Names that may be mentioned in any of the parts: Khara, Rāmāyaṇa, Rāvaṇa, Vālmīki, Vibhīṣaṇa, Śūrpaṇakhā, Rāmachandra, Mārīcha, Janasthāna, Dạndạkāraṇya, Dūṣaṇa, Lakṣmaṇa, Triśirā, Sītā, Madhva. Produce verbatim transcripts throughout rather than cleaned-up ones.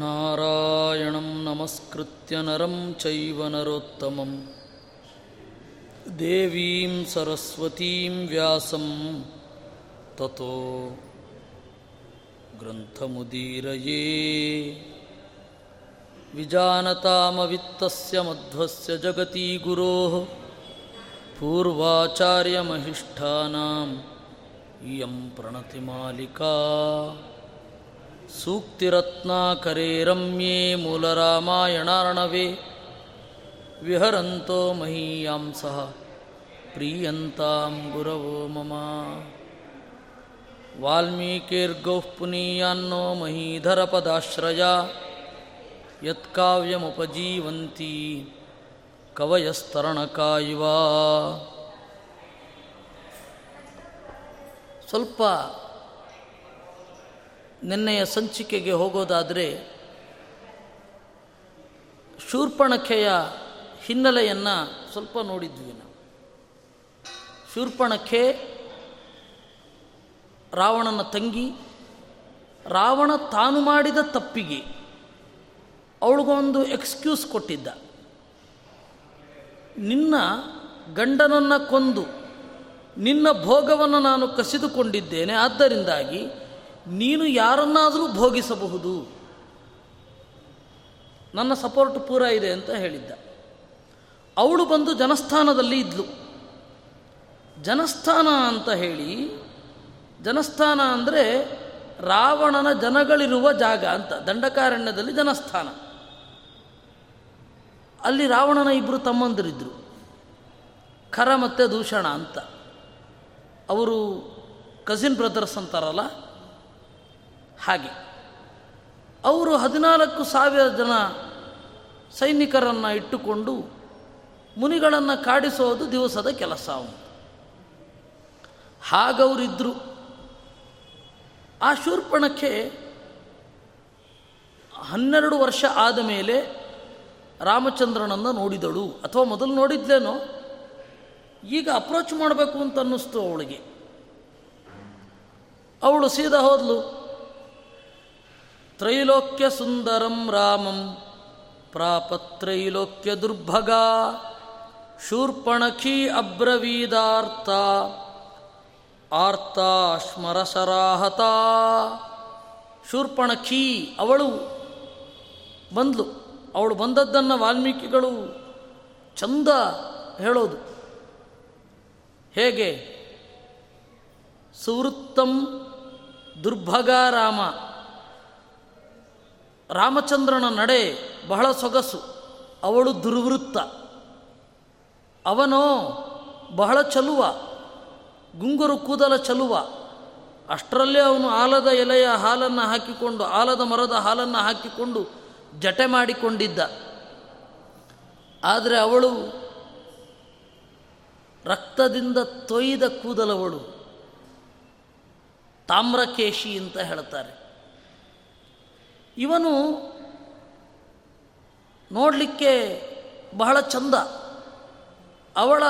ನಾರಾಯಣಂ ನಮಸ್ಕೃತ್ಯ ನರಂ ಚೈವ ನರೋತ್ತಮಂ ದೇವೀಂ ಸರಸ್ವತೀಂ ವ್ಯಾಸಂ ತತೋ ಗ್ರಂಥಮುದೀರಯೇ. ವಿಜಾನತಾಮವಿತ್ತಸ್ಯ ಮಧ್ವಸ್ಯ ಜಗತಿ ಗುರೋಃ ಪೂರ್ವಾಚಾರ್ಯಮಹಿಷ್ಠಾನಾಂ ಇಯಂ ಪ್ರಣತಿಮಾಲಿಕಾ ಸೂಕ್ತಿರತ್ನಾಕರೇ ರಮ್ಯೇ ಮೂಲರಾಮಾಯಣಾರ್ಣವೇ ವಿಹರಂತೋ ಮಹೀಯಾಂಸಃ ಪ್ರೀಯಂತಾಂ ಗುರವೋ ಮಮ. ವಾಲ್ಮೀಕಿರ್ಗೌಃ ಪುನೀಯಾನ್ನೋ ಮಹೀಧರಪದಾಶ್ರಯಾ ಯತ್ಕಾವ್ಯಮುಪಜೀವಂತಿ ಕವಯಸ್ತರಣಕಾ ಇವ. ಸ್ವಲ್ಪ ನಿನ್ನೆಯ ಸಂಚಿಕೆಗೆ ಹೋಗೋದಾದರೆ ಶೂರ್ಪಣಖೆಯ ಹಿನ್ನೆಲೆಯನ್ನು ಸ್ವಲ್ಪ ನೋಡಿದ್ವಿ ನಾವು. ಶೂರ್ಪಣಖೆ ರಾವಣನ ತಂಗಿ, ರಾವಣ ತಾನು ಮಾಡಿದ ತಪ್ಪಿಗೆ ಅವಳಿಗೊಂದು ಎಕ್ಸ್ಕ್ಯೂಸ್ ಕೊಟ್ಟಿದ್ದ. ನಿನ್ನ ಗಂಡನನ್ನು ಕೊಂದು ನಿನ್ನ ಭೋಗವನ್ನು ನಾನು ಕಸಿದುಕೊಂಡಿದ್ದೇನೆ, ಆದ್ದರಿಂದಾಗಿ ನೀನು ಯಾರನ್ನಾದರೂ ಭೋಗಿಸಬಹುದು, ನನ್ನ ಸಪೋರ್ಟ್ ಪೂರ ಇದೆ ಅಂತ ಹೇಳಿದ್ದ. ಅವಳು ಬಂದು ಜನಸ್ಥಾನದಲ್ಲಿ ಇದ್ಲು. ಜನಸ್ಥಾನ ಅಂತ ಹೇಳಿ, ಜನಸ್ಥಾನ ಅಂದರೆ ರಾವಣನ ಜನಗಳಿರುವ ಜಾಗ ಅಂತ. ದಂಡಕಾರಣ್ಯದಲ್ಲಿ ಜನಸ್ಥಾನ, ಅಲ್ಲಿ ರಾವಣನ ಇಬ್ಬರು ತಮ್ಮಂದಿರಿದ್ದರು, ಖರ ಮತ್ತು ದೂಷಣ ಅಂತ. ಅವರು ಕಸಿನ್ ಬ್ರದರ್ಸ್ ಅಂತಾರಲ್ಲ ಹಾಗೆ. ಅವರು ಹದಿನಾಲ್ಕು ಸಾವಿರ ಜನ ಸೈನಿಕರನ್ನು ಇಟ್ಟುಕೊಂಡು ಮುನಿಗಳನ್ನು ಕಾಡಿಸೋದು ದಿವಸದ ಕೆಲಸ ಅವನು. ಹಾಗವರಿದ್ದರು. ಆ ಶೂರ್ಪಣಕ್ಕೆ ಹನ್ನೆರಡು ವರ್ಷ ಆದ ಮೇಲೆ ರಾಮಚಂದ್ರನನ್ನು ನೋಡಿದಳು, ಅಥವಾ ಮೊದಲು ನೋಡಿದ್ಲೇನೋ, ಈಗ ಅಪ್ರೋಚ್ ಮಾಡಬೇಕು ಅಂತ ಅನ್ನಿಸ್ತು ಅವಳಿಗೆ. ಅವಳು ಸೀದಾ ಹೋದಳು. ತ್ರೈಲೋಕ್ಯ ಸುಂದರಂ ರಾಮಂ ಪ್ರಾಪ ತ್ರೈಲೋಕ್ಯ ದುರ್ಭಗ ಶೂರ್ಪಣಖಿ ಅಬ್ರವೀದಾರ್ಥ ಆರ್ತಾ ಸ್ಮರಸರಾಹತ. ಶೂರ್ಪಣಖಿ ಅವಳು ಬಂದಳು. ಅವಳು ಬಂದದ್ದನ್ನು ವಾಲ್ಮೀಕಿಗಳು ಚಂದ ಹೇಳೋದು ಹೇಗೆ? ಸುವೃತ್ತಂ ದುರ್ಭಗ ರಾಮ. ರಾಮಚಂದ್ರನ ನಡೆ ಬಹಳ ಸೊಗಸು, ಅವಳು ದುರ್ವೃತ್ತ, ಅವನೋ ಬಹಳ ಚಲುವ, ಗುಂಗುರು ಕೂದಲ ಚಲುವ. ಅಷ್ಟರಲ್ಲೇ ಅವನು ಆಲದ ಎಲೆಯ ಹಾಲನ್ನು ಹಾಕಿಕೊಂಡು, ಆಲದ ಮರದ ಹಾಲನ್ನು ಹಾಕಿಕೊಂಡು ಜಟೆ ಮಾಡಿಕೊಂಡಿದ್ದ. ಆದರೆ ಅವಳು ರಕ್ತದಿಂದ ತೊಯ್ದ ಕೂದಲವಳು, ತಾಮ್ರಕೇಶಿ ಅಂತ ಹೇಳ್ತಾರೆ. ಇವನು ನೋಡಲಿಕ್ಕೆ ಬಹಳ ಚಂದ, ಅವಳ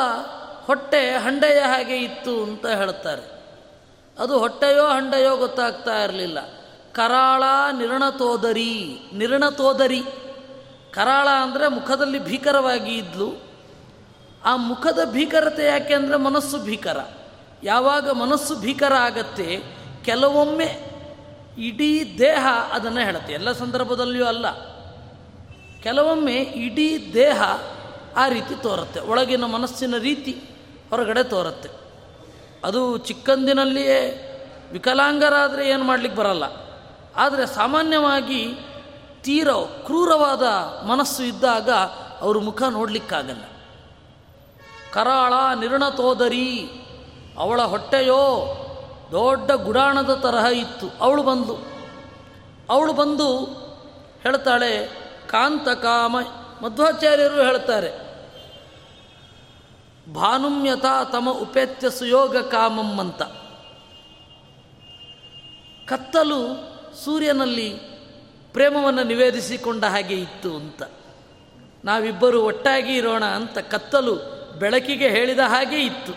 ಹೊಟ್ಟೆ ಹಂಡೆಯ ಹಾಗೆ ಇತ್ತು ಅಂತ ಹೇಳ್ತಾರೆ. ಅದು ಹೊಟ್ಟೆಯೋ ಹಂಡೆಯೋ ಗೊತ್ತಾಗ್ತಾ ಇರಲಿಲ್ಲ. ಕರಾಳ ನಿರ್ಣತೋದರಿ, ನಿರ್ಣತೋದರಿ. ಕರಾಳ ಅಂದರೆ ಮುಖದಲ್ಲಿ ಭೀಕರವಾಗಿ ಇದ್ಲು. ಆ ಮುಖದ ಭೀಕರತೆ ಯಾಕೆ ಅಂದರೆ ಮನಸ್ಸು ಭೀಕರ. ಯಾವಾಗ ಮನಸ್ಸು ಭೀಕರ ಆಗತ್ತೆ, ಕೆಲವೊಮ್ಮೆ ಇಡೀ ದೇಹ ಅದನ್ನು ಹೇಳುತ್ತೆ. ಎಲ್ಲ ಸಂದರ್ಭದಲ್ಲಿಯೂ ಅಲ್ಲ, ಕೆಲವೊಮ್ಮೆ ಇಡೀ ದೇಹ ಆ ರೀತಿ ತೋರುತ್ತೆ. ಒಳಗಿನ ಮನಸ್ಸಿನ ರೀತಿ ಹೊರಗಡೆ ತೋರುತ್ತೆ. ಅದು ಚಿಕ್ಕಂದಿನಲ್ಲಿಯೇ ವಿಕಲಾಂಗರಾದರೆ ಏನು ಮಾಡಲಿಕ್ಕೆ ಬರಲ್ಲ. ಆದರೆ ಸಾಮಾನ್ಯವಾಗಿ ತೀರ ಕ್ರೂರವಾದ ಮನಸ್ಸು ಇದ್ದಾಗ ಅವ್ರ ಮುಖ ನೋಡಲಿಕ್ಕಾಗಲ್ಲ. ಕರಾಳ ನಿರ್ಣತೋದರಿ, ಅವಳ ಹೊಟ್ಟೆಯೋ ದೊಡ್ಡ ಗುಡಾಣದ ತರಹ ಇತ್ತು. ಅವಳು ಬಂದು ಅವಳು ಬಂದು ಹೇಳ್ತಾಳೆ ಕಾಂತಕಾಮ. ಮಧ್ವಾಚಾರ್ಯರು ಹೇಳ್ತಾರೆ, ಭಾನುಮ್ಯತಾ ತಮ ಉಪೇತ್ಯ ಸುಯೋಗ ಕಾಮಂ ಅಂತ. ಕತ್ತಲು ಸೂರ್ಯನಲ್ಲಿ ಪ್ರೇಮವನ್ನು ನಿವೇದಿಸಿಕೊಂಡ ಹಾಗೆ ಇತ್ತು ಅಂತ. ನಾವಿಬ್ಬರು ಒಟ್ಟಾಗಿ ಇರೋಣ ಅಂತ ಕತ್ತಲು ಬೆಳಕಿಗೆ ಹೇಳಿದ ಹಾಗೆ ಇತ್ತು.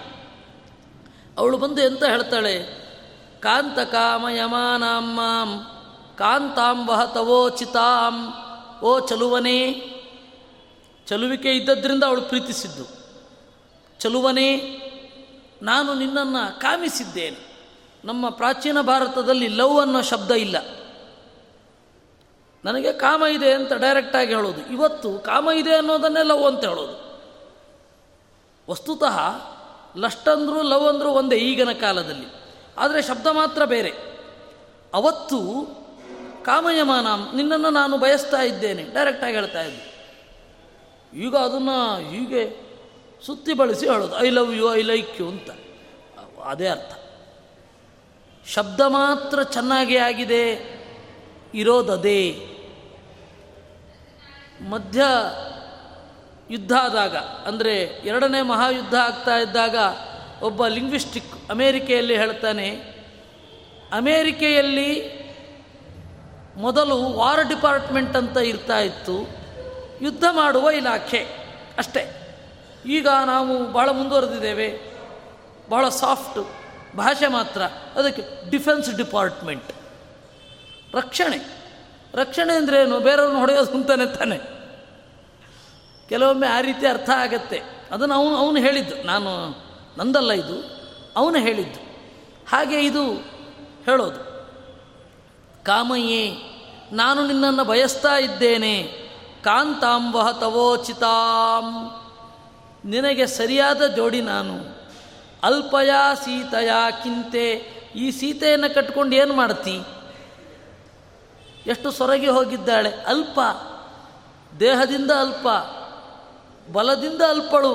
ಅವಳು ಬಂದು ಎಂತ ಹೇಳ್ತಾಳೆ? ಕಾಂತಕಾಮಯಮಾನಾಂ ಮಾಂ ಕಾಂತಾಂ ವಹತವೋ ಚಿತಾಂ. ಓ ಚಲುವನೇ, ಚಲುವಿಕೆ ಇದ್ದದ್ರಿಂದ ಅವಳು ಪ್ರೀತಿಸಿದ್ದು. ಚಲುವನೇ, ನಾನು ನಿನ್ನನ್ನು ಕಾಮಿಸಿದ್ದೇನೆ. ನಮ್ಮ ಪ್ರಾಚೀನ ಭಾರತದಲ್ಲಿ ಲವ್ ಅನ್ನೋ ಶಬ್ದ ಇಲ್ಲ. ನನಗೆ ಕಾಮ ಇದೆ ಅಂತ ಡೈರೆಕ್ಟಾಗಿ ಹೇಳೋದು. ಇವತ್ತು ಕಾಮ ಇದೆ ಅನ್ನೋದನ್ನೇ ಲವ್ ಅಂತ ಹೇಳೋದು. ವಸ್ತುತಃ ಲಸ್ಟ್ ಅಂದರೂ ಲವ್ ಅಂದರೂ ಒಂದೇ ಈಗಿನ ಕಾಲದಲ್ಲಿ, ಆದರೆ ಶಬ್ದ ಮಾತ್ರ ಬೇರೆ. ಅವತ್ತು ಕಾಮಯಮಾನ, ನಿನ್ನನ್ನು ನಾನು ಬಯಸ್ತಾ ಇದ್ದೇನೆ ಡೈರೆಕ್ಟಾಗಿ ಹೇಳ್ತಾ ಇದ್ದೆ. ಈಗ ಅದನ್ನು ಹೀಗೆ ಸುತ್ತಿ ಬಳಸಿ ಹೇಳೋದು I love you, I like you ಅಂತ. ಅದೇ ಅರ್ಥ. ಶಬ್ದ ಮಾತ್ರ ಚೆನ್ನಾಗಿ ಆಗಿದೆ, ಇರೋದದೇ. ಮಧ್ಯ ಯುದ್ಧ ಆದಾಗ, ಅಂದರೆ ಎರಡನೇ ಮಹಾಯುದ್ಧ ಆಗ್ತಾ ಇದ್ದಾಗ, ಒಬ್ಬ ಲಿಂಗ್ವಿಸ್ಟಿಕ್ ಅಮೇರಿಕೆಯಲ್ಲಿ ಹೇಳ್ತಾನೆ, ಅಮೇರಿಕೆಯಲ್ಲಿ ಮೊದಲು ವಾರ್ ಡಿಪಾರ್ಟ್ಮೆಂಟ್ ಅಂತ ಇರ್ತಾ ಇತ್ತು, ಯುದ್ಧ ಮಾಡುವ ಇಲಾಖೆ ಅಷ್ಟೇ. ಈಗ ನಾವು ಬಹಳ ಮುಂದುವರೆದಿದ್ದೇವೆ, ಬಹಳ ಸಾಫ್ಟ್ ಭಾಷೆ ಮಾತ್ರ. ಅದಕ್ಕೆ ಡಿಫೆನ್ಸ್ ಡಿಪಾರ್ಟ್ಮೆಂಟ್, ರಕ್ಷಣೆ. ರಕ್ಷಣೆ ಅಂದರೆ ಏನು? ಬೇರೆಯವ್ರನ್ನ ಹೊಡೆಯೋದು ಅಂತಾನೆ ತಾನೆ. ಕೆಲವೊಮ್ಮೆ ಆ ರೀತಿ ಅರ್ಥ ಆಗತ್ತೆ. ಅದನ್ನು ಅವನು ಅವನು ಹೇಳಿದ್ದು, ನಾನು ನಂದಲ್ಲ ಇದು, ಅವನು ಹೇಳಿದ್ದು. ಹಾಗೆ ಇದು ಹೇಳೋದು ಕಾಮಯೇ, ನಾನು ನಿನ್ನನ್ನು ಬಯಸ್ತಾ ಇದ್ದೇನೆ. ಕಾಂತಾಂ ವಹತವೋ ಚಿತಾಂ, ನಿನಗೆ ಸರಿಯಾದ ಜೋಡಿ ನಾನು. ಅಲ್ಪಯಾ ಸೀತೆಯಾ ಕಿಂತೆ, ಈ ಸೀತೆಯನ್ನು ಕಟ್ಕೊಂಡು ಏನು ಮಾಡ್ತಿ? ಎಷ್ಟು ಸೊರಗಿ ಹೋಗಿದ್ದಾಳೆ. ಅಲ್ಪ, ದೇಹದಿಂದ ಅಲ್ಪ, ಬಲದಿಂದ ಅಲ್ಪಳು.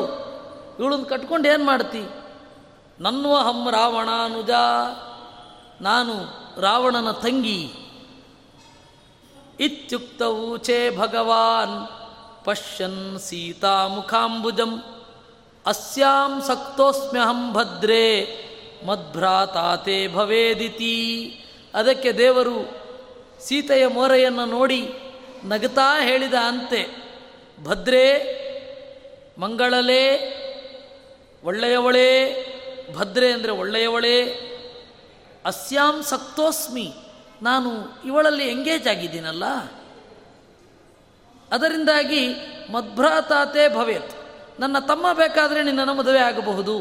ಇವಳನ್ನು ಕಟ್ಕೊಂಡು ಏನು ಮಾಡ್ತಿ? ನನ್ವಹಂ ರಾವಣಾನುಜ, ನಾನು ರಾವಣನ ತಂಗಿ. ಇತ್ಯುಕ್ತವೂಚೇ ಭಗವಾನ್ ಪಶ್ಯನ್ ಸೀತಾ ಮುಖಾಂಬುಜಂ ಅಸ್ಯಾಂ ಸಕ್ತೋಸ್ಮ್ಯಹಂ ಭದ್ರೇ ಮದ್ಭ್ರಾತಾತೆ ಭವೇದಿತಿ. ಅದಕ್ಕೆ ದೇವರು ಸೀತೆಯ ಮೋರೆಯನ್ನು ನೋಡಿ ನಗುತ್ತಾ ಹೇಳಿದ ಅಂತೆ, ಭದ್ರೇ ಮಂಗಳಲೇ, ಒಳ್ಳೆಯವಳೇ. ಭದ್ರೆ ಅಂದರೆ ಒಳ್ಳೆಯವಳೇ. ಅಸ್ಯಾಂ ಸಕ್ತೋಸ್ಮಿ, ನಾನು ಇವಳಲ್ಲಿ ಎಂಗೇಜ್ ಆಗಿದ್ದೀನಲ್ಲ, ಅದರಿಂದಾಗಿ ಮದ್ಭ್ರಾತಾತೆ ಭವೇತ್, ನನ್ನ ತಮ್ಮ ಬೇಕಾದರೆ ನಿನ್ನನ್ನು ಮದುವೆ ಆಗಬಹುದು.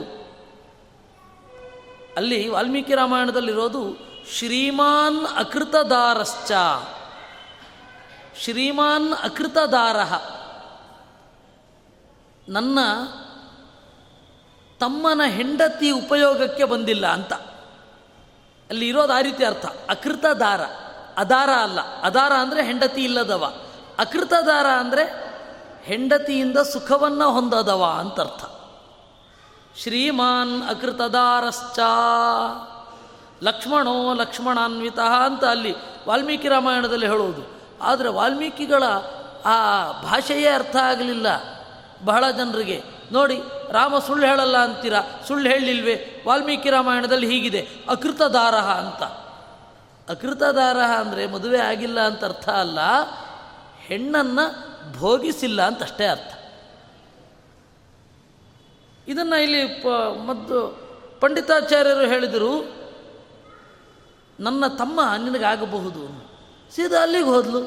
ಅಲ್ಲಿ ವಾಲ್ಮೀಕಿ ರಾಮಾಯಣದಲ್ಲಿರೋದು ಶ್ರೀಮಾನ್ ಅಕೃತದಾರಶ್ಚ. ಶ್ರೀಮಾನ್ ಅಕೃತದಾರಃ, ನನ್ನ ತಮ್ಮನ ಹೆಂಡತಿ ಉಪಯೋಗಕ್ಕೆ ಬಂದಿಲ್ಲ ಅಂತ. ಅಲ್ಲಿ ಇರೋದು ಆ ರೀತಿ ಅರ್ಥ. ಅಕೃತದಾರ, ಅದಾರ ಅಲ್ಲ. ಅದಾರ ಅಂದರೆ ಹೆಂಡತಿ ಇಲ್ಲದವ. ಅಕೃತದಾರ ಅಂದರೆ ಹೆಂಡತಿಯಿಂದ ಸುಖವನ್ನು ಹೊಂದದವ ಅಂತ ಅರ್ಥ. ಶ್ರೀಮಾನ್ ಅಕೃತದಾರಶ್ಚ ಲಕ್ಷ್ಮಣೋ ಲಕ್ಷ್ಮಣಾನ್ವಿತಃ ಅಂತ ಅಲ್ಲಿ ವಾಲ್ಮೀಕಿ ರಾಮಾಯಣದಲ್ಲಿ ಹೇಳುವುದು. ಆದರೆ ವಾಲ್ಮೀಕಿಗಳ ಆ ಭಾಷೆಯೇ ಅರ್ಥ ಆಗಲಿಲ್ಲ ಬಹಳ ಜನರಿಗೆ. ನೋಡಿ, ರಾಮ ಸುಳ್ಳು ಹೇಳಲ್ಲ ಅಂತೀರ, ಸುಳ್ಳು ಹೇಳಿಲ್ವೇ? ವಾಲ್ಮೀಕಿ ರಾಮಾಯಣದಲ್ಲಿ ಹೀಗಿದೆ, ಅಕೃತದಾರಃ ಅಂತ. ಅಕೃತದಾರಃ ಅಂದರೆ ಮದುವೆ ಆಗಿಲ್ಲ ಅಂತ ಅರ್ಥ ಅಲ್ಲ, ಹೆಣ್ಣನ್ನು ಭೋಗಿಸಿಲ್ಲ ಅಂತಷ್ಟೇ ಅರ್ಥ. ಇದನ್ನು ಇಲ್ಲಿ ಪ ಮದ್ದು ಪಂಡಿತಾಚಾರ್ಯರು ಹೇಳಿದರು, ನನ್ನ ತಮ್ಮ ನಿನಗಾಗಬಹುದು. ಸೀದಾ ಅಲ್ಲಿಗೆ ಹೋದ್ಲು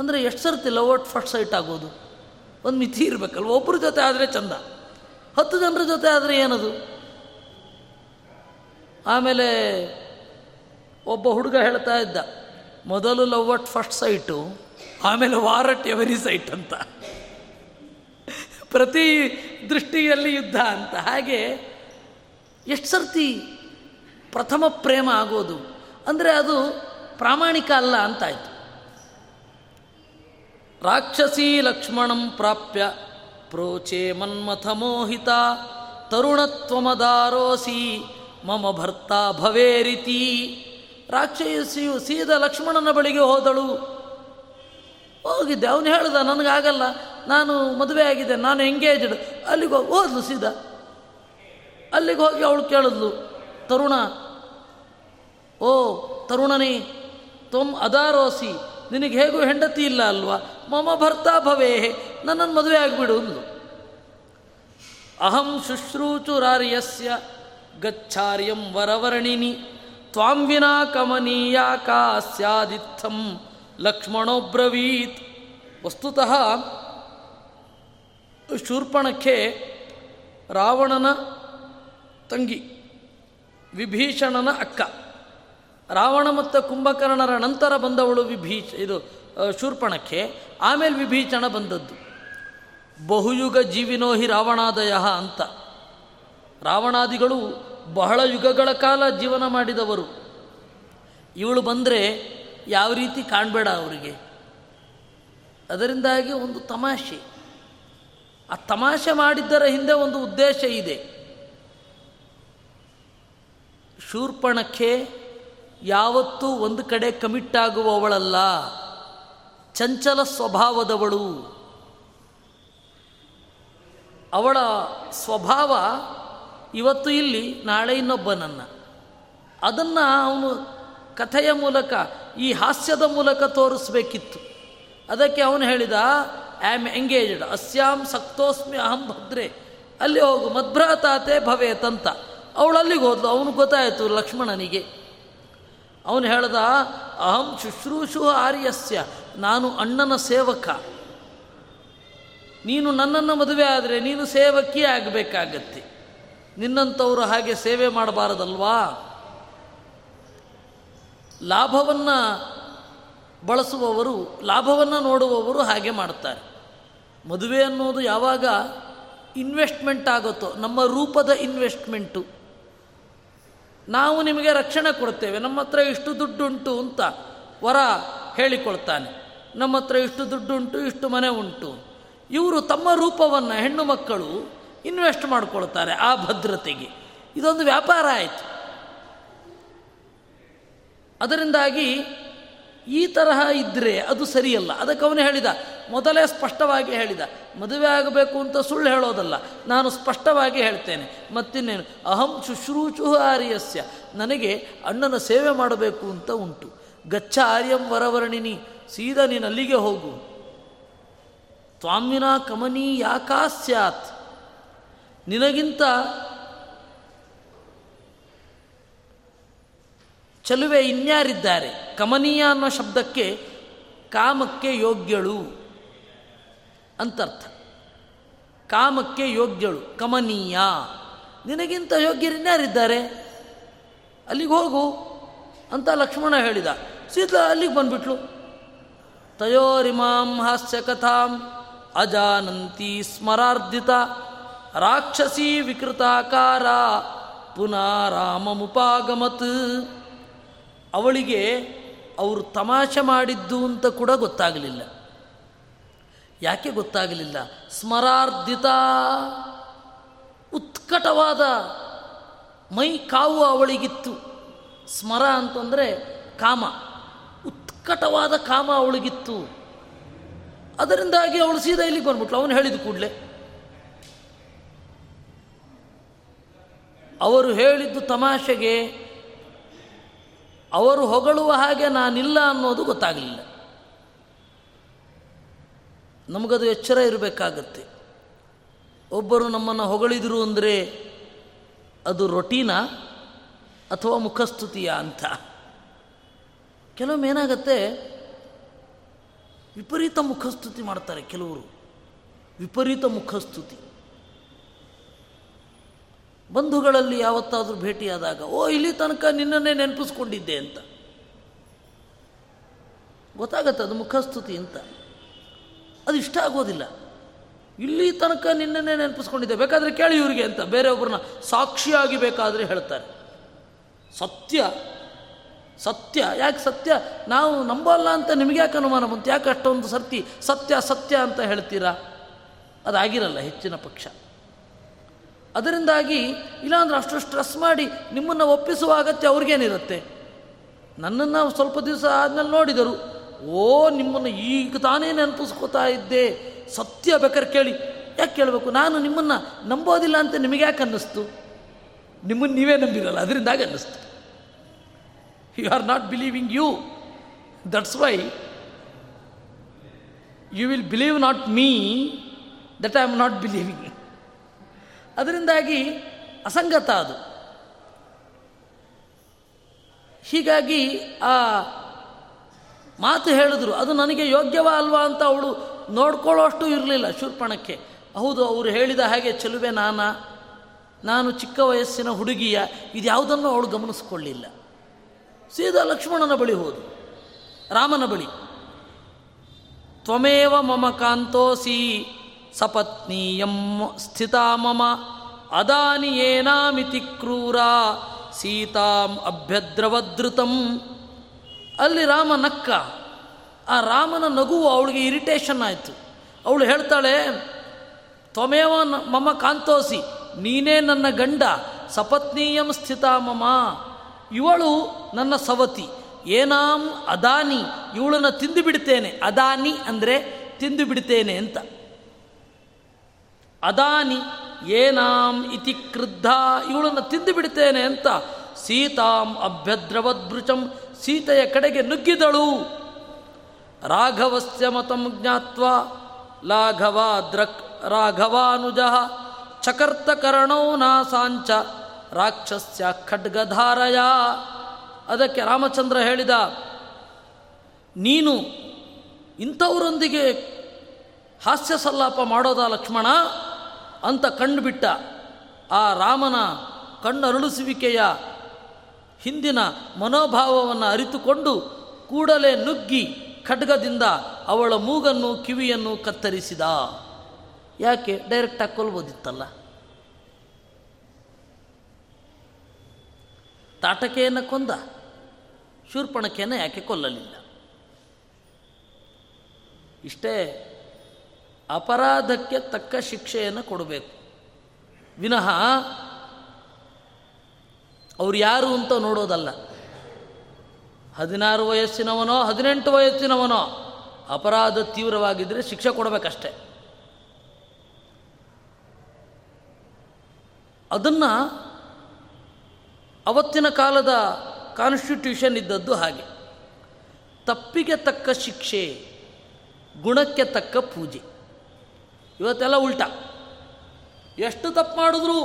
ಅಂದರೆ ಎಷ್ಟು ಸರ್ತಿ ಲವ್ ಅಟ್ ಫಸ್ಟ್ ಸೈಟ್ ಆಗೋದು? ಒಂದು ಮಿತಿ ಇರಬೇಕಲ್ವ. ಒಬ್ಬರ ಜೊತೆ ಆದರೆ ಚಂದ, ಹತ್ತು ಜನರ ಜೊತೆ ಆದರೆ ಏನದು? ಆಮೇಲೆ ಒಬ್ಬ ಹುಡುಗ ಹೇಳ್ತಾ ಇದ್ದ, ಮೊದಲು ಲವ್ ಅಟ್ ಫಸ್ಟ್ ಸೈಟು, ಆಮೇಲೆ ವಾರ್ ಅಟ್ ಎವರಿ ಸೈಟ್ ಅಂತ. ಪ್ರತಿ ದೃಷ್ಟಿಯಲ್ಲಿ ಯುದ್ಧ ಅಂತ. ಹಾಗೆ ಎಷ್ಟು ಸರ್ತಿ ಪ್ರಥಮ ಪ್ರೇಮ ಆಗೋದು ಅಂದರೆ ಅದು ಪ್ರಾಮಾಣಿಕ ಅಲ್ಲ ಅಂತಾಯಿತು. ರಾಕ್ಷಸೀ ಲಕ್ಷ್ಮಣಂ ಪ್ರಾಪ್ಯ ಪ್ರೋಚೇ ಮನ್ಮಥ ಮೋಹಿತ ತರುಣತ್ವಮದಾರೋಸಿ ಮಮ ಭರ್ತಾ ಭವೇರಿತಿ. ರಾಕ್ಷಸಿಯು ಸೀದಾ ಲಕ್ಷ್ಮಣನ ಬಳಿಗೆ ಹೋದಳು. ಹೋಗಿದ್ದೆ, ಅವನು ಹೇಳ್ದ ನನಗಾಗಲ್ಲ, ನಾನು ಮದುವೆ ಆಗಿದೆ, ನಾನು ಎಂಗೇಜ್ಡ್. ಅಲ್ಲಿಗೆ ಹೋಗಿ ಹೋದ್ಲು ಸೀದಾ. ಅಲ್ಲಿಗೆ ಹೋಗಿ ಅವಳು ಕೇಳಿದ್ಲು, ತರುಣ, ಓ ತರುಣನೇ, ತ್ವಂ ಅದಾರೋಸಿ, ನಿನಗೆ ಹೇಗೂ ಹೆಂಡತಿ ಇಲ್ಲ ಅಲ್ವಾ, ಮಮ ಭರ್ತಾ ಭವೇ, ನನ್ನನ್ನು ಮದುವೆ ಆಗಿಬಿಡು ಅಂದು. ಅಹಂ ಶುಶ್ರೂಚುರಾರ್ಯಸ್ಯ ಗಚ್ಚಾರ್ಯಂ ವರವರ್ಣಿನಿ ತ್ವಾಂ ವಿನಾ ಕಮನೀಯ ಕಾ ಸ್ಯಾದಿತ್ತಂ ಲಕ್ಷ್ಮಣೋಬ್ರವೀತ್. ವಸ್ತುತಃ ಶೂರ್ಪಣಕ್ಕೆ ರಾವಣನ ತಂಗಿ, ವಿಭೀಷಣನ ಅಕ್ಕ, ರಾವಣ ಮತ್ತು ಕುಂಭಕರ್ಣರ ನಂತರ ಬಂದವಳು ವಿಭೀಷ ಇದು ಶೂರ್ಪಣಕ್ಕೆ. ಆಮೇಲೆ ವಿಭೀಷಣ ಬಂದದ್ದು. ಬಹುಯುಗ ಜೀವಿನೋಹಿ ರಾವಣಾದಯ ಅಂತ, ರಾವಣಾದಿಗಳು ಬಹಳ ಯುಗಗಳ ಕಾಲ ಜೀವನ ಮಾಡಿದವರು. ಇವಳು ಬಂದರೆ ಯಾವ ರೀತಿ ಕಾಣಬೇಡ ಅವರಿಗೆ. ಅದರಿಂದಾಗಿ ಒಂದು ತಮಾಷೆ. ಆ ತಮಾಷೆ ಮಾಡಿದ್ದರ ಹಿಂದೆ ಒಂದು ಉದ್ದೇಶ ಇದೆ. ಶೂರ್ಪಣಕ್ಕೆ ಯಾವತ್ತೂ ಒಂದು ಕಡೆ ಕಮಿಟ್ ಆಗುವವಳಲ್ಲ, ಚಂಚಲ ಸ್ವಭಾವದವಳು. ಅವಳ ಸ್ವಭಾವ ಇವತ್ತು ಇಲ್ಲಿ, ನಾಳೆ ಇನ್ನೊಬ್ಬ ನನ್ನ, ಅದನ್ನು ಅವನು ಕಥೆಯ ಮೂಲಕ, ಈ ಹಾಸ್ಯದ ಮೂಲಕ ತೋರಿಸ್ಬೇಕಿತ್ತು. ಅದಕ್ಕೆ ಅವನು ಹೇಳಿದ, ಐ ಆಮ್ ಎಂಗೇಜ್ಡ್ ಅಸ್ಯಾಂ ಸಕ್ತೋಸ್ಮಿ ಅಹಂ ಭದ್ರೆ, ಅಲ್ಲಿ ಹೋಗು ಮದ್ಭ್ರಾತಾತೆ ಭವೇತಂತ. ಅವಳಲ್ಲಿಗೆ ಹೋದ್ಲು. ಅವನು ಗೊತ್ತಾಯಿತು ಲಕ್ಷ್ಮಣನಿಗೆ. ಅವನು ಹೇಳ್ದ, ಅಹಂ ಶುಶ್ರೂಷು ಆರ್ಯಸ್ಯ, ನಾನು ಅಣ್ಣನ ಸೇವಕ, ನೀನು ನನ್ನನ್ನು ಮದುವೆ ಆದರೆ ನೀನು ಸೇವಕಿ ಆಗಬೇಕಾಗತ್ತೆ, ನಿನ್ನಂಥವರು ಹಾಗೆ ಸೇವೆ ಮಾಡಬಾರದಲ್ವಾ. ಲಾಭವನ್ನು ಬಳಸುವವರು, ಲಾಭವನ್ನು ನೋಡುವವರು ಹಾಗೆ ಮಾಡ್ತಾರೆ. ಮದುವೆ ಅನ್ನೋದು ಯಾವಾಗ ಇನ್ವೆಸ್ಟ್ಮೆಂಟ್ ಆಗುತ್ತೋ, ನಮ್ಮ ರೂಪದ ಇನ್ವೆಸ್ಟ್ಮೆಂಟು, ನಾವು ನಿಮಗೆ ರಕ್ಷಣೆ ಕೊಡ್ತೇವೆ, ನಮ್ಮ ಹತ್ರ ಇಷ್ಟು ದುಡ್ಡುಂಟು ಅಂತ ವರ ಹೇಳಿಕೊಳ್ತಾನೆ, ನಮ್ಮ ಹತ್ರ ಇಷ್ಟು ದುಡ್ಡುಂಟು, ಇಷ್ಟು ಮನೆ ಉಂಟು. ಇವರು ತಮ್ಮ ರೂಪವನ್ನು ಹೆಣ್ಣು ಮಕ್ಕಳು ಇನ್ವೆಸ್ಟ್ ಮಾಡಿಕೊಳ್ತಾರೆ ಆ ಭದ್ರತೆಗೆ. ಇದೊಂದು ವ್ಯಾಪಾರ ಆಯಿತು. ಅದರಿಂದಾಗಿ ಈ ತರಹ ಇದ್ದರೆ ಅದು ಸರಿಯಲ್ಲ. ಅದಕ್ಕೆ ಅವನು ಹೇಳಿದ, ಮೊದಲೇ ಸ್ಪಷ್ಟವಾಗಿ ಹೇಳಿದ, ಮದುವೆ ಆಗಬೇಕು ಅಂತ ಸುಳ್ಳು ಹೇಳೋದಲ್ಲ, ನಾನು ಸ್ಪಷ್ಟವಾಗಿ ಹೇಳ್ತೇನೆ. ಮತ್ತಿನ್ನೇನು, ಅಹಂ ಶುಶ್ರೂಷು ಆರ್ಯಸ್ಯ, ನನಗೆ ಅಣ್ಣನ ಸೇವೆ ಮಾಡಬೇಕು ಅಂತ ಉಂಟು. ಗಚ್ಚ ಆರ್ಯಂ ವರವರ್ಣಿನಿ, ಸೀದಾ ನೀನು ಅಲ್ಲಿಗೆ ಹೋಗು. ತ್ವಾಮಿನ ಕಮನೀ ಯಾಕಾ ಸ್ಯಾತ್, ನಿನಗಿಂತ ಚಲುವೆ ಇನ್ಯಾರಿದ್ದಾರೆ. ಕಮನೀಯ ಅನ್ನೋ ಶಬ್ದಕ್ಕೆ ಕಾಮಕ್ಕೆ ಯೋಗ್ಯಳು ಅಂತರ್ಥ. ಕಾಮಕ್ಕೆ ಯೋಗ್ಯಳು ಕಮನೀಯ, ನಿನಗಿಂತ ಯೋಗ್ಯರಿನ್ಯಾರಿದ್ದಾರೆ, ಅಲ್ಲಿಗೆ ಹೋಗು ಅಂತ ಲಕ್ಷ್ಮಣ ಹೇಳಿದ. ಸೀತಾ ಅಲ್ಲಿಗೆ ಬಂದುಬಿಟ್ಲು. ತಯೋರಿಮಾಂ ಹಾಸ್ಯ ಕಥಾಂ ಅಜಾನಂತಿ ಸ್ಮರಾರ್ಧಿತ ರಾಕ್ಷಸೀ ವಿಕೃತಾಕಾರ ಪುನರಾಮಮುಪಾಗಮತ್. ಅವಳಿಗೆ ಅವರು ತಮಾಷೆ ಮಾಡಿದ್ದು ಅಂತ ಕೂಡ ಗೊತ್ತಾಗಲಿಲ್ಲ. ಯಾಕೆ ಗೊತ್ತಾಗಲಿಲ್ಲ? ಸ್ಮರಾರ್ಧಿತ, ಉತ್ಕಟವಾದ ಮೈ ಕಾವು ಅವಳಿಗಿತ್ತು. ಸ್ಮರ ಅಂತಂದರೆ ಕಾಮ, ಉತ್ಕಟವಾದ ಕಾಮ ಅವಳಿಗಿತ್ತು. ಅದರಿಂದಾಗಿ ಅವಳು ಸೀದಾ ಇಲ್ಲಿಗೆ ಬಂದ್ಬಿಟ್ಲು. ಅವನು ಹೇಳಿದ ಕೂಡಲೇ ಅವರು ಹೇಳಿದ್ದು ತಮಾಷೆಗೆ, ಅವರು ಹೊಗಳುವ ಹಾಗೆ ನಾನಿಲ್ಲ ಅನ್ನೋದು ಗೊತ್ತಾಗಲಿಲ್ಲ. ನಮಗದು ಎಚ್ಚರ ಇರಬೇಕಾಗತ್ತೆ. ಒಬ್ಬರು ನಮ್ಮನ್ನು ಹೊಗಳಿದರು ಅಂದರೆ ಅದು ರೊಟೀನಾ ಅಥವಾ ಮುಖಸ್ತುತಿಯ ಅಂತ. ಕೆಲವೊಮ್ಮೆ ಏನಾಗತ್ತೆ, ವಿಪರೀತ ಮುಖಸ್ತುತಿ ಮಾಡ್ತಾರೆ ಕೆಲವರು. ವಿಪರೀತ ಮುಖಸ್ತುತಿ ಬಂಧುಗಳಲ್ಲಿ ಯಾವತ್ತಾದರೂ ಭೇಟಿಯಾದಾಗ, ಓ ಇಲ್ಲಿ ತನಕ ನಿನ್ನನ್ನೇ ನೆನಪಿಸ್ಕೊಂಡಿದ್ದೆ ಅಂತ ಗೊತ್ತಾಗತ್ತೆ, ಅದು ಮುಖಸ್ತುತಿ ಅಂತ. ಅದು ಇಷ್ಟ ಆಗೋದಿಲ್ಲ. ಇಲ್ಲಿ ತನಕ ನಿನ್ನನ್ನೇ ನೆನಪಿಸ್ಕೊಂಡಿದ್ದೆ, ಬೇಕಾದರೆ ಕೇಳಿ ಇವರಿಗೆ ಅಂತ ಬೇರೆಯೊಬ್ಬರನ್ನ ಸಾಕ್ಷಿಯಾಗಿ ಬೇಕಾದರೆ ಹೇಳ್ತಾರೆ. ಸತ್ಯ ಸತ್ಯ ಯಾಕೆ ಸತ್ಯ ನಾವು ನಂಬಲ್ಲ ಅಂತ ನಿಮಗೆ ಯಾಕೆ ಅನುಮಾನ ಬಂತು? ಯಾಕೆ ಅಷ್ಟೊಂದು ಸರ್ತಿ ಸತ್ಯ ಸತ್ಯ ಅಂತ ಹೇಳ್ತೀರಾ? ಅದಾಗಿರಲ್ಲ ಹೆಚ್ಚಿನ ಪಕ್ಷ. ಅದರಿಂದಾಗಿ ಇಲ್ಲಾಂದ್ರೆ ಅಷ್ಟು ಸ್ಟ್ರೆಸ್ ಮಾಡಿ ನಿಮ್ಮನ್ನು ಒಪ್ಪಿಸುವ ಅಗತ್ಯ ಅವ್ರಿಗೇನಿರುತ್ತೆ? ನನ್ನನ್ನು ಸ್ವಲ್ಪ ದಿವಸ ಆದಮೇಲೆ ನೋಡಿದರು, ಓ ನಿಮ್ಮನ್ನು ಈಗ ತಾನೇ ನೆನಪಿಸ್ಕೋತಾ ಇದ್ದೆ, ಸತ್ಯ ಬೇಕಾದ್ರೆ ಕೇಳಿ. ಯಾಕೆ ಕೇಳಬೇಕು? ನಾನು ನಿಮ್ಮನ್ನು ನಂಬೋದಿಲ್ಲ ಅಂತ ನಿಮಗೆ ಯಾಕೆ ಅನ್ನಿಸ್ತು? ನಿಮ್ಮನ್ನು ನೀವೇ ನಂಬಿರಲ್ಲ, ಅದರಿಂದಾಗಿ ಅನ್ನಿಸ್ತು. You are not believing you, that's why you will believe not me, that I am not believing. ಅದರಿಂದಾಗಿ ಅಸಂಗತ ಅದು. ಹೀಗಾಗಿ ಆ ಮಾತು ಹೇಳಿದ್ರು, ಅದು ನನಗೆ ಯೋಗ್ಯವಾ ಅಲ್ವಾ ಅಂತ ಅವಳು ನೋಡ್ಕೊಳ್ಳೋಷ್ಟು ಇರಲಿಲ್ಲ ಶೂರ್ಪಣಕ್ಕೆ. ಹೌದು, ಅವರು ಹೇಳಿದ ಹಾಗೆ ಚೆಲುವೆ ನಾನ, ನಾನು ಚಿಕ್ಕ ವಯಸ್ಸಿನ ಹುಡುಗಿಯ, ಇದು ಯಾವುದನ್ನು ಅವಳು ಗಮನಿಸ್ಕೊಳ್ಳಿಲ್ಲ. ಸೀದಾ ಲಕ್ಷ್ಮಣನ ಬಳಿ ಹೋದು, ರಾಮನ ಬಳಿ. ತ್ವಮೇವ ಮಮ ಕಾಂತೋಸಿ ಸಪತ್ನೀಯಂ ಸ್ಥಿತಾ ಮಮ ಅದಾನಿಯೇನಾಮಿತಿ ಕ್ರೂರ ಸೀತಾಂ ಅಭ್ಯದ್ರವದೃತಂ. ಅಲ್ಲಿ ರಾಮ ನಕ್ಕ. ಆ ರಾಮನ ನಗುವು ಅವಳಿಗೆ ಇರಿಟೇಷನ್ ಆಯಿತು. ಅವಳು ಹೇಳ್ತಾಳೆ, ತ್ವಮೇವ ಮಮ ಕಾಂತೋಸಿ, ನೀನೇ ನನ್ನ ಗಂಡ, ಸಪತ್ನೀಯಂ ಸ್ಥಿತಾ ಮಮ, ಇವಳು ನನ್ನ ಸವತಿ, ಏನಾಂ ಅದಾನಿ, ಇವಳನ್ನು ತಿಂದು ಬಿಡ್ತೇನೆ. ಅದಾನಿ ಅಂದರೆ ತಿಂದು ಬಿಡ್ತೇನೆ ಅಂತ. ಅದಾನಿ ಏನಾಂ ಇತಿ ಕ್ರುದ್ಧ, ಇವಳನ್ನು ತಿಂದು ಬಿಡ್ತೇನೆ ಅಂತ. ಸೀತಾಂ ಅಭ್ಯದ್ರವದ್ಭೃಚಂ, ಸೀತೆಯ ಕಡೆಗೆ ನುಗ್ಗಿದಳು. ರಾಘವಸ್ಯ ಮತಂ ಜ್ಞಾತ್ವಾ ಲಾಘವ ದ್ರಕ್ ರಾಘವಾನುಜ ಚಕರ್ತಕರಣೋ ನಾಸಾಂಚ ರಾಕ್ಷಸ್ಯ ಖಡ್ಗಧಾರಯ. ಅದಕ್ಕೆ ರಾಮಚಂದ್ರ ಹೇಳಿದ, ನೀನು ಇಂಥವರೊಂದಿಗೆ ಹಾಸ್ಯ ಸಲ್ಲಾಪ ಮಾಡೋದ ಲಕ್ಷ್ಮಣ ಅಂತ ಕಂಡುಬಿಟ್ಟ. ಆ ರಾಮನ ಕಣ್ಣರಳಿಸುವಿಕೆಯ ಹಿಂದಿನ ಮನೋಭಾವವನ್ನು ಅರಿತುಕೊಂಡು ಕೂಡಲೇ ನುಗ್ಗಿ ಖಡ್ಗದಿಂದ ಅವಳ ಮೂಗನ್ನು ಕಿವಿಯನ್ನು ಕತ್ತರಿಸಿದ. ಯಾಕೆ ಡೈರೆಕ್ಟ್ ಹಾಕ್ಕೊಳ್ಬೋದಿತ್ತಲ್ಲ. ತಾಟಕೆಯನ್ನು ಕೊಂದ, ಶೂರ್ಪಣಕೆಯನ್ನು ಯಾಕೆ ಕೊಲ್ಲಲಿಲ್ಲ? ಇಷ್ಟೇ, ಅಪರಾಧಕ್ಕೆ ತಕ್ಕ ಶಿಕ್ಷೆಯನ್ನು ಕೊಡಬೇಕು ವಿನಃ ಅವ್ರು ಯಾರು ಅಂತ ನೋಡೋದಲ್ಲ. ಹದಿನಾರು ವಯಸ್ಸಿನವನೋ ಹದಿನೆಂಟು ವಯಸ್ಸಿನವನೋ ಅಪರಾಧ ತೀವ್ರವಾಗಿದ್ದರೆ ಶಿಕ್ಷೆ ಕೊಡಬೇಕಷ್ಟೆ. ಅದನ್ನು ಅವತ್ತಿನ ಕಾಲದ ಕಾನ್ಸ್ಟಿಟ್ಯೂಷನ್ ಇದ್ದದ್ದು ಹಾಗೆ. ತಪ್ಪಿಗೆ ತಕ್ಕ ಶಿಕ್ಷೆ, ಗುಣಕ್ಕೆ ತಕ್ಕ ಪೂಜೆ. ಇವತ್ತೆಲ್ಲ ಉಲ್ಟಾ. ಎಷ್ಟು ತಪ್ಪು ಮಾಡಿದ್ರೂ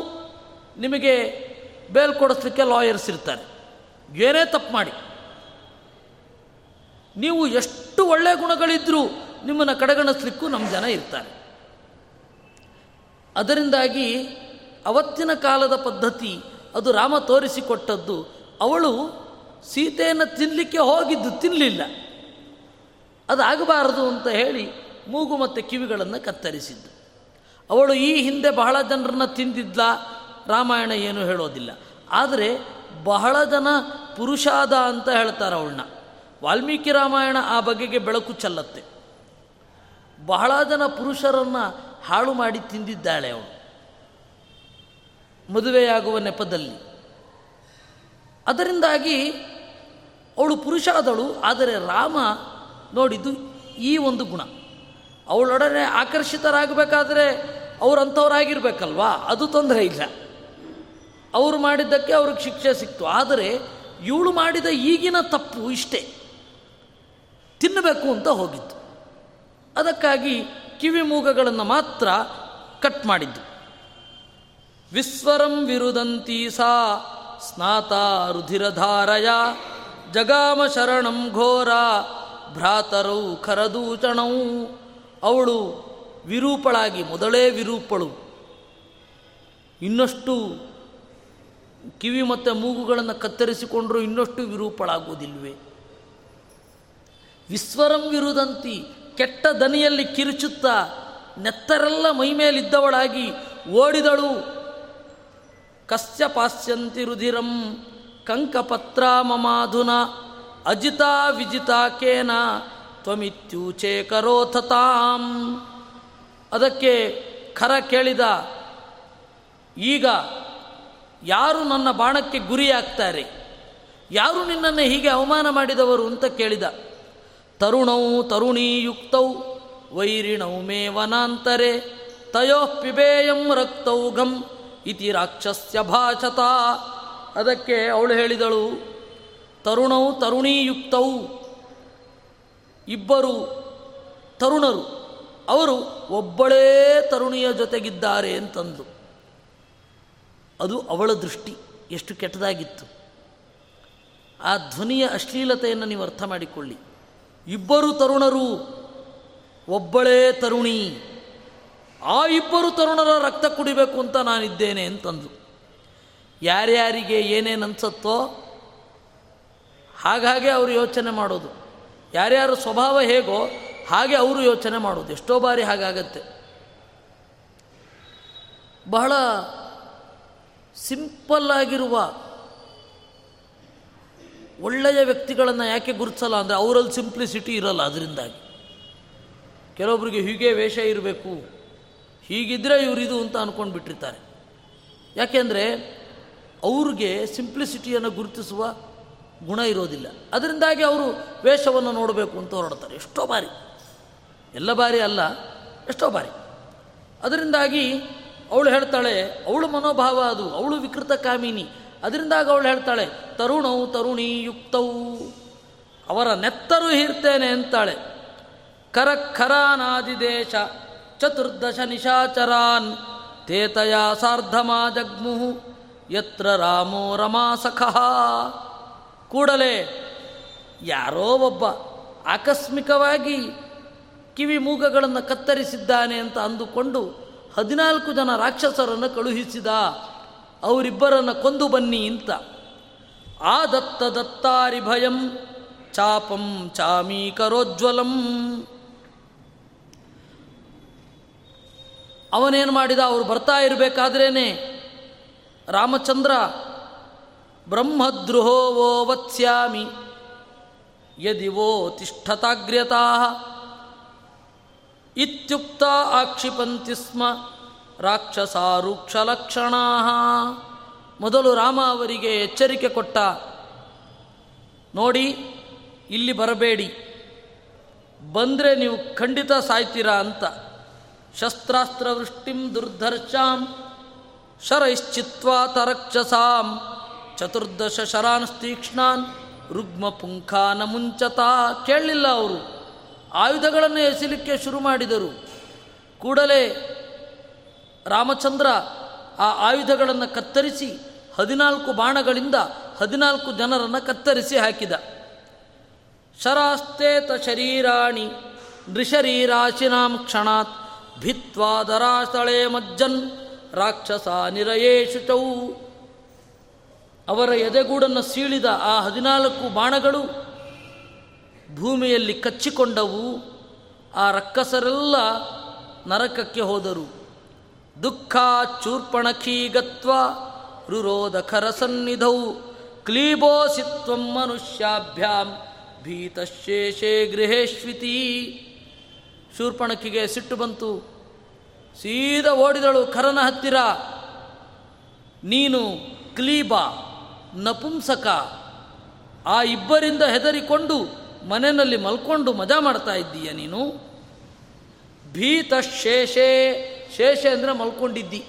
ನಿಮಗೆ ಬೇಲ್ ಕೊಡಿಸ್ಲಿಕ್ಕೆ ಲಾಯರ್ಸ್ ಇರ್ತಾರೆ. ಏನೇ ತಪ್ಪು ಮಾಡಿ, ನೀವು ಎಷ್ಟು ಒಳ್ಳೆಯ ಗುಣಗಳಿದ್ದರೂ ನಿಮ್ಮನ್ನು ಕಡೆಗಣಿಸ್ಲಿಕ್ಕೂ ನಮ್ಮ ಜನ ಇರ್ತಾರೆ. ಅದರಿಂದಾಗಿ ಅವತ್ತಿನ ಕಾಲದ ಪದ್ಧತಿ ಅದು ರಾಮ ತೋರಿಸಿಕೊಟ್ಟದ್ದು. ಅವಳು ಸೀತೆಯನ್ನು ತಿನ್ನಲಿಕ್ಕೆ ಹೋಗಿದ್ದು, ತಿನ್ನಲಿಲ್ಲ. ಅದಾಗಬಾರದು ಅಂತ ಹೇಳಿ ಮೂಗು ಮತ್ತು ಕಿವಿಗಳನ್ನು ಕತ್ತರಿಸಿದ್ದು. ಅವಳು ಈ ಹಿಂದೆ ಬಹಳ ಜನರನ್ನು ತಿಂದಿದ್ದ, ರಾಮಾಯಣ ಏನು ಹೇಳೋದಿಲ್ಲ. ಆದರೆ ಬಹಳ ಜನ ಪುರುಷಾದ ಅಂತ ಹೇಳ್ತಾರೆ ಅವಳನ್ನ. ವಾಲ್ಮೀಕಿ ರಾಮಾಯಣ ಆ ಬಗೆಗೆ ಬೆಳಕು ಚೆಲ್ಲತ್ತೆ. ಬಹಳ ಜನ ಪುರುಷರನ್ನು ಹಾಳು ಮಾಡಿ ತಿಂದಿದ್ದಾಳೆ ಅವಳು ಮದುವೆಯಾಗುವ ನೆಪದಲ್ಲಿ. ಅದರಿಂದಾಗಿ ಅವಳು ಪುರುಷಾದಳು. ಆದರೆ ರಾಮ ನೋಡಿದ್ದು ಈ ಒಂದು ಗುಣ. ಅವಳೊಡನೆ ಆಕರ್ಷಿತರಾಗಬೇಕಾದ್ರೆ ಅವರಂಥವ್ರಾಗಿರ್ಬೇಕಲ್ವಾ, ಅದು ತೊಂದರೆ ಇಲ್ಲ. ಅವರು ಮಾಡಿದ್ದಕ್ಕೆ ಅವ್ರಿಗೆ ಶಿಕ್ಷೆ ಸಿಕ್ತು. ಆದರೆ ಇವಳು ಮಾಡಿದ ಈಗಿನ ತಪ್ಪು ಇಷ್ಟೇ, ತಿನ್ನಬೇಕು ಅಂತ ಹೋಗಿದ್ದು. ಅದಕ್ಕಾಗಿ ಕಿವಿ ಮೂಗಗಳನ್ನು ಮಾತ್ರ ಕಟ್ ಮಾಡಿದ್ದು. ವಿಸ್ವರಂ ವಿರುದಂತಿ ಸಾ ಸ್ನಾತಾ ರುಧಿರಧಾರಯ ಜಗಾಮ ಶರಣಂ ಘೋರ ಭ್ರಾತರೌ ಖರದೂಚಣೌ. ಅವಳು ವಿರೂಪಳಾಗಿ, ಮೊದಲೇ ವಿರೂಪಳು, ಇನ್ನಷ್ಟು ಕಿವಿ ಮತ್ತು ಮೂಗುಗಳನ್ನು ಕತ್ತರಿಸಿಕೊಂಡರೂ ಇನ್ನಷ್ಟು ವಿರೂಪಳಾಗುವುದಿಲ್ವೇ? ವಿಸ್ವರಂ ವಿರುದಂತಿ, ಕೆಟ್ಟ ದನಿಯಲ್ಲಿ ಕಿರುಚುತ್ತಾ ನೆತ್ತರೆಲ್ಲ ಮೈಮೇಲಿದ್ದವಳಾಗಿ ಓಡಿದಳು. ಕಸ್ಯ ಪಾಸ್ಯಂತಿ ರುಧಿರಂ ಕಂಕಪತ್ರ ಮಮಾಧುನಾ ಅಜಿತಾ ವಿಜಿತಾ ಕೇನ ತ್ವಮಿತ್ಯೂಚೇ ಕರೋಥ ತಾಂ. ಅದಕ್ಕೆ ಖರ ಕೇಳಿದ, ಈಗ ಯಾರು ನನ್ನ ಬಾಣಕ್ಕೆ ಗುರಿಯಾಗ್ತಾರೆ, ಯಾರು ನಿನ್ನನ್ನು ಹೀಗೆ ಅವಮಾನ ಮಾಡಿದವರು ಅಂತ ಕೇಳಿದ. ತರುಣೌ ತರುಣೀಯುಕ್ತೌ ವೈರಿಣೌ ಮೇ ವನಾಂತರೆ ತಯೋಃ ಪಿಬೇಯಂ ರಕ್ತೌಘಂ ಇತಿ ರಾಕ್ಷಸ್ಯ ಭಾಷತ. ಅದಕ್ಕೆ ಅವಳು ಹೇಳಿದಳು, ತರುಣೌ ತರುಣೀಯುಕ್ತೌ, ಇಬ್ಬರು ತರುಣರು, ಅವರು ಒಬ್ಬಳೇ ತರುಣಿಯ ಜೊತೆಗಿದ್ದಾರೆ ಅಂತಂದು. ಅದು ಅವಳ ದೃಷ್ಟಿ ಎಷ್ಟು ಕೆಟ್ಟದಾಗಿತ್ತು. ಆ ಧ್ವನಿಯ ಅಶ್ಲೀಲತೆಯನ್ನು ನೀವು ಅರ್ಥ ಮಾಡಿಕೊಳ್ಳಿ. ಇಬ್ಬರು ತರುಣರು, ಒಬ್ಬಳೇ ತರುಣಿ, ಆ ಇಬ್ಬರು ತರುಣರ ರಕ್ತ ಕುಡಿಬೇಕು ಅಂತ ನಾನಿದ್ದೇನೆ ಅಂತಂದು. ಯಾರ್ಯಾರಿಗೆ ಏನೇನು ಅನಿಸುತ್ತೋ ಹಾಗಾಗೆ ಅವರು ಯೋಚನೆ ಮಾಡೋದು, ಯಾರ್ಯಾರ ಸ್ವಭಾವ ಹೇಗೋ ಹಾಗೆ ಅವರು ಯೋಚನೆ ಮಾಡೋದು. ಎಷ್ಟೋ ಬಾರಿ ಹಾಗಾಗತ್ತೆ. ಬಹಳ ಸಿಂಪಲ್ಲಾಗಿರುವ ಒಳ್ಳೆಯ ವ್ಯಕ್ತಿಗಳನ್ನು ಯಾಕೆ ಗುರುತಿಸಲ್ಲ ಅಂದರೆ ಅವರಲ್ಲಿ ಸಿಂಪ್ಲಿಸಿಟಿ ಇರಲ್ಲ. ಅದರಿಂದಾಗಿ ಕೆಲವೊಬ್ಬರಿಗೆ ಹೀಗೆ ವೇಷ ಇರಬೇಕು, ಹೀಗಿದ್ದರೆ ಇವರಿದು ಅಂತ ಅಂದ್ಕೊಂಡು ಬಿಟ್ಟಿರ್ತಾರೆ. ಯಾಕೆಂದರೆ ಅವ್ರಿಗೆ ಸಿಂಪ್ಲಿಸಿಟಿಯನ್ನು ಗುರುತಿಸುವ ಗುಣ ಇರೋದಿಲ್ಲ. ಅದರಿಂದಾಗಿ ಅವರು ವೇಷವನ್ನು ನೋಡಬೇಕು ಅಂತ ಹೊರಡ್ತಾರೆ ಎಷ್ಟೋ ಬಾರಿ. ಎಲ್ಲ ಬಾರಿ ಅಲ್ಲ, ಎಷ್ಟೋ ಬಾರಿ. ಅದರಿಂದಾಗಿ ಅವಳು ಹೇಳ್ತಾಳೆ, ಅವಳು ಮನೋಭಾವ ಅದು, ಅವಳು ವಿಕೃತ ಕಾಮಿನಿ. ಅದರಿಂದಾಗ ಅವಳು ಹೇಳ್ತಾಳೆ, ತರುಣವು ತರುಣಿ ಯುಕ್ತವು, ಅವರ ನೆತ್ತರು ಹೀರ್ತೇನೆ ಅಂತಾಳೆ. ಕರ ಖರಾನಾದಿದೇಶ ಚತುರ್ದಶ ನಿಶಾಚರಾನ್ ತೇತಯ ಸಾರ್ಧಮಾ ಜಗ್ಮುಹು ಯತ್ರ ರಾಮೋ ರಮಾಸಖಃ. ಕೂಡಲೇ ಯಾರೋ ಒಬ್ಬ ಆಕಸ್ಮಿಕವಾಗಿ ಕಿವಿ ಮೂಗಗಳನ್ನು ಕತ್ತರಿಸಿದ್ದಾನೆ ಅಂತ ಅಂದುಕೊಂಡು ಹದಿನಾಲ್ಕು ಜನ ರಾಕ್ಷಸರನ್ನು ಕಳುಹಿಸಿದ. ಅವರಿಬ್ಬರನ್ನು ಕೊಂದು ಬನ್ನಿ ಅಂತ. ಆ ದತ್ತ ದತ್ತಾರಿ ಭಯಂ ಚಾಪಂ ಚಾಮೀಕರೋಜ್ವಲಂ. ಅವನೇನು ಮಾಡಿದ, ಅವರು ಬರ್ತಾ ಇರಬೇಕಾದ್ರೇ ರಾಮಚಂದ್ರ ಬ್ರಹ್ಮದ್ರುಹೋ ವೋ ವತ್ಸ್ಯಾಮಿ ಯದಿ ವೋ ತಿಷ್ಠತಾಗ್ರ್ಯತಾಃ ಇತ್ಯುಕ್ತ ಆಕ್ಷಿಪಂತಿ ಸ್ಮ ರಾಕ್ಷಸಾರೂಕ್ಷಲಕ್ಷಣಾಃ. ಮೊದಲು ರಾಮ ಅವರಿಗೆ ಎಚ್ಚರಿಕೆ ಕೊಟ್ಟ, ನೋಡಿ ಇಲ್ಲಿ ಬರಬೇಡಿ, ಬಂದರೆ ನೀವು ಖಂಡಿತ ಸಾಯ್ತೀರಾ ಅಂತ. ಶಸ್ತ್ರಾಸ್ತ್ರವೃಷ್ಟಿಂ ದುರ್ಧರ್ಷಾಂ ಶರೈಶ್ಚಿತ್ವಾ ತರಕ್ಷಸಾಂ ಚತುರ್ದಶ ಶರಾನ್ ತೀಕ್ಷ್ಣಾನ್ ರುಗ್ಮ ಪುಂಖಾನ ಮುಂಚತಾ. ಕೇಳಲಿಲ್ಲ ಅವರು, ಆಯುಧಗಳನ್ನು ಎಸೆಯಲಿಕ್ಕೆ ಶುರು ಮಾಡಿದರು. ಕೂಡಲೇ ರಾಮಚಂದ್ರ ಆ ಆಯುಧಗಳನ್ನು ಕತ್ತರಿಸಿ ಹದಿನಾಲ್ಕು ಬಾಣಗಳಿಂದ ಹದಿನಾಲ್ಕು ಜನರನ್ನು ಕತ್ತರಿಸಿ ಹಾಕಿದ. ಶರಾಸ್ತೇತ ಶರೀರಾಣಿ ನೃಶರೀರಾಶಿನಾಂ ಕ್ಷಣಾತ್ ಭಿತ್ವಾ ದರಾತಳೆ ಮಜ್ಜನ್ ರಾಕ್ಷಸ ನಿರಯೇಶು ಚೌ. ಅವರ ಎದೆಗೂಡನ್ನು ಸೀಳಿದ ಆ ಹದಿನಾಲ್ಕು ಬಾಣಗಳು ಭೂಮಿಯಲ್ಲಿ ಕಚ್ಚಿಕೊಂಡವು. ಆ ರಕ್ಕಸರೆಲ್ಲ ನರಕಕ್ಕೆ ಹೋದರು. ದುಃಖಾ ಚೂರ್ಪಣಖೀ ಗತ್ವಾ ರುರೋಧ ಖರ ಸನ್ನಿಧೌ ಕ್ಲೀಬೋಸಿತ್ವಂ ಮನುಷ್ಯಾಭ್ಯಾಂ ಭೀತಶೇಷೇ ಗೃಹೇಶ್ವಿತಿ. ಶೂರ್ಪಣಖಿಗೆ ಸಿಟ್ಟು ಬಂತು, ಸೀದಾ ಓಡಿದಳು ಖರನ ಹತ್ತಿರ. ನೀನು ಕ್ಲೀಬ ನಪುಂಸಕ, ಆ ಇಬ್ಬರಿಂದ ಹೆದರಿಕೊಂಡು ಮನೆಯಲ್ಲಿ ಮಲ್ಕೊಂಡು ಮಜಾ ಮಾಡ್ತಾ ಇದ್ದೀಯ ನೀನು. ಭೀತ ಶೇಷೇ, ಶೇಷೆ ಅಂದರೆ ಮಲ್ಕೊಂಡಿದ್ದಿ.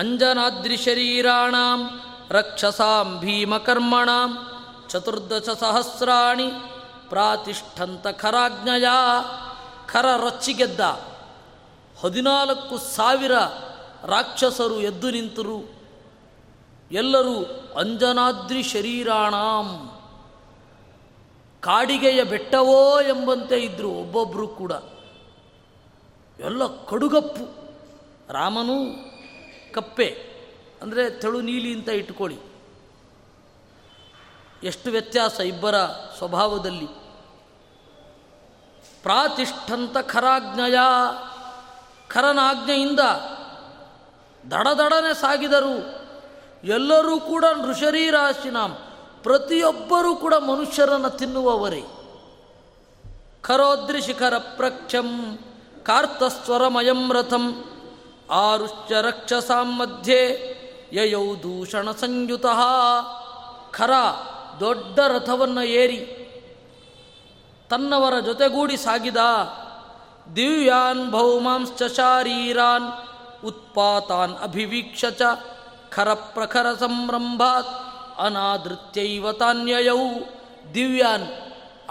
ಅಂಜನಾದ್ರಿ ಶರೀರಾಣಾಂ ರಕ್ಷಸಾಂ ಭೀಮಕರ್ಮಣಾಂ ಚತುರ್ದಶ ಸಹಸ್ರಾಣಿ ಪ್ರಾತಿಷ್ಠಂತ ಖರಾಜ್ಞಯ. ಖರ ರೊಚ್ಚಿಗೆದ್ದ, ಹದಿನಾಲ್ಕು ಸಾವಿರ ರಾಕ್ಷಸರು ಎದ್ದು ನಿಂತರು. ಎಲ್ಲರೂ ಅಂಜನಾದ್ರಿ ಶರೀರಾಣಾಂ, ಕಾಡಿಗೆಯ ಬೆಟ್ಟವೋ ಎಂಬಂತೆ ಇದ್ದರು ಒಬ್ಬೊಬ್ಬರು ಕೂಡ. ಎಲ್ಲ ಕಡುಗಪ್ಪು, ರಾಮನು ಕಪ್ಪೆ ಅಂದರೆ ತೆಳು ನೀಲಿ ಅಂತ ಇಟ್ಕೊಳ್ಳಿ. ಎಷ್ಟು ವ್ಯತ್ಯಾಸ ಇಬ್ಬರ ಸ್ವಭಾವದಲ್ಲಿ. ಪ್ರಾತಿಷ್ಠಂತ ಖರಾಜ್ಞಯ, ಖರನ ಆಜ್ಞೆಯಿಂದ ದಡದಡನೆ ಸಾಗಿದರು. ಎಲ್ಲರೂ ಕೂಡ ನೃಷರೀರಾಶಿನಾಂ, ಪ್ರತಿಯೊಬ್ಬರೂ ಕೂಡ ಮನುಷ್ಯರನ್ನು ತಿನ್ನುವವರೇ. ಖರೋದ್ರಿ ಶಿಖರ ಪ್ರಕ್ಷಂ ಕಾರ್ತಸ್ವರಮಯಂ ರಥಂ ಆರುಷ್ಯ ರಕ್ಷಸಾಂ ಮಧ್ಯೆ ಯಯೌ ದೂಷಣ ಸಂಯುತಃ. ಖರ ದೊಡ್ಡ ರಥವನ್ನು ಏರಿ ತನ್ನವರ ಜೊತೆಗೂಡಿ ಸಾಗಿದ. ದಿವ್ಯಾನ್ ಭೌಮಾಂಶ್ಚ ಶಾರೀರಾನ್ ಉತ್ಪಾತಾನ್ ಅಭಿವೀಕ್ಷ ಚ ಖರ ಪ್ರಖರ ಸಂರಂಭಾತ್ ಅನಾದೃತ್ಯೈವ ತಾನ್ಯಯೌ. ದಿವ್ಯಾನ್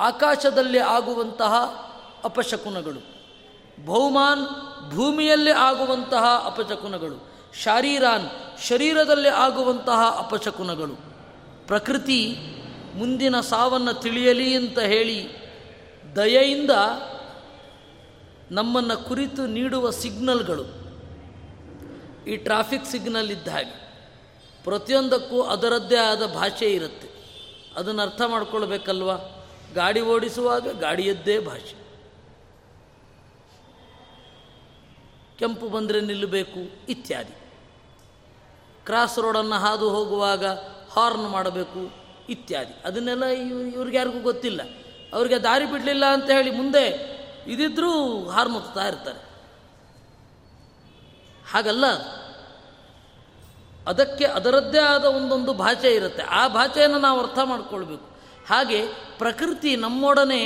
ಆಕಾಶದಲ್ಲಿ ಆಗುವಂತಹ ಅಪಶಕುನಗಳು, ಭೌಮಾನ್ ಭೂಮಿಯಲ್ಲಿ ಆಗುವಂತಹ ಅಪಶಕುನಗಳು, ಶಾರೀರಾನ್ ಶರೀರದಲ್ಲಿ ಆಗುವಂತಹ ಅಪಶಕುನಗಳು. ಪ್ರಕೃತಿ ಮುಂದಿನ ಸಾವನ್ನು ತಿಳಿಯಲಿ ಅಂತ ಹೇಳಿ ದಯೆಯಿಂದ ನಮ್ಮನ್ನು ಕುರಿತು ನೀಡುವ ಸಿಗ್ನಲ್ಗಳು, ಈ ಟ್ರಾಫಿಕ್ ಸಿಗ್ನಲ್ ಇದ್ದ ಹಾಗೆ ಪ್ರತಿಯೊಂದಕ್ಕೂ ಅದರದ್ದೇ ಆದ ಭಾಷೆ ಇರುತ್ತೆ. ಅದನ್ನು ಅರ್ಥ ಮಾಡ್ಕೊಳ್ಬೇಕಲ್ವ. ಗಾಡಿ ಓಡಿಸುವಾಗ ಗಾಡಿಯದ್ದೇ ಭಾಷೆ. ಕೆಂಪು ಬಂದರೆ ನಿಲ್ಲಬೇಕು ಇತ್ಯಾದಿ. ಕ್ರಾಸ್ ರೋಡನ್ನು ಹಾದು ಹೋಗುವಾಗ ಹಾರ್ನ್ ಮಾಡಬೇಕು ಇತ್ಯಾದಿ. ಅದನ್ನೆಲ್ಲ ಇವ್ರಿಗೆ ಯಾರಿಗೂ ಗೊತ್ತಿಲ್ಲ. ಅವ್ರಿಗೆ ದಾರಿ ಬಿಡಲಿಲ್ಲ ಅಂತ ಹೇಳಿ ಮುಂದೆ ಇದಿದ್ರೂ ಹಾರ್ನ್ ಮುತ್ತಾ ಇರ್ತಾರೆ. ಹಾಗಲ್ಲ, ಅದಕ್ಕೆ ಅದರದ್ದೇ ಆದ ಒಂದೊಂದು ಭಾಷೆ ಇರುತ್ತೆ. ಆ ಭಾಷೆಯನ್ನು ನಾವು ಅರ್ಥ ಮಾಡಿಕೊಳ್ಬೇಕು. ಹಾಗೆ ಪ್ರಕೃತಿ ನಮ್ಮೊಡನೆ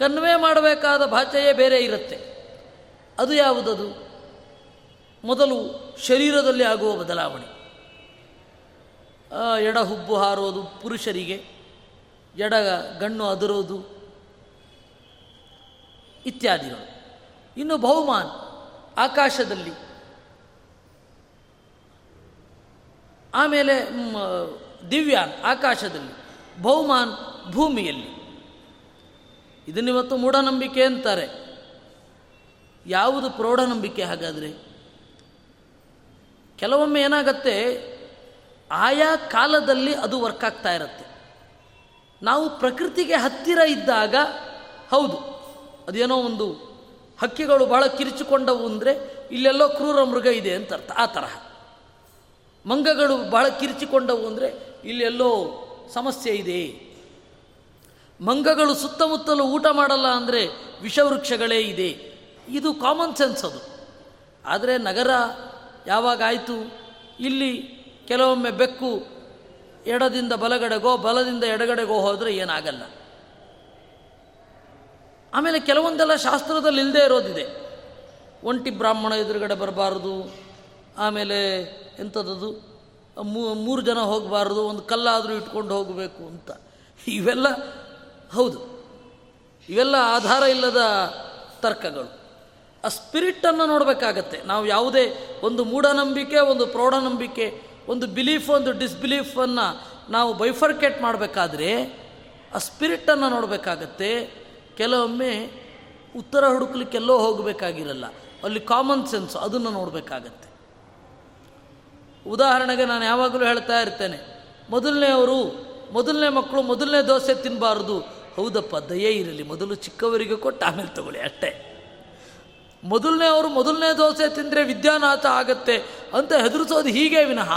ಕನ್ವೆ ಮಾಡಬೇಕಾದ ಭಾಷೆಯೇ ಬೇರೆ ಇರುತ್ತೆ. ಅದು ಯಾವುದದು? ಮೊದಲು ಶರೀರದಲ್ಲಿ ಆಗುವ ಬದಲಾವಣೆ. ಎಡ ಹುಬ್ಬು ಹಾರೋದು ಪುರುಷರಿಗೆ, ಎಡ ಗಣ್ಣು ಅದರೋದು ಇತ್ಯಾದಿಗಳು. ಇನ್ನು ಭೌಮಾನ, ಆಕಾಶದಲ್ಲಿ. ಆಮೇಲೆ ದಿವ್ಯಾನ್, ಆಕಾಶದಲ್ಲಿ. ಭೌಮಾನ್, ಭೂಮಿಯಲ್ಲಿ. ಇದನ್ನಿವತ್ತು ಮೂಢನಂಬಿಕೆ ಅಂತಾರೆ. ಯಾವುದು ಪ್ರೌಢನಂಬಿಕೆ? ಹಾಗಾದರೆ ಕೆಲವೊಮ್ಮೆ ಏನಾಗತ್ತೆ, ಆಯಾ ಕಾಲದಲ್ಲಿ ಅದು ವರ್ಕ್ ಆಗ್ತಾ ಇರುತ್ತೆ. ನಾವು ಪ್ರಕೃತಿಗೆ ಹತ್ತಿರ ಇದ್ದಾಗ ಹೌದು, ಅದೇನೋ ಒಂದು ಹಕ್ಕಿಗಳು ಬಹಳ ಕಿರಿಚಿಕೊಂಡವು ಅಂದರೆ ಇಲ್ಲೆಲ್ಲೋ ಕ್ರೂರ ಮೃಗ ಇದೆ ಅಂತ ಅರ್ಥ. ಆ ತರಹ ಮಂಗಗಳು ಬಹಳ ಕಿರಿಚಿಕೊಂಡವು ಅಂದರೆ ಇಲ್ಲೆಲ್ಲೋ ಸಮಸ್ಯೆ ಇದೆ. ಮಂಗಗಳು ಸುತ್ತಮುತ್ತಲೂ ಊಟ ಮಾಡಲ್ಲ ಅಂದರೆ ವಿಷವೃಕ್ಷಗಳೇ ಇದೆ. ಇದು ಕಾಮನ್ ಸೆನ್ಸ್ ಅದು. ಆದರೆ ನಗರ ಯಾವಾಗಾಯಿತು? ಇಲ್ಲಿ ಕೆಲವೊಮ್ಮೆ ಬೆಕ್ಕು ಎಡದಿಂದ ಬಲಗಡೆಗೋ ಬಲದಿಂದ ಎಡಗಡೆಗೋ ಹೋದರೆ ಏನಾಗಲ್ಲ. ಆಮೇಲೆ ಕೆಲವೊಂದೆಲ್ಲ ಶಾಸ್ತ್ರದಲ್ಲಿ ಇಲ್ಲದೆ ಇರೋದಿದೆ. ಒಂಟಿ ಬ್ರಾಹ್ಮಣ ಎದುರುಗಡೆ ಬರಬಾರ್ದು, ಆಮೇಲೆ ಎಂಥದ್ದು ಮೂರು ಜನ ಹೋಗಬಾರ್ದು, ಒಂದು ಕಲ್ಲಾದರೂ ಇಟ್ಕೊಂಡು ಹೋಗಬೇಕು ಅಂತ. ಇವೆಲ್ಲ ಹೌದು, ಇವೆಲ್ಲ ಆಧಾರ ಇಲ್ಲದ ತರ್ಕಗಳು. ಆ ಸ್ಪಿರಿಟನ್ನು ನೋಡಬೇಕಾಗತ್ತೆ ನಾವು. ಯಾವುದೇ ಒಂದು ಮೂಢನಂಬಿಕೆ, ಒಂದು ಪ್ರೌಢನಂಬಿಕೆ, ಒಂದು ಬಿಲೀಫ್, ಒಂದು ಡಿಸ್ಬಿಲೀಫನ್ನು ನಾವು ಬೈಫರ್ಕೇಟ್ ಮಾಡಬೇಕಾದ್ರೆ ಆ ಸ್ಪಿರಿಟನ್ನು ನೋಡಬೇಕಾಗತ್ತೆ. ಕೆಲವೊಮ್ಮೆ ಉತ್ತರ ಹುಡುಕಲಿಕ್ಕೆಲ್ಲೋ ಹೋಗಬೇಕಾಗಿರಲ್ಲ, ಅಲ್ಲಿ ಕಾಮನ್ ಸೆನ್ಸ್ ಅದನ್ನು ನೋಡಬೇಕಾಗತ್ತೆ. ಉದಾಹರಣೆಗೆ ನಾನು ಯಾವಾಗಲೂ ಹೇಳ್ತಾ ಇರ್ತೇನೆ, ಮೊದಲನೆಯವರು ಮೊದಲನೇ ಮಕ್ಕಳು ಮೊದಲನೇ ದೋಸೆ ತಿನ್ನಬಾರ್ದು. ಹೌದಪ್ಪ, ದಯೆ ಇರಲಿ, ಮೊದಲು ಚಿಕ್ಕವರಿಗೆ ಕೊಟ್ಟು ಆಮೇಲೆ ತಗೊಳ್ಳಿ ಅಷ್ಟೇ. ಮೊದಲನೇ ಅವರು ಮೊದಲನೇ ದೋಸೆ ತಿಂದರೆ ವಿದ್ಯಾನಾಥ ಆಗತ್ತೆ ಅಂತ ಹೆದರಿಸೋದು ಹೀಗೆ ವಿನಃ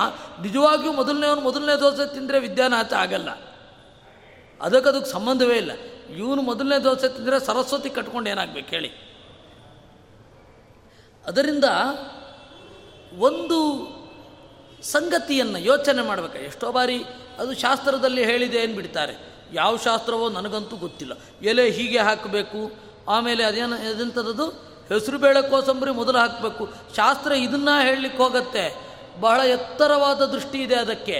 ನಿಜವಾಗಿಯೂ ಮೊದಲನೇವ್ರು ಮೊದಲನೇ ದೋಸೆ ತಿಂದರೆ ವಿದ್ಯಾನಾಥ ಆಗಲ್ಲ. ಅದಕ್ಕದಕ್ಕೆ ಸಂಬಂಧವೇ ಇಲ್ಲ. ಇವನು ಮೊದಲನೇ ದೋಸೆ ತಿಂದರೆ ಸರಸ್ವತಿ ಕಟ್ಕೊಂಡು ಏನಾಗಬೇಕು ಹೇಳಿ. ಅದರಿಂದ ಒಂದು ಸಂಗತಿಯನ್ನು ಯೋಚನೆ ಮಾಡಬೇಕು. ಎಷ್ಟೋ ಬಾರಿ ಅದು ಶಾಸ್ತ್ರದಲ್ಲಿ ಹೇಳಿದೆ ಅಂದ್ಬಿಡ್ತಾರೆ. ಯಾವ ಶಾಸ್ತ್ರವೋ ನನಗಂತೂ ಗೊತ್ತಿಲ್ಲ. ಎಲೆ ಹೀಗೆ ಹಾಕಬೇಕು, ಆಮೇಲೆ ಅದೇನು ಎಂಥದ್ದು ಹೆಸರು ಬೇಳೆ ಕೋಸಂಬರಿ ಮೊದಲು ಹಾಕಬೇಕು. ಶಾಸ್ತ್ರ ಇದನ್ನು ಹೇಳಲಿಕ್ಕೆ ಹೋಗುತ್ತೆ. ಬಹಳ ಎತ್ತರವಾದ ದೃಷ್ಟಿ ಇದೆ ಅದಕ್ಕೆ.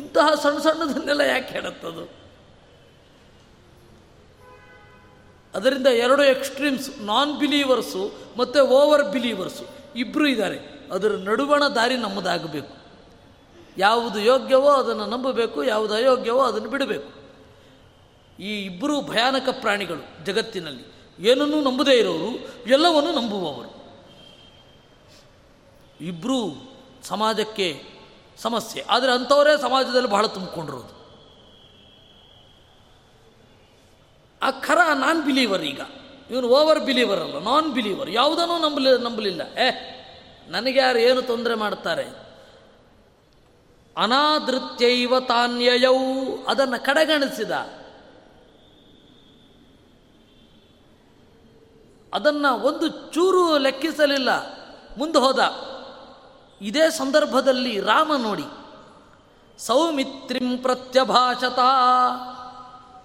ಇಂತಹ ಸಣ್ಣ ಸಣ್ಣದನ್ನೆಲ್ಲ ಯಾಕೆ ಹೇಳುತ್ತದು? ಅದರಿಂದ ಎರಡು ಎಕ್ಸ್ಟ್ರೀಮ್ಸ್, ನಾನ್ ಬಿಲೀವರ್ಸು ಮತ್ತು ಓವರ್ ಬಿಲೀವರ್ಸು ಇಬ್ಬರು ಇದ್ದಾರೆ. ಅದರ ನಡುವಣ ದಾರಿ ನಮ್ಮದಾಗಬೇಕು. ಯಾವುದು ಯೋಗ್ಯವೋ ಅದನ್ನು ನಂಬಬೇಕು, ಯಾವುದು ಅಯೋಗ್ಯವೋ ಅದನ್ನು ಬಿಡಬೇಕು. ಈ ಇಬ್ಬರು ಭಯಾನಕ ಪ್ರಾಣಿಗಳು ಜಗತ್ತಿನಲ್ಲಿ. ಏನನ್ನೂ ನಂಬದೇ ಇರೋರು, ಎಲ್ಲವನ್ನೂ ನಂಬುವವರು. ಇಬ್ಬರೂ ಸಮಾಜಕ್ಕೆ ಸಮಸ್ಯೆ. ಆದರೆ ಅಂಥವರೇ ಸಮಾಜದಲ್ಲಿ ಬಹಳ ತುಂಬಿಕೊಂಡಿರೋದು. ಆ ಖರ ನಾನ್ ಬಿಲೀವರ್ ಈಗ. ಇವನು ಓವರ್ ಬಿಲೀವರ್ ಅಲ್ಲ, ನಾನ್ ಬಿಲೀವರ್. ಯಾವುದನ್ನೂ ನಂಬಲಿ ನಂಬಲಿಲ್ಲ ಏ ನನಗ್ಯಾರು ಏನು ತೊಂದರೆ ಮಾಡ್ತಾರೆ. ಅನಾದೃತ್ಯೈವ ತಾನ್ಯಯೌ, ಅದನ್ನು ಕಡೆಗಣಿಸಿದ, ಅದನ್ನು ಒಂದು ಚೂರು ಲೆಕ್ಕಿಸಲಿಲ್ಲ, ಮುಂದೆ ಹೋದ. ಇದೇ ಸಂದರ್ಭದಲ್ಲಿ ರಾಮ ನೋಡಿ, ಸೌಮಿತ್ರಿಂ ಪ್ರತ್ಯಭಾಷತ,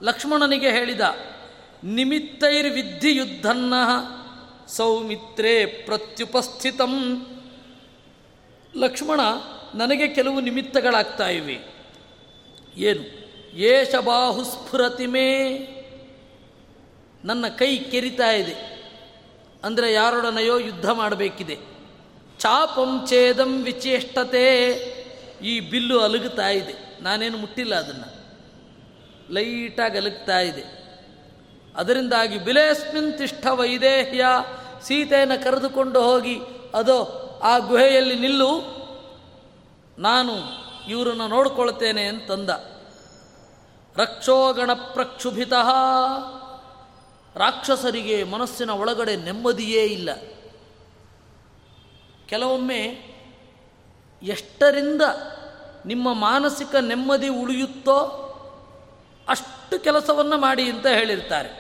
ಲಕ್ಷ್ಮಣನಿಗೆ ಹೇಳಿದ, ನಿಮಿತ್ತೈರ್ವಿದ್ಧಿ ಯುದ್ಧನ್ನ ಸೌಮಿತ್ರೇ ಪ್ರತ್ಯುಪಸ್ಥಿತಂ. ಲಕ್ಷ್ಮಣ, ನನಗೆ ಕೆಲವು ನಿಮಿತ್ತಗಳಾಗ್ತಾ ಇವೆ. ಏನು? ಏಷ ಬಾಹುಸ್ಫುರತಿಮೇ, ನನ್ನ ಕೈ ಕೆರಿತಾ ಇದೆ. ಅಂದರೆ ಯಾರೊಡನೆಯೋ ಯುದ್ಧ ಮಾಡಬೇಕಿದೆ. ಚಾಪಂ ಛೇದಂ ವಿಚೇಷ್ಟತೆ. ಈ ಬಿಲ್ಲು ಅಲುಗುತ್ತಾ ಇದೆ, ನಾನೇನು ಮುಟ್ಟಿಲ್ಲ, ಅದನ್ನು ಲೈಟಾಗಿ ಅಲುಗ್ತಾ ಇದೆ. ಅದರಿಂದಾಗಿ ಬಿಲೇಸ್ಮಿನ್ ತಿಷ್ಠ ವೈದೇಹ್ಯ, ಸೀತೆಯನ್ನು ಕರೆದುಕೊಂಡು ಹೋಗಿ ಅದೋ ಆ ಗುಹೆಯಲ್ಲಿ ನಿಲ್ಲು, ನಾನು ಇವರನ್ನು ನೋಡ್ಕೊಳ್ತೇನೆ ಅಂತಂದ. ರಕ್ಷೋಗಣ ಪ್ರಕ್ಷುಭಿತ, ರಾಕ್ಷಸರಿಗೆ ಮನಸ್ಸಿನ ಒಳಗಡೆ ನೆಮ್ಮದಿಯೇ ಇಲ್ಲ. ಕೆಲವೊಮ್ಮೆ ಎಷ್ಟರಿಂದ ನಿಮ್ಮ ಮಾನಸಿಕ ನೆಮ್ಮದಿ ಉಳಿಯುತ್ತೋ ಅಷ್ಟು ಕೆಲಸವನ್ನು ಮಾಡಿ ಅಂತ ಹೇಳಿರ್ತಾರೆ.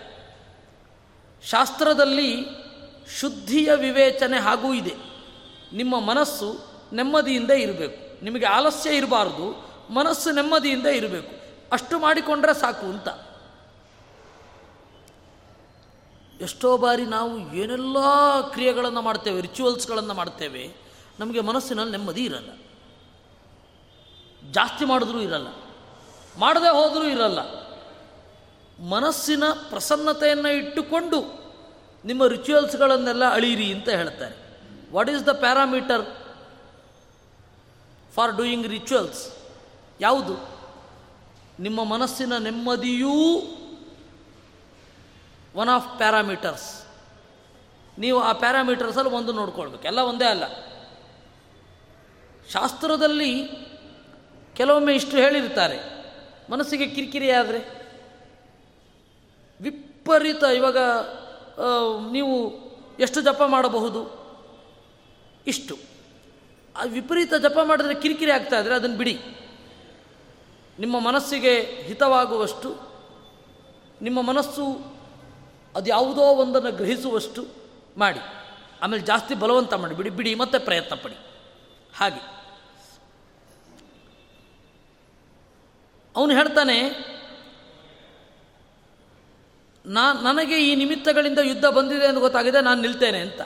ಶಾಸ್ತ್ರದಲ್ಲಿ ಶುದ್ಧಿಯ ವಿವೇಚನೆ ಹಾಗೂ ಇದೆ. ನಿಮ್ಮ ಮನಸ್ಸು ನೆಮ್ಮದಿಯಿಂದ ಇರಬೇಕು, ನಿಮಗೆ ಆಲಸ್ಯ ಇರಬಾರ್ದು, ಮನಸ್ಸು ನೆಮ್ಮದಿಯಿಂದ ಇರಬೇಕು, ಅಷ್ಟು ಮಾಡಿಕೊಂಡ್ರೆ ಸಾಕು ಅಂತ. ಎಷ್ಟೋ ಬಾರಿ ನಾವು ಏನೆಲ್ಲ ಕ್ರಿಯೆಗಳನ್ನು ಮಾಡ್ತೇವೆ, ರಿಚುವಲ್ಸ್ಗಳನ್ನು ಮಾಡ್ತೇವೆ, ನಮಗೆ ಮನಸ್ಸಿನಲ್ಲಿ ನೆಮ್ಮದಿ ಇರಲ್ಲ. ಜಾಸ್ತಿ ಮಾಡಿದ್ರೂ ಇರಲ್ಲ, ಮಾಡದೆ ಹೋದರೂ ಇರಲ್ಲ. ಮನಸ್ಸಿನ ಪ್ರಸನ್ನತೆಯನ್ನು ಇಟ್ಟುಕೊಂಡು ನಿಮ್ಮ ರಿಚುವಲ್ಸ್ಗಳನ್ನೆಲ್ಲ ಅಳೀರಿ ಅಂತ ಹೇಳ್ತಾರೆ. What is the parameter for doing rituals? ಯಾವುದು? ನಿಮ್ಮ ಮನಸ್ಸಿನ ನೆಮ್ಮದಿಯೂ ಒನ್ ಆಫ್ ಪ್ಯಾರಾಮೀಟರ್ಸ್. ನೀವು ಆ ಪ್ಯಾರಾಮೀಟರ್ಸಲ್ಲಿ ಒಂದು ನೋಡ್ಕೊಳ್ಬೇಕು, ಎಲ್ಲ ಒಂದೇ ಅಲ್ಲ. ಶಾಸ್ತ್ರದಲ್ಲಿ ಕೆಲವೊಮ್ಮೆ ಇಷ್ಟು ಹೇಳಿರ್ತಾರೆ, ಮನಸ್ಸಿಗೆ ಕಿರಿಕಿರಿ ಆದರೆ ವಿಪರೀತ, ಇವಾಗ ನೀವು ಎಷ್ಟು ಜಪ ಮಾಡಬಹುದು ಇಷ್ಟು, ಆ ವಿಪರೀತ ಜಪ ಮಾಡಿದ್ರೆ ಕಿರಿಕಿರಿ ಆಗ್ತಾ ಇದ್ದರೆ ಅದನ್ನು ಬಿಡಿ. ನಿಮ್ಮ ಮನಸ್ಸಿಗೆ ಹಿತವಾಗುವಷ್ಟು, ನಿಮ್ಮ ಮನಸ್ಸು ಅದು ಯಾವುದೋ ಒಂದನ್ನು ಗ್ರಹಿಸುವಷ್ಟು ಮಾಡಿ. ಆಮೇಲೆ ಜಾಸ್ತಿ ಬಲವಂತ ಮಾಡಿಬಿಡಿ, ಬಿಡಿ, ಮತ್ತೆ ಪ್ರಯತ್ನ ಪಡಿ. ಹಾಗೆ ಅವನು ಹೇಳ್ತಾನೆ, ನಾ ನನಗೆ ಈ ನಿಮಿತ್ತಗಳಿಂದ ಯುದ್ಧ ಬಂದಿದೆ ಎಂದು ಗೊತ್ತಾಗಿದೆ, ನಾನು ನಿಲ್ತೇನೆ ಅಂತ.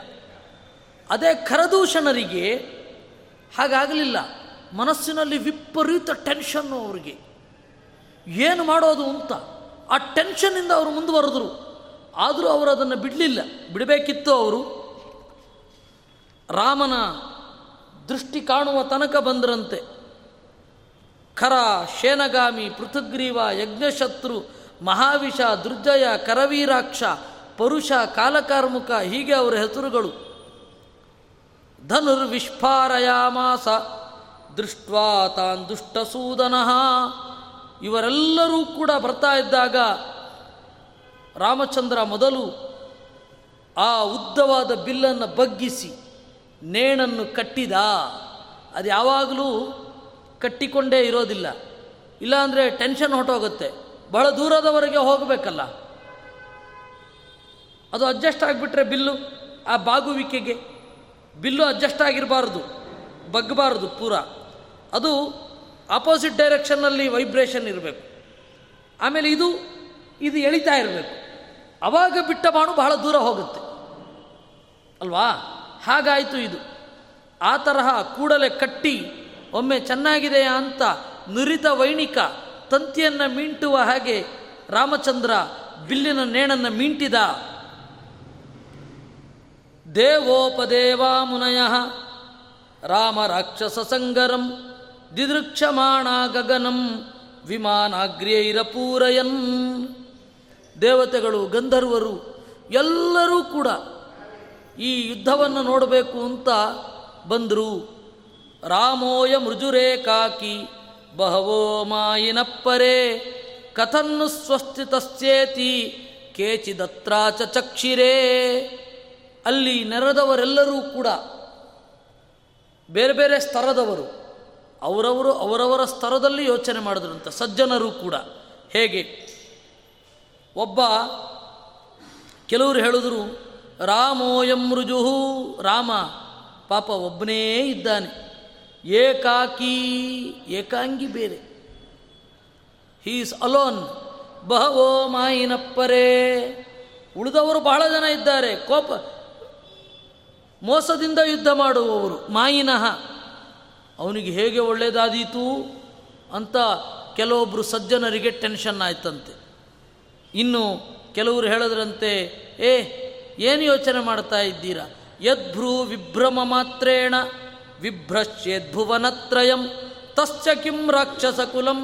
ಅದೇ ಖರದೂಷಣರಿಗೆ ಹಾಗಾಗಲಿಲ್ಲ, ಮನಸ್ಸಿನಲ್ಲಿ ವಿಪರೀತ ಟೆನ್ಷನ್ನು ಅವರಿಗೆ, ಏನು ಮಾಡೋದು ಅಂತ. ಆ ಟೆನ್ಷನ್ನಿಂದ ಅವರು ಮುಂದುವರೆದರು, ಆದರೂ ಅವರು ಅದನ್ನು ಬಿಡಲಿಲ್ಲ, ಬಿಡಬೇಕಿತ್ತು ಅವರು. ರಾಮನ ದೃಷ್ಟಿ ಕಾಣುವ ತನಕ ಬಂದರಂತೆ. ಖರ, ಶೇನಗಾಮಿ, ಪೃಥುಗ್ರೀವ, ಯಜ್ಞಶತ್ರು, ಮಹಾವಿಷ, ದುರ್ಜಯ, ಕರವೀರಾಕ್ಷ, ಪರುಷ, ಕಾಲಕಾರ್ಮುಕ, ಹೀಗೆ ಅವರ ಹೆಸರುಗಳು. ಧನುರ್ವಿಷ್ಫಾರಯಾಮಾಸ ದೃಷ್ಟ್ವಾ ತಾನ್ ದುಷ್ಟಸೂದನಃ. ಇವರೆಲ್ಲರೂ ಕೂಡ ಬರ್ತಾ ಇದ್ದಾಗ ರಾಮಚಂದ್ರ ಮೊದಲು ಆ ಉದ್ದವಾದ ಬಿಲ್ಲನ್ನು ಬಗ್ಗಿಸಿ ನೇಣನ್ನು ಕಟ್ಟಿದ. ಅದು ಯಾವಾಗಲೂ ಕಟ್ಟಿಕೊಂಡೇ ಇರೋದಿಲ್ಲ, ಇಲ್ಲಾಂದರೆ ಟೆನ್ಷನ್ ಹೊಟ್ಟೋಗುತ್ತೆ, ಬಹಳ ದೂರದವರೆಗೆ ಹೋಗಬೇಕಲ್ಲ. ಅದು ಅಡ್ಜಸ್ಟ್ ಆಗಿಬಿಟ್ರೆ ಬಿಲ್ಲು ಆ ಬಾಗುವಿಕೆಗೆ, ಬಿಲ್ಲು ಅಡ್ಜಸ್ಟ್ ಆಗಿರಬಾರ್ದು, ಬಗ್ಗಬಾರ್ದು ಪೂರ, ಅದು ಆಪೋಸಿಟ್ ಡೈರೆಕ್ಷನ್ನಲ್ಲಿ ವೈಬ್ರೇಷನ್ ಇರಬೇಕು. ಆಮೇಲೆ ಇದು ಇದು ಎಳಿತಾ ಇರಬೇಕು, ಆವಾಗ ಬಿಟ್ಟ ಬಾಣು ಬಹಳ ದೂರ ಹೋಗುತ್ತೆ ಅಲ್ವಾ. ಹಾಗಾಯಿತು ಇದು. ಆ ತರಹ ಕೂಡಲೇ ಕಟ್ಟಿ ಒಮ್ಮೆ ಚೆನ್ನಾಗಿದೆಯಾ ಅಂತ ನುರಿತ ವೈಣಿಕ ತಂತಿಯನ್ನು ಮೀಂಟುವ ಹಾಗೆ ರಾಮಚಂದ್ರ ಬಿಲ್ಲಿನ ನೇಣನ್ನು ಮೀಂಟಿದ. ದೇವೋಪದೇವಾ ಮುನಯಃ ರಾಮ ರಾಕ್ಷಸ ಸಂಗರಂ ದಿದೃಕ್ಷಮಾಣ ಗಗನಂ ವಿಮಾನಾಗ್ರ್ಯೈರಪೂರಯನ್. ದೇವತೆಗಳು, ಗಂಧರ್ವರು ಎಲ್ಲರೂ ಕೂಡ ಈ ಯುದ್ಧವನ್ನು ನೋಡಬೇಕು ಅಂತ ಬಂದರು. ರಾಮೋಯ ಮೃಜುರೇಕಾಕಿ ಬಹವೋ ಮಾಯಿನಪ್ಪರೆ ಕಥನ್ನು ಸ್ವಸ್ಥಿತಸ್ಯೇತಿ ಕೇಚಿದತ್ರಾಚ ಚಕ್ಷಿರೇ. ಅಲ್ಲಿ ನೆರೆದವರೆಲ್ಲರೂ ಕೂಡ ಬೇರೆ ಬೇರೆ ಸ್ತರದವರು, ಅವರವರು ಅವರವರ ಸ್ತರದಲ್ಲಿ ಯೋಚನೆ ಮಾಡಿದ್ರಂತೆ. ಸಜ್ಜನರು ಕೂಡ ಹೇಗೆ ಒಬ್ಬ, ಕೆಲವರು ಹೇಳಿದರು ರಾಮೋಯಂ ಋಜುಃ, ರಾಮ ಪಾಪ ಒಬ್ಬನೇ ಇದ್ದಾನೆ. ಏಕಾಕಿ, ಏಕಾಂಗಿ ಬೇರೆ, ಹೀ ಈಸ್ ಅಲೋನ್. ಬಹವೋ ಮಾಯಿನಪ್ಪರೇ, ಉಳಿದವರು ಬಹಳ ಜನ ಇದ್ದಾರೆ, ಕೋಪ ಮೋಸದಿಂದ ಯುದ್ಧ ಮಾಡುವವರು. ಮಾಯಿನಃ, ಅವನಿಗೆ ಹೇಗೆ ಒಳ್ಳೆಯದಾದೀತು ಅಂತ ಕೆಲವೊಬ್ಬರು ಸಜ್ಜನರಿಗೆ ಟೆನ್ಷನ್ ಆಯ್ತಂತೆ. ಇನ್ನು ಕೆಲವರು ಹೇಳಿದ್ರಂತೆ, ಏ ಏನು ಯೋಚನೆ ಮಾಡ್ತಾ ಇದ್ದೀರಾ, ಯದ್ಭ್ರೂ ವಿಭ್ರಮ ಮಾತ್ರೇಣ ವಿಭ್ರಶ್ಯೇದ್ಭುವನತ್ರಯಂ ತಶ್ಚ ಕಿಂ ರಾಕ್ಷಸಕುಲಂ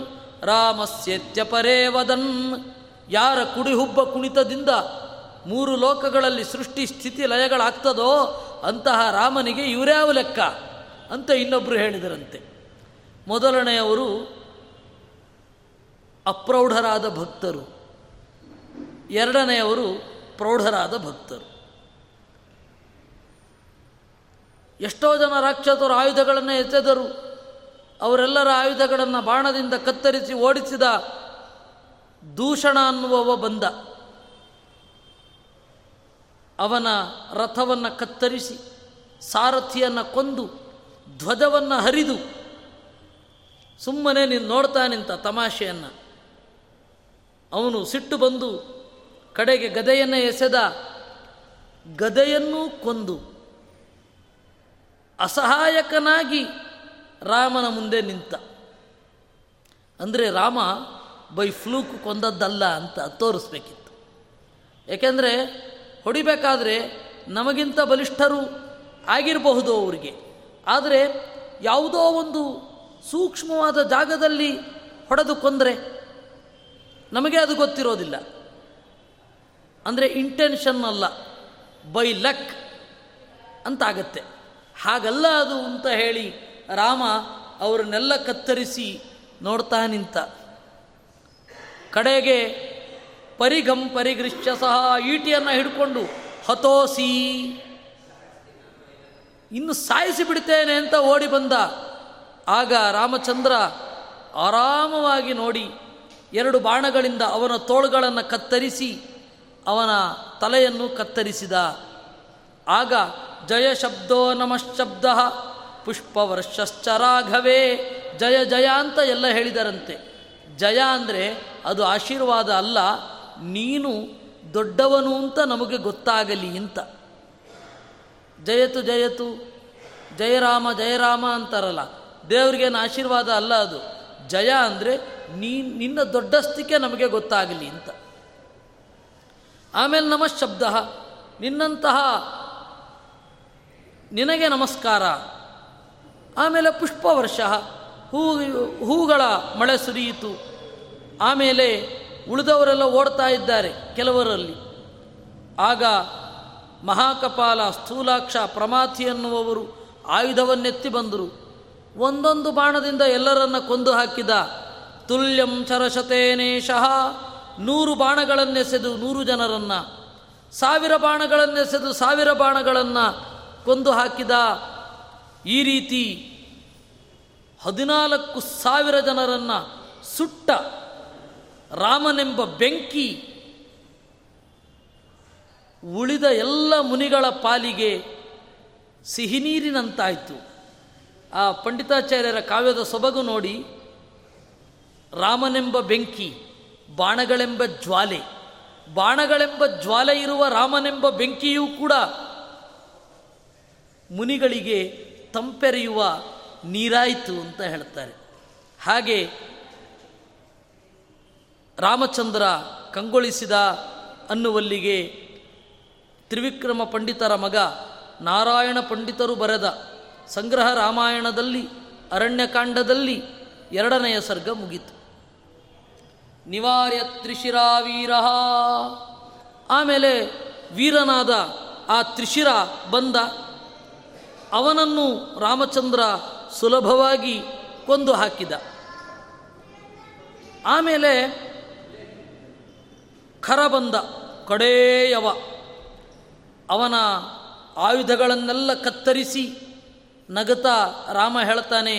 ರಾಮಸ್ಯೇತ್ಯಪರೇ ವದನ್. ಯಾರ ಕುಡಿಹುಬ್ಬ ಕುಣಿತದಿಂದ ಮೂರು ಲೋಕಗಳಲ್ಲಿ ಸೃಷ್ಟಿ ಸ್ಥಿತಿ ಲಯಗಳಾಗ್ತದೋ ಅಂತಹ ರಾಮನಿಗೆ ಇವರ್ಯಾವ ಲೆಕ್ಕ ಅಂತ ಇನ್ನೊಬ್ಬರು ಹೇಳಿದರಂತೆ. ಮೊದಲನೆಯವರು ಅಪ್ರೌಢರಾದ ಭಕ್ತರು, ಎರಡನೆಯವರು ಪ್ರೌಢರಾದ ಭಕ್ತರು. ಎಷ್ಟೋ ಜನ ರಾಕ್ಷಸರು ಆಯುಧಗಳನ್ನು ಎಸೆದರು, ಅವರೆಲ್ಲರ ಆಯುಧಗಳನ್ನು ಬಾಣದಿಂದ ಕತ್ತರಿಸಿ ಓಡಿಸಿದ ದೂಷಣ ಅನ್ನುವವ ಬಂದ. ಅವನ ರಥವನ್ನು ಕತ್ತರಿಸಿ, ಸಾರಥಿಯನ್ನು ಕೊಂದು, ಧ್ವಜವನ್ನು ಹರಿದು ಸುಮ್ಮನೆ ನೀನು ನೋಡ್ತಾ ನಿಂತ ತಮಾಷೆಯನ್ನು. ಅವನು ಸಿಟ್ಟು ಬಂದು ಕಡೆಗೆ ಗದೆಯನ್ನು ಎಸೆದ, ಗದೆಯನ್ನೂ ಕೊಂದು ಅಸಹಾಯಕನಾಗಿ ರಾಮನ ಮುಂದೆ ನಿಂತ. ಅಂದರೆ ರಾಮ ಬೈ ಫ್ಲೂಕ್ ಕೊಂದದ್ದಲ್ಲ ಅಂತ ತೋರಿಸ್ಬೇಕಿತ್ತು. ಏಕೆಂದರೆ ಹೊಡಿಬೇಕಾದ್ರೆ ನಮಗಿಂತ ಬಲಿಷ್ಠರು ಆಗಿರಬಹುದು ಅವರಿಗೆ, ಆದರೆ ಯಾವುದೋ ಒಂದು ಸೂಕ್ಷ್ಮವಾದ ಜಾಗದಲ್ಲಿ ಹೊಡೆದು ಕೊಂದರೆ ನಮಗೆ ಅದು ಗೊತ್ತಿರೋದಿಲ್ಲ. ಅಂದರೆ ಇಂಟೆನ್ಷನ್ ಅಲ್ಲ, ಬೈ ಲಕ್ ಅಂತಾಗತ್ತೆ. ಹಾಗಲ್ಲ ಅದು ಅಂತ ಹೇಳಿ ರಾಮ ಅವರನ್ನೆಲ್ಲ ಕತ್ತರಿಸಿ ನೋಡ್ತಾ ನಿಂತ. ಕಡೆಗೆ ಪರಿಗಂ ಪರಿಗೃಶ್ಯ ಸಹ ಈಟಿಯನ್ನು ಹಿಡ್ಕೊಂಡು ಹತೋಸಿ, ಇನ್ನು ಸಾಯಿಸಿ ಬಿಡ್ತೇನೆ ಅಂತ ಓಡಿ ಬಂದ. ಆಗ ರಾಮಚಂದ್ರ ಆರಾಮವಾಗಿ ನೋಡಿ ಎರಡು ಬಾಣಗಳಿಂದ ಅವನ ತೋಳುಗಳನ್ನು ಕತ್ತರಿಸಿ ಅವನ ತಲೆಯನ್ನು ಕತ್ತರಿಸಿದ. ಆಗ ಜಯ ಶಬ್ದೋ ನಮಶ್ಶಬ್ದ ಪುಷ್ಪವರ್ಷಶ್ಚ ರಾಘವೇ ಜಯ ಜಯ ಅಂತ ಎಲ್ಲ ಹೇಳಿದರಂತೆ. ಜಯ ಅಂದರೆ ಅದು ಆಶೀರ್ವಾದ ಅಲ್ಲ, ನೀನು ದೊಡ್ಡವನು ಅಂತ ನಮಗೆ ಗೊತ್ತಾಗಲಿ ಅಂತ. ಜಯತು ಜಯತು ಜಯರಾಮ ಜಯರಾಮ ಅಂತಾರಲ್ಲ, ದೇವರಿಗೇನು ಆಶೀರ್ವಾದ ಅಲ್ಲ ಅದು. ಜಯ ಅಂದರೆ ನೀ ನಿನ್ನ ದೊಡ್ಡಸ್ತಿಕೆ ನಮಗೆ ಗೊತ್ತಾಗಲಿ ಅಂತ. ಆಮೇಲೆ ನಮಃಶಬ್ದ, ನಿನ್ನಂತಹ ನಿನಗೆ ನಮಸ್ಕಾರ. ಆಮೇಲೆ ಪುಷ್ಪವರ್ಷ, ಹೂ ಹೂಗಳ ಮಳೆ ಸುರಿಯಿತು. ಆಮೇಲೆ ಉಳಿದವರೆಲ್ಲ ಓಡ್ತಾ ಇದ್ದಾರೆ ಕೆಲವರಲ್ಲಿ. ಆಗ ಮಹಾಕಪಾಲ, ಸ್ಥೂಲಾಕ್ಷ, ಪ್ರಮಾಥಿ ಎನ್ನುವವರು ಆಯುಧವನ್ನೆತ್ತಿ ಬಂದರು. ಒಂದೊಂದು ಬಾಣದಿಂದ ಎಲ್ಲರನ್ನ ಕೊಂದು ಹಾಕಿದ. ತುಲ್ಯಂ ಚರಶತೇನೇಶಃ, ನೂರು ಬಾಣಗಳನ್ನೆಸೆದು ನೂರು ಜನರನ್ನು, ಸಾವಿರ ಬಾಣಗಳನ್ನೆಸೆದು ಸಾವಿರ ಬಾಣಗಳನ್ನು ಕೊಂದು ಹಾಕಿದ. ಈ ರೀತಿ ಹದಿನಾಲ್ಕು ಸಾವಿರ ಜನರನ್ನು ಸುಟ್ಟ ರಾಮನೆಂಬ ಬೆಂಕಿ ಉಳಿದ ಎಲ್ಲ ಮುನಿಗಳ ಪಾಲಿಗೆ ಸಿಹಿನೀರಿನಂತಾಯಿತು. ಆ ಪಂಡಿತಾಚಾರ್ಯರ ಕಾವ್ಯದ ಸೊಬಗು ನೋಡಿ, ರಾಮನೆಂಬ ಬೆಂಕಿ, ಬಾಣಗಳೆಂಬ ಜ್ವಾಲೆ, ಬಾಣಗಳೆಂಬ ಜ್ವಾಲೆ ಇರುವ ರಾಮನೆಂಬ ಬೆಂಕಿಯೂ ಕೂಡ ಮುನಿಗಳಿಗೆ ತಂಪೆರೆಯುವ ನೀರಾಯಿತು ಅಂತ ಹೇಳ್ತಾರೆ. ಹಾಗೆ ರಾಮಚಂದ್ರ ಕಂಗೊಳಿಸಿದ ಅನ್ನುವಲ್ಲಿಗೆ ತ್ರಿವಿಕ್ರಮ ಪಂಡಿತರ ಮಗ ನಾರಾಯಣ ಪಂಡಿತರು ಬರೆದ ಸಂಗ್ರಹ ರಾಮಾಯಣದಲ್ಲಿ ಅರಣ್ಯಕಾಂಡದಲ್ಲಿ ಎರಡನೆಯ ಸರ್ಗ ಮುಗಿತು. ನಿವಾರ್ಯ ತ್ರಿಶಿರಾ ವೀರ. ಆಮೇಲೆ ವೀರನಾದ ಆ ತ್ರಿಶಿರ ಬಂದ, ಅವನನ್ನು ರಾಮಚಂದ್ರ ಸುಲಭವಾಗಿ ಕೊಂದು ಹಾಕಿದ. ಆಮೇಲೆ ಖರ ಬಂದ, ಕಡೆಯವ. ಅವನ ಆಯುಧಗಳನ್ನೆಲ್ಲ ಕತ್ತರಿಸಿ ನಗತಾ ರಾಮ ಹೇಳ್ತಾನೆ,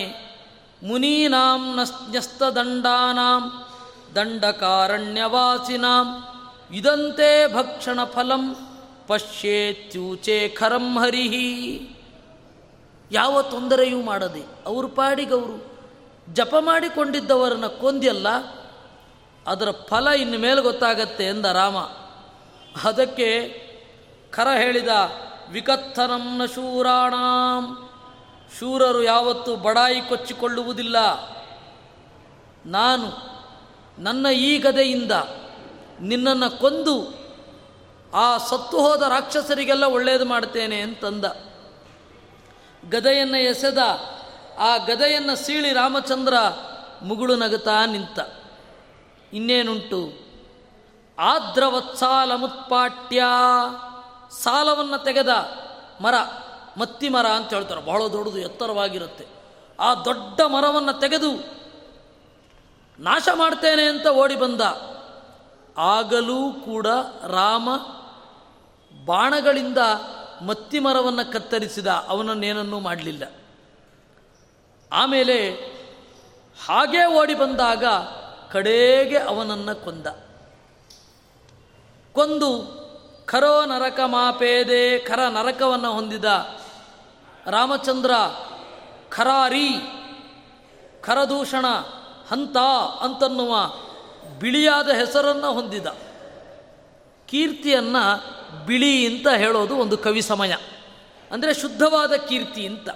ಮುನೀನಾಂ ನಸ್ನ್ಯಸ್ತ ದಂಡಾನಾಂ ದಂಡಕಾರಣ್ಯವಾಸಿನಾಂ ಇದಂತೆ ಭಕ್ಷಣ ಫಲಂ ಪಶ್ಯೇತ್ಯೂಚೇ ಖರಂ ಹರಿಹಿ. ಯಾವ ತೊಂದರೆಯೂ ಮಾಡದೆ ಅವ್ರ ಪಾಡಿಗವರು ಜಪ ಮಾಡಿಕೊಂಡಿದ್ದವರನ್ನ ಕೊಂದ್ಯಲ್ಲ, ಅದರ ಫಲ ಇನ್ನು ಮೇಲೆ ಗೊತ್ತಾಗತ್ತೆ ಎಂದ ರಾಮ. ಅದಕ್ಕೆ ಖರ ಹೇಳಿದ, ವಿಕಥನಂ ನ ಶೂರಾಣಾಂ, ಶೂರರು ಯಾವತ್ತೂ ಬಡಾಯಿ ಕೊಚ್ಚಿಕೊಳ್ಳುವುದಿಲ್ಲ. ನಾನು ನನ್ನ ಈ ಗದೆಯಿಂದ ನಿನ್ನನ್ನು ಕೊಂದು ಆ ಸತ್ತು ಹೋದ ರಾಕ್ಷಸರಿಗೆಲ್ಲ ಒಳ್ಳೆಯದು ಮಾಡ್ತೇನೆ ಅಂತಂದ. ಗದೆಯನ್ನು ಎಸೆದ. ಆ ಗದೆಯನ್ನು ಸೀಳಿ ರಾಮಚಂದ್ರ ಮುಗುಳು ನಗುತ್ತಾ ನಿಂತ. ಇನ್ನೇನುಂಟು? ಆದ್ರವತ್ ಸಾಲ ಮುತ್ಪಾಟ್ಯ, ಸಾಲವನ್ನು ತೆಗೆದ ಮರ, ಮತ್ತಿ ಮರ ಅಂತ ಹೇಳ್ತಾರೆ, ಬಹಳ ದೊಡ್ಡದು ಎತ್ತರವಾಗಿರುತ್ತೆ. ಆ ದೊಡ್ಡ ಮರವನ್ನು ತೆಗೆದು ನಾಶ ಮಾಡ್ತೇನೆ ಅಂತ ಓಡಿ ಬಂದ. ಆಗಲೂ ಕೂಡ ರಾಮ ಬಾಣಗಳಿಂದ ಮತ್ತಿ ಮರವನ್ನು ಕತ್ತರಿಸಿದ, ಅವನನ್ನೇನನ್ನೂ ಮಾಡಲಿಲ್ಲ. ಆಮೇಲೆ ಹಾಗೇ ಓಡಿ ಬಂದಾಗ ಕಡೆಗೆ ಅವನನ್ನು ಕೊಂದ. ಕೊಂದು ಖರೋ ನರಕ ಮಾಪೇದೆ, ಖರ ನರಕವನ್ನು ಹೊಂದಿದ ರಾಮಚಂದ್ರ. ಖರಾರಿ, ಖರದೂಷಣ, ಹಂತ ಅಂತನ್ನುವ ಬಿಳಿಯಾದ ಹೆಸರನ್ನು ಹೊಂದಿದ. ಕೀರ್ತಿಯನ್ನು ಬಿಳಿ ಅಂತ ಹೇಳೋದು ಒಂದು ಕವಿ ಸಮಯ, ಅಂದರೆ ಶುದ್ಧವಾದ ಕೀರ್ತಿ ಅಂತ.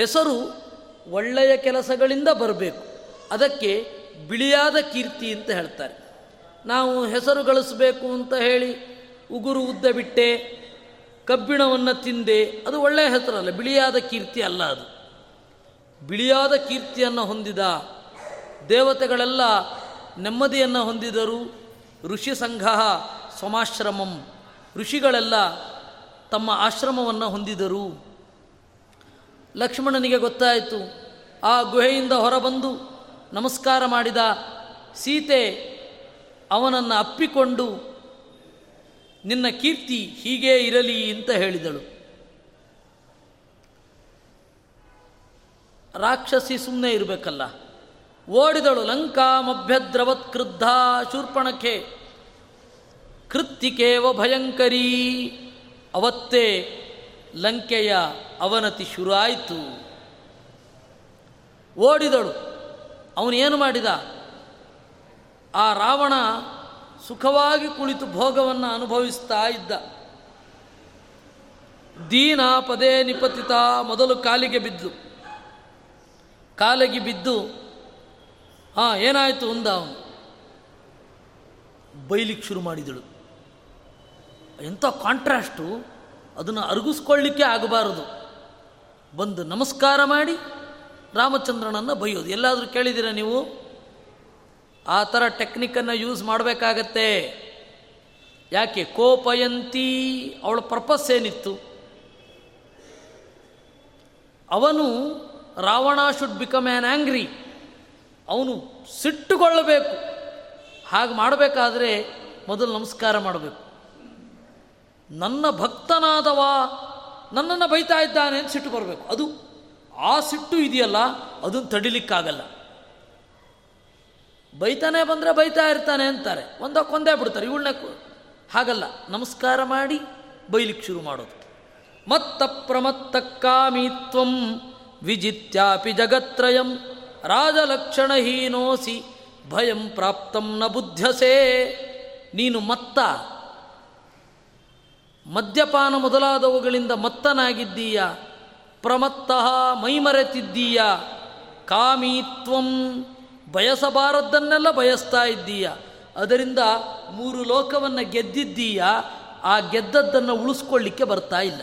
ಹೆಸರು ಒಳ್ಳೆಯ ಕೆಲಸಗಳಿಂದ ಬರಬೇಕು, ಅದಕ್ಕೆ ಬಿಳಿಯಾದ ಕೀರ್ತಿ ಅಂತ ಹೇಳ್ತಾರೆ. ನಾವು ಹೆಸರು ಗಳಿಸಬೇಕು ಅಂತ ಹೇಳಿ ಉಗುರು ಉದ್ದ ಬಿಟ್ಟೆ, ಕಬ್ಬಿಣವನ್ನು ತಿಂದೆ, ಅದು ಒಳ್ಳೆಯ ಹೆಸರಲ್ಲ, ಬಿಳಿಯಾದ ಕೀರ್ತಿ ಅಲ್ಲ ಅದು. ಬಿಳಿಯಾದ ಕೀರ್ತಿಯನ್ನು ಹೊಂದಿದ ದೇವತೆಗಳೆಲ್ಲ ನೆಮ್ಮದಿಯನ್ನು ಹೊಂದಿದರು. ಋಷಿ ಸಂಘ ಸಮಾಶ್ರಮಂ, ಋಷಿಗಳೆಲ್ಲ ತಮ್ಮ ಆಶ್ರಮವನ್ನು ಹೊಂದಿದರು. ಲಕ್ಷ್ಮಣನಿಗೆ ಗೊತ್ತಾಯಿತು. ಆ ಗುಹೆಯಿಂದ ಹೊರಬಂದು ನಮಸ್ಕಾರ ಮಾಡಿದ. ಸೀತೆ ಅವನನ್ನು ಅಪ್ಪಿಕೊಂಡು ನಿನ್ನ ಕೀರ್ತಿ ಹೀಗೇ ಇರಲಿ ಅಂತ ಹೇಳಿದಳು. ರಾಕ್ಷಸಿ ಸುಮ್ಮನೆ ಇರಬೇಕಲ್ಲ, ಓಡಿದಳು. ಲಂಕಾಮಭ್ಯದ್ರವತ್ ಕ್ರುದ್ಧ ಶೂರ್ಪಣಖೆ ಕೃತ್ತಿಕೇವ ಭಯಂಕರೀ. ಅವತ್ತೇ ಲಂಕೆಯ ಅವನತಿ ಶುರುವಾಯಿತು. ಓಡಿದಳು. ಅವನೇನು ಮಾಡಿದ? ಆ ರಾವಣ ಸುಖವಾಗಿ ಕುಳಿತು ಭೋಗವನ್ನು ಅನುಭವಿಸ್ತಾ ಇದ್ದ. ದೀನ ಪದೇ ನಿಪತಿತ, ಮೊದಲು ಕಾಲಿಗೆ ಬಿದ್ದು ಕಾಲಿಗೆ ಬಿದ್ದು ಹಾಂ ಏನಾಯಿತು ಅಂದ. ಅವನು ಬೈಲಿಕ್ಕೆ ಶುರು ಮಾಡಿದಳು. ಎಂಥ ಕಾಂಟ್ರಾಸ್ಟು! ಅದನ್ನು ಅರಗಿಸ್ಕೊಳ್ಳಿಕ್ಕೆ ಆಗಬಾರದು. ಬಂದು ನಮಸ್ಕಾರ ಮಾಡಿ ರಾಮಚಂದ್ರನನ್ನು ಬೈಯೋದು ಎಲ್ಲಾದರೂ ಕೇಳಿದ್ದೀರಾ ನೀವು? ಆ ಥರ ಟೆಕ್ನಿಕನ್ನು ಯೂಸ್ ಮಾಡಬೇಕಾಗತ್ತೆ. ಯಾಕೆ? ಕೋಪಯಂತಿ, ಅವಳ ಪರ್ಪಸ್ ಏನಿತ್ತು? ಅವನು Ravana should become an angry, ಅವನು ಸಿಟ್ಟುಕೊಳ್ಳಬೇಕು. ಹಾಗೆ ಮಾಡಬೇಕಾದ್ರೆ ಮೊದಲು ನಮಸ್ಕಾರ ಮಾಡಬೇಕು. ನನ್ನ ಭಕ್ತನಾದವ ನನ್ನನ್ನು ಬೈತಾ ಇದ್ದಾನೆ ಅಂತ ಸಿಟ್ಟು ಬರಬೇಕು. ಅದು ಆ ಸಿಟ್ಟು ಇದೆಯಲ್ಲ, ಅದನ್ನು ತಡಿಲಿಕ್ಕಾಗಲ್ಲ. ಬೈತಾನೆ ಬಂದರೆ ಬೈತಾ ಇರ್ತಾನೆ ಅಂತಾರೆ, ಒಂದಕ್ಕೆ ಕೊಂದೇ ಬಿಡ್ತಾರೆ ಇವಳನ್ನ. ಹಾಗಲ್ಲ, ನಮಸ್ಕಾರ ಮಾಡಿ ಬೈಲಿಕ್ಕೆ ಶುರು ಮಾಡೋದು. ಮತ್ತ ಪ್ರಮತ್ತ ಕಾಮಿತ್ವಂ ವಿಜಿತ್ಯಾಪಿ ಜಗತ್ರಯಂ ರಾಜಲಕ್ಷಣಹೀನೋಸಿ ಭಯಂ ಪ್ರಾಪ್ತಂ ನ ಬುದ್ಧಸೇ. ನೀನು ಮತ್ತ, ಮದ್ಯಪಾನ ಮೊದಲಾದವುಗಳಿಂದ ಮತ್ತನಾಗಿದ್ದೀಯ, ಪ್ರಮತ್ತಃ ಮೈಮರೆತಿದ್ದೀಯ, ಕಾಮೀತ್ವಂ ಬಯಸಬಾರದ್ದನ್ನೆಲ್ಲ ಬಯಸ್ತಾ ಇದ್ದೀಯ, ಅದರಿಂದ ಮೂರು ಲೋಕವನ್ನು ಗೆದ್ದಿದ್ದೀಯ, ಆ ಗೆದ್ದದ್ದನ್ನು ಉಳಿಸ್ಕೊಳ್ಳಿಕ್ಕೆ ಬರ್ತಾ ಇಲ್ಲ.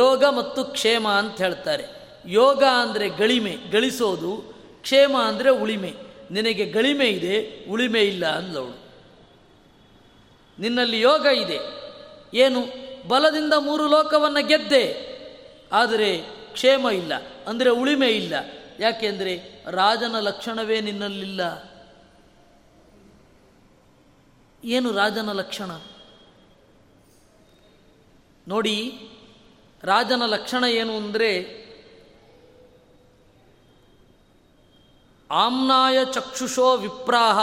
ಯೋಗ ಮತ್ತು ಕ್ಷೇಮ ಅಂತ ಹೇಳ್ತಾರೆ. ಯೋಗ ಅಂದರೆ ಗಳಿಮೆ, ಗಳಿಸೋದು. ಕ್ಷೇಮ ಅಂದರೆ ಉಳಿಮೆ. ನಿನಗೆ ಗಳಿಮೆ ಇದೆ, ಉಳಿಮೆ ಇಲ್ಲ ಅಂದವಳು. ನಿನ್ನಲ್ಲಿ ಯೋಗ ಇದೆ, ಏನು ಬಲದಿಂದ ಮೂರು ಲೋಕವನ್ನು ಗೆದ್ದೆ, ಆದರೆ ಕ್ಷೇಮ ಇಲ್ಲ, ಅಂದರೆ ಉಳಿಮೆ ಇಲ್ಲ. ಯಾಕೆಂದರೆ ರಾಜನ ಲಕ್ಷಣವೇ ನಿನ್ನಲ್ಲಿಲ್ಲ. ಏನು ರಾಜನ ಲಕ್ಷಣ? ನೋಡಿ, ರಾಜನ ಲಕ್ಷಣ ಏನು ಅಂದರೆ ಆಮ್ನಾಯ ಚಕ್ಷುಷೋ ವಿಪ್ರಾಹ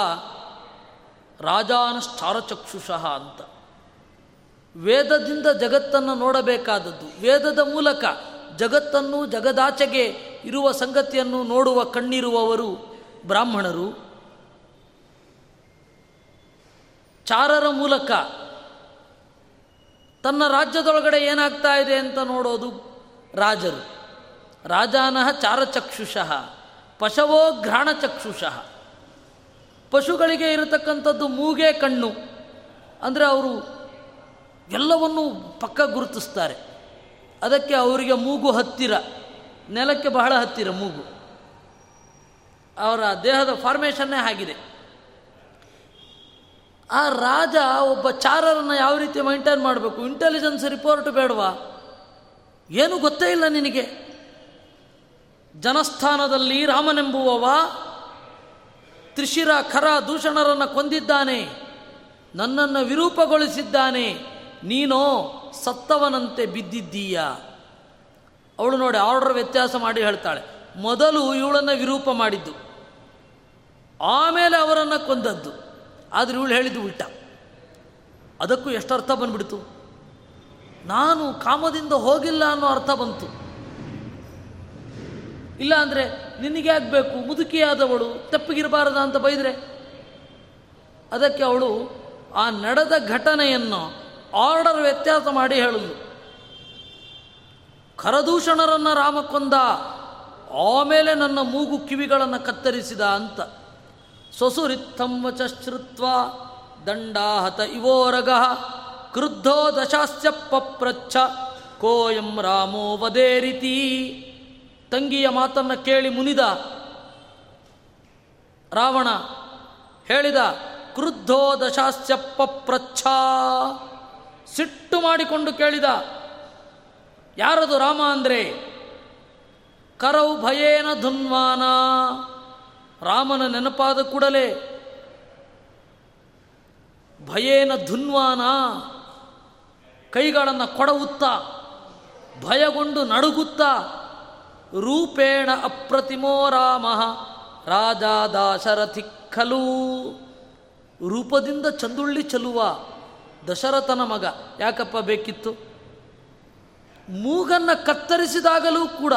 ರಾಜಾನುಷ್ಠಾರಚಕ್ಷುಷಃ ಅಂತ. ವೇದದಿಂದ ಜಗತ್ತನ್ನು ನೋಡಬೇಕಾದದ್ದು, ವೇದದ ಮೂಲಕ ಜಗತ್ತನ್ನು, ಜಗದಾಚೆಗೆ ಇರುವ ಸಂಗತಿಯನ್ನು ನೋಡುವ ಕಣ್ಣಿರುವವರು ಬ್ರಾಹ್ಮಣರು. ಚಾರರ ಮೂಲಕ ತನ್ನ ರಾಜ್ಯದೊಳಗಡೆ ಏನಾಗ್ತಾ ಇದೆ ಅಂತ ನೋಡೋದು ರಾಜರು. ರಾಜಾನಃ ಚಾರಚಕ್ಷುಷಃ ಪಶವೋ ಘ್ರಾಣಚಕ್ಷುಷಃ. ಪಶುಗಳಿಗೆ ಇರತಕ್ಕಂಥದ್ದು ಮೂಗೇ ಕಣ್ಣು, ಅಂದರೆ ಅವರು ಎಲ್ಲವನ್ನೂ ಪಕ್ಕ ಗುರುತಿಸ್ತಾರೆ. ಅದಕ್ಕೆ ಅವರಿಗೆ ಮೂಗು ಹತ್ತಿರ, ನೆಲಕ್ಕೆ ಬಹಳ ಹತ್ತಿರ ಮೂಗು, ಅವರ ದೇಹದ ಫಾರ್ಮೇಷನ್ನೇ ಆಗಿದೆ. ಆ ರಾಜ ಒಬ್ಬ ಚಾರರನ್ನು ಯಾವ ರೀತಿ ಮೈಂಟೈನ್ ಮಾಡಬೇಕು? ಇಂಟೆಲಿಜೆನ್ಸ್ ರಿಪೋರ್ಟ್ ಬೇಡವಾ? ಏನೂ ಗೊತ್ತೇ ಇಲ್ಲ ನಿನಗೆ. ಜನಸ್ಥಾನದಲ್ಲಿ ರಾಮನೆಂಬುವವ ತ್ರಿಶಿರ ಖರ ದೂಷಣರನ್ನು ಕೊಂದಿದ್ದಾನೆ, ನನ್ನನ್ನು ವಿರೂಪಗೊಳಿಸಿದ್ದಾನೆ, ನೀನೋ ಸತ್ತವನಂತೆ ಬಿದ್ದಿದ್ದೀಯ. ಅವಳು ನೋಡಿ ಆರ್ಡರ್ ವ್ಯತ್ಯಾಸ ಮಾಡಿ ಹೇಳ್ತಾಳೆ. ಮೊದಲು ಇವಳನ್ನು ವಿರೂಪ ಮಾಡಿದ್ದು, ಆಮೇಲೆ ಅವರನ್ನು ಕೊಂದದ್ದು. ಆದರೆ ಇವಳು ಹೇಳಿದ್ದು ಉಲ್ಟ. ಅದಕ್ಕೂ ಎಷ್ಟು ಅರ್ಥ ಬಂದ್ಬಿಡ್ತು? ನಾನು ಕಾಮದಿಂದ ಹೋಗಿಲ್ಲ ಅನ್ನೋ ಅರ್ಥ ಬಂತು. ಇಲ್ಲ ಅಂದರೆ ನಿನಗೆ ಆಗಬೇಕು, ಮುದುಕಿಯಾದವಳು ತಪ್ಪಿಗಿರಬಾರದ ಅಂತ ಬೈದರೆ. ಅದಕ್ಕೆ ಅವಳು ಆ ನಡೆದ ಘಟನೆಯನ್ನು ಆರ್ಡರ್ ವ್ಯತ್ಯಾಸ ಮಾಡಿ ಹೇಳಿದ್ಲು. ಖರದೂಷಣರನ್ನು ರಾಮ ಕೊಂದ, ಆಮೇಲೆ ನನ್ನ ಮೂಗು ಕಿವಿಗಳನ್ನು ಕತ್ತರಿಸಿದ ಅಂತ. ಸೊಸುರಿತ್ತಂವಚಶ್ರುತ್ವ ದಂಡಾಹತ ಇವೋರಗಃ ಕ್ರುದ್ಧೋ ದಶಾಸ್ಯ ಪಪ್ರಚ್ಛ ಕೋಯಂ ರಾಮೋ ವದೇ ರೀತಿ. ತಂಗಿಯ ಮಾತನ್ನು ಕೇಳಿ ಮುನಿದ ರಾವಣ ಹೇಳಿದ ಕ್ರುದ್ಧೋ ದಶಾಸ್ಯ ಪಪ್ರಚ್ಛ. ಸಿಟ್ಟು ಮಾಡಿಕೊಂಡು ಕೇಳಿದ, ಯಾರದು ರಾಮ ಅಂದರೆ? ಕರೌ ಭಯೇನ ಧುನ್ವಾನ. ರಾಮನ ನೆನಪಾದ ಕೂಡಲೇ ಭಯೇನ ಧುನ್ವಾನ, ಕೈಗಳನ್ನು ಕೊಡವುತ್ತಾ ಭಯಗೊಂಡು ನಡುಗುತ್ತಾ, ರೂಪೇಣ ಅಪ್ರತಿಮೋ ರಾಮ ರಾಜ ದಾಶರಥಿ ಖಲು. ರೂಪದಿಂದ ಚಂದುಳ್ಳಿ ಚೆಲುವ ದಶರಥನ ಮಗ ಯಾಕಪ್ಪ ಬೇಕಿತ್ತು? ಮೂಗನ್ನು ಕತ್ತರಿಸಿದಾಗಲೂ ಕೂಡ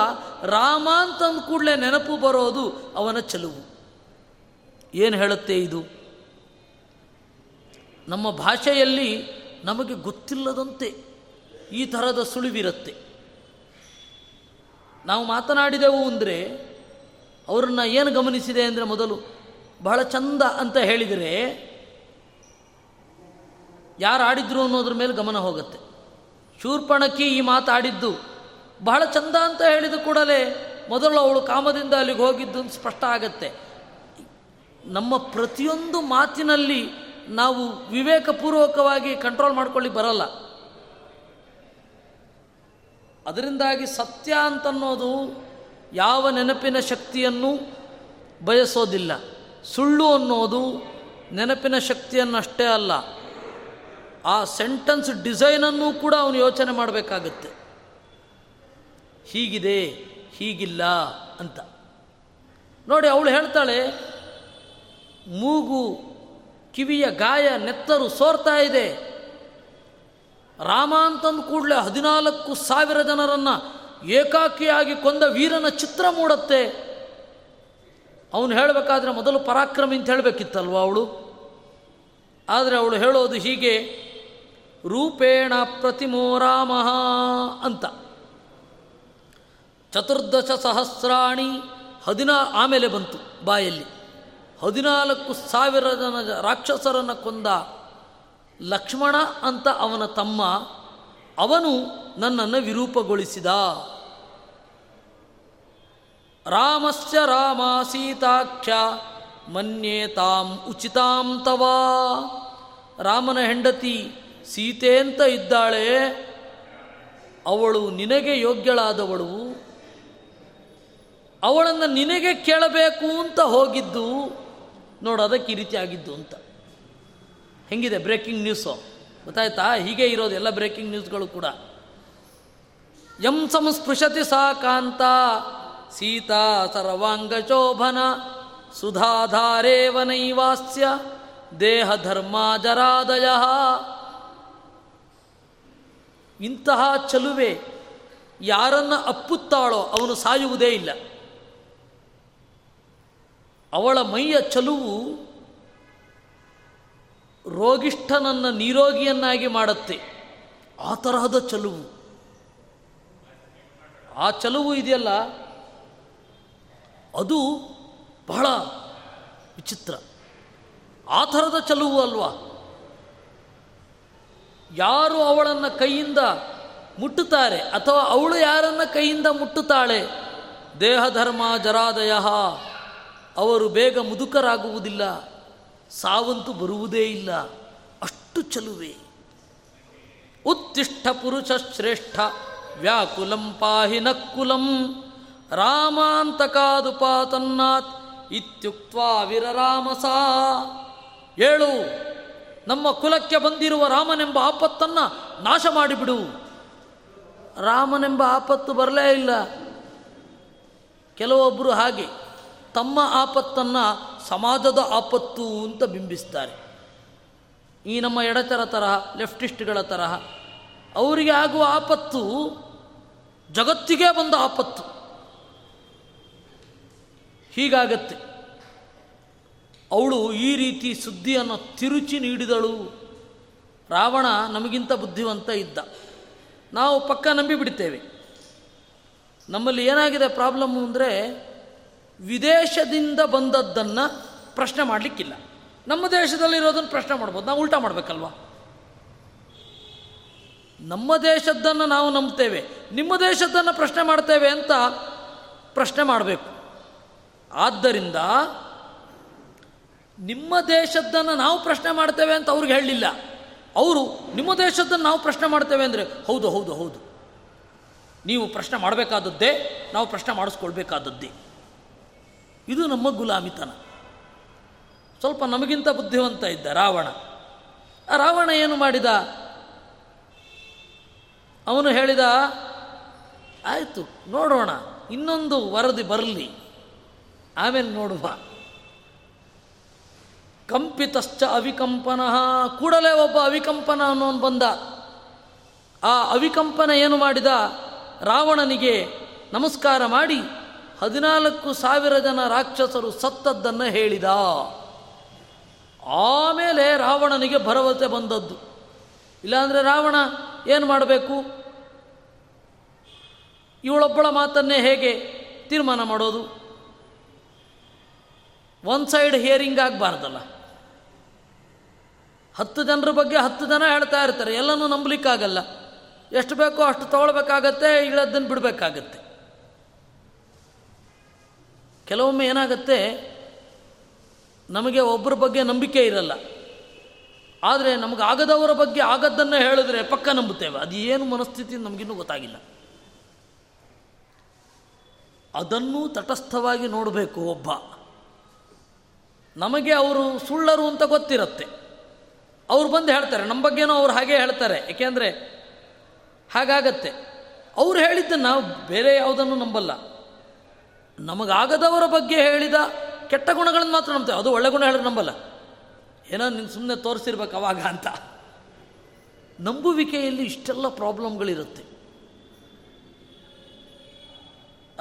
ರಾಮ ಅಂತಂದು ಕೂಡಲೇ ನೆನಪು ಬರೋದು ಅವನ ಚೆಲುವು. ಏನು ಹೇಳುತ್ತೆ ಇದು? ನಮ್ಮ ಭಾಷೆಯಲ್ಲಿ ನಮಗೆ ಗೊತ್ತಿಲ್ಲದಂತೆ ಈ ಥರದ ಸುಳಿವಿರುತ್ತೆ. ನಾವು ಮಾತನಾಡಿದೆವು ಅಂದರೆ ಅವ್ರನ್ನ ಏನು ಗಮನಿಸಿದೆ ಅಂದರೆ, ಮೊದಲು ಬಹಳ ಚಂದ ಅಂತ ಹೇಳಿದರೆ ಯಾರು ಆಡಿದ್ರು ಅನ್ನೋದ್ರ ಮೇಲೆ ಗಮನ ಹೋಗುತ್ತೆ. ಶೂರ್ಪಣಖಿ ಈ ಮಾತಾಡಿದ್ದು ಬಹಳ ಚಂದ ಅಂತ ಹೇಳಿದ ಕೂಡಲೇ ಮೊದಲು ಅವಳು ಕಾಮದಿಂದ ಅಲ್ಲಿಗೆ ಹೋಗಿದ್ದು ಸ್ಪಷ್ಟ ಆಗತ್ತೆ. ನಮ್ಮ ಪ್ರತಿಯೊಂದು ಮಾತಿನಲ್ಲಿ ನಾವು ವಿವೇಕಪೂರ್ವಕವಾಗಿ ಕಂಟ್ರೋಲ್ ಮಾಡ್ಕೊಳ್ಳಿ ಬರಲ್ಲ. ಅದರಿಂದಾಗಿ ಸತ್ಯ ಅಂತನ್ನೋದು ಯಾವ ನೆನಪಿನ ಶಕ್ತಿಯನ್ನು ಬಯಸೋದಿಲ್ಲ. ಸುಳ್ಳು ಅನ್ನೋದು ನೆನಪಿನ ಶಕ್ತಿಯನ್ನಷ್ಟೇ ಅಲ್ಲ, ಆ ಸೆಂಟೆನ್ಸ್ ಡಿಸೈನನ್ನು ಕೂಡ ಅವನು ಯೋಚನೆ ಮಾಡಬೇಕಾಗತ್ತೆ. ಹೀಗಿದೆ, ಹೀಗಿಲ್ಲ ಅಂತ. ನೋಡಿ ಅವಳು ಹೇಳ್ತಾಳೆ, ಮೂಗು ಕಿವಿಯ ಗಾಯ ನೆತ್ತರು ಸೋರ್ತಾ ಇದೆ. ರಾಮ ಅಂತಂದು ಕೂಡಲೇ ಹದಿನಾಲ್ಕು ಸಾವಿರ ಜನರನ್ನು ಏಕಾಕಿಯಾಗಿ ಕೊಂದ ವೀರನ ಚಿತ್ರ ಮೂಡುತ್ತೆ. ಅವನು ಹೇಳಬೇಕಾದ್ರೆ ಮೊದಲು ಪರಾಕ್ರಮಿ ಅಂತ ಹೇಳಬೇಕಿತ್ತಲ್ವ ಅವಳು. ಆದರೆ ಅವಳು ಹೇಳೋದು ಹೀಗೆ, ರೂಪೇಣ ಪ್ರತಿಮೋ ರಾಮ ಅಂತ. ಚತುರ್ದಶ ಸಹಸ್ರಾಣಿ ಹದಿನಾ ಆಮೇಲೆ ಬಂತು ಬಾಯಲ್ಲಿ. ಹದಿನಾಲ್ಕು ಸಾವಿರ ಜನ ರಾಕ್ಷಸರನ್ನು ಕೊಂದ ಲಕ್ಷ್ಮಣ ಅಂತ ಅವನ ತಮ್ಮ, ಅವನು ನನ್ನನ್ನು ವಿರೂಪಗೊಳಿಸಿದ. ರಾಮಸ್ಯ ರಾಮ ಸೀತಾಖ್ಯ ಮನ್ಯೇ ತಾಂ ಉಚಿತಾಂ ತವ. ರಾಮನ ಹೆಂಡತಿ ಸೀತೆ ಅಂತ ಇದ್ದಾಳೆ, ಅವಳು ನಿನಗೆ ಯೋಗ್ಯಳಾದವಳು. ಅವಳನ್ನು ನಿನಗೆ ಕೇಳಬೇಕು ಅಂತ ಹೋಗಿದ್ದು ನೋಡು, ಅದಕ್ಕೆ ಈ ರೀತಿ ಆಗಿದ್ದು ಅಂತ. ಹೆಂಗಿದೆ ಬ್ರೇಕಿಂಗ್ ನ್ಯೂಸು? ಗೊತ್ತಾಯ್ತಾ? ಹೀಗೆ ಇರೋದು ಎಲ್ಲ ಬ್ರೇಕಿಂಗ್ ನ್ಯೂಸ್ಗಳು ಕೂಡ. ಯಂ ಸಂಸ್ಪೃಶತಿ ಸಾ ಕಾಂತ ಸೀತಾ ಸರ್ವಾಂಗ ಶೋಭನ ಸುಧಾಧಾರೇವ ನೈವಾಸ್ಯ ದೇಹ ಧರ್ಮಾಜರಾದಯ. ಇಂತಹ ಚಲುವೆ ಯಾರನ್ನು ಅಪ್ಪುತ್ತಾಳೋ ಅವನು ಸಾಯುವುದೇ ಇಲ್ಲ. ಅವಳ ಮೈಯ ಚಲುವು ರೋಗಿಷ್ಠನನ್ನು ನಿರೋಗಿಯನ್ನಾಗಿ ಮಾಡುತ್ತೆ. ಆ ತರಹದ ಚಲುವು. ಆ ಚಲುವು ಇದೆಯಲ್ಲ, ಅದು ಬಹಳ ವಿಚಿತ್ರ. ಆ ಥರದ ಚಲುವು ಅಲ್ವಾ? ಯಾರು ಅವಳನ್ನು ಕೈಯಿಂದ ಮುಟ್ಟುತ್ತಾರೆ ಅಥವಾ ಅವಳು ಯಾರನ್ನು ಕೈಯಿಂದ ಮುಟ್ಟುತ್ತಾಳೆ, ದೇಹಧರ್ಮ ಜರಾದಯ, ಅವರು ಬೇಗ ಮುದುಕರಾಗುವುದಿಲ್ಲ, ಸಾವಂತೂ ಬರುವುದೇ ಇಲ್ಲ. ಅಷ್ಟು ಚಲುವೆ. ಉತ್ತಿಷ್ಠ ಪುರುಷ ಶ್ರೇಷ್ಠ ವ್ಯಾಕುಲಂ ಪಾಹಿ ನಕ್ಕುಲಂ ರಾಮಾಂತಕಾದುಪಾತನ್ನಾತ್ ಇತ್ಯುಕ್ತ್ವಾ ವಿರರಾಮಸ. ಏಳು, ನಮ್ಮ ಕುಲಕ್ಕೆ ಬಂದಿರುವ ರಾಮನೆಂಬ ಆಪತ್ತನ್ನು ನಾಶ ಮಾಡಿಬಿಡು. ರಾಮನೆಂಬ ಆಪತ್ತು ಬರಲೇ ಇಲ್ಲ. ಕೆಲವೊಬ್ಬರು ಹಾಗೆ ತಮ್ಮ ಆಪತ್ತನ್ನು ಸಮಾಜದ ಆಪತ್ತು ಅಂತ ಬಿಂಬಿಸ್ತಾರೆ. ಈ ನಮ್ಮ ಎಡಚರ ತರಹ, ಲೆಫ್ಟಿಸ್ಟ್ಗಳ ತರಹ, ಅವರಿಗೆ ಆಗುವ ಆಪತ್ತು ಜಗತ್ತಿಗೆ ಬಂದ ಆಪತ್ತು. ಹೀಗಾಗತ್ತೆ. ಅವಳು ಈ ರೀತಿ ಸುದ್ದಿಯನ್ನು ತಿರುಚಿ ನೀಡಿದಳು. ರಾವಣ ನಮಗಿಂತ ಬುದ್ಧಿವಂತ ಇದ್ದ, ನಾವು ಪಕ್ಕ ನಂಬಿಬಿಡ್ತೇವೆ. ನಮ್ಮಲ್ಲಿ ಏನಾಗಿದೆ ಪ್ರಾಬ್ಲಮ್ಮು ಅಂದರೆ, ವಿದೇಶದಿಂದ ಬಂದದ್ದನ್ನು ಪ್ರಶ್ನೆ ಮಾಡಲಿಕ್ಕಿಲ್ಲ. ನಮ್ಮ ದೇಶದಲ್ಲಿರೋದನ್ನು ಪ್ರಶ್ನೆ ಮಾಡ್ಬೋದು, ನಾವು ಉಲ್ಟಾ ಮಾಡಬೇಕಲ್ವ. ನಮ್ಮ ದೇಶದ್ದನ್ನು ನಾವು ನಂಬ್ತೇವೆ, ನಿಮ್ಮ ದೇಶದ್ದನ್ನು ಪ್ರಶ್ನೆ ಮಾಡ್ತೇವೆ ಅಂತ ಪ್ರಶ್ನೆ ಮಾಡಬೇಕು. ಆದ್ದರಿಂದ ನಿಮ್ಮ ದೇಶದ್ದನ್ನು ನಾವು ಪ್ರಶ್ನೆ ಮಾಡ್ತೇವೆ ಅಂತ ಅವ್ರಿಗೆ ಹೇಳಲಿಲ್ಲ. ಅವರು ನಿಮ್ಮ ದೇಶದ್ದನ್ನು ನಾವು ಪ್ರಶ್ನೆ ಮಾಡ್ತೇವೆ ಅಂದರೆ, ಹೌದು ಹೌದು ಹೌದು, ನೀವು ಪ್ರಶ್ನೆ ಮಾಡಬೇಕಾದದ್ದೇ, ನಾವು ಪ್ರಶ್ನೆ ಮಾಡಿಸ್ಕೊಳ್ಬೇಕಾದದ್ದೇ. ಇದು ನಮ್ಮ ಗುಲಾಮಿತನ. ಸ್ವಲ್ಪ ನಮಗಿಂತ ಬುದ್ಧಿವಂತ ಇದ್ದ ರಾವಣ. ಆ ರಾವಣ ಏನು ಮಾಡಿದ? ಅವನು ಹೇಳಿದ, ಆಯಿತು ನೋಡೋಣ, ಇನ್ನೊಂದು ವರದಿ ಬರಲಿ, ಆಮೇಲೆ ನೋಡುವ. ಕಂಪಿತಶ್ಚ ಅವಿಕಂಪನಃ. ಕೂಡಲೇ ಒಬ್ಬ ಅವಿಕಂಪನ ಅನ್ನೋನು ಬಂದ. ಆ ಅವಿಕಂಪನ ಏನು ಮಾಡಿದ? ರಾವಣನಿಗೆ ನಮಸ್ಕಾರ ಮಾಡಿ ಹದಿನಾಲ್ಕು ಸಾವಿರ ಜನ ರಾಕ್ಷಸರು ಸತ್ತದ್ದನ್ನು ಹೇಳಿದ. ಆಮೇಲೆ ರಾವಣನಿಗೆ ಭರವಸೆ ಬಂದದ್ದು. ಇಲ್ಲಾಂದರೆ ರಾವಣ ಏನು ಮಾಡಬೇಕು? ಇವಳೊಬ್ಬಳ ಮಾತನ್ನೇ ಹೇಗೆ ತೀರ್ಮಾನ ಮಾಡೋದು? ಒನ್ ಸೈಡ್ ಹಿಯರಿಂಗ್ ಆಗಬಾರ್ದಲ್ಲ. ಹತ್ತು ಜನರ ಬಗ್ಗೆ ಹತ್ತು ಜನ ಹೇಳ್ತಾ ಇರ್ತಾರೆ, ಎಲ್ಲನೂ ನಂಬಲಿಕ್ಕಾಗಲ್ಲ. ಎಷ್ಟು ಬೇಕೋ ಅಷ್ಟು ತಗೊಳ್ಬೇಕಾಗತ್ತೆ, ಇಳದನ್ನು ಬಿಡಬೇಕಾಗತ್ತೆ. ಕೆಲವೊಮ್ಮೆ ಏನಾಗುತ್ತೆ, ನಮಗೆ ಒಬ್ಬರ ಬಗ್ಗೆ ನಂಬಿಕೆ ಇರಲ್ಲ, ಆದರೆ ನಮಗೆ ಆಗದವರ ಬಗ್ಗೆ ಆಗದ್ದನ್ನು ಹೇಳಿದ್ರೆ ಪಕ್ಕ ನಂಬುತ್ತೇವೆ. ಅದು ಏನು ಮನಸ್ಥಿತಿ ನಮಗಿನ್ನೂ ಗೊತ್ತಾಗಿಲ್ಲ. ಅದನ್ನು ತಟಸ್ಥವಾಗಿ ನೋಡಬೇಕು ಒಬ್ಬ. ನಮಗೆ ಅವರು ಸುಳ್ಳರು ಅಂತ ಗೊತ್ತಿರುತ್ತೆ, ಅವ್ರು ಬಂದು ಹೇಳ್ತಾರೆ, ನಮ್ಮ ಬಗ್ಗೆನೂ ಅವ್ರು ಹಾಗೆ ಹೇಳ್ತಾರೆ, ಏಕೆಂದರೆ ಹಾಗಾಗತ್ತೆ. ಅವ್ರು ಹೇಳಿದ್ದನ್ನು ನಾವು ಬೇರೆ ಯಾವುದನ್ನು ನಂಬಲ್ಲ. ನಮಗಾಗದವರ ಬಗ್ಗೆ ಹೇಳಿದ ಕೆಟ್ಟ ಗುಣಗಳನ್ನು ಮಾತ್ರ ನಂಬ್ತೇವೆ, ಅದು ಒಳ್ಳೆ ಗುಣ ಹೇಳಿದ್ರೆ ನಂಬಲ್ಲ. ಏನೋ ನಿನ್ನ ಸುಮ್ಮನೆ ತೋರಿಸಿರ್ಬೇಕು ಅವಾಗ ಅಂತ. ನಂಬುವಿಕೆಯಲ್ಲಿ ಇಷ್ಟೆಲ್ಲ ಪ್ರಾಬ್ಲಮ್ಗಳಿರುತ್ತೆ.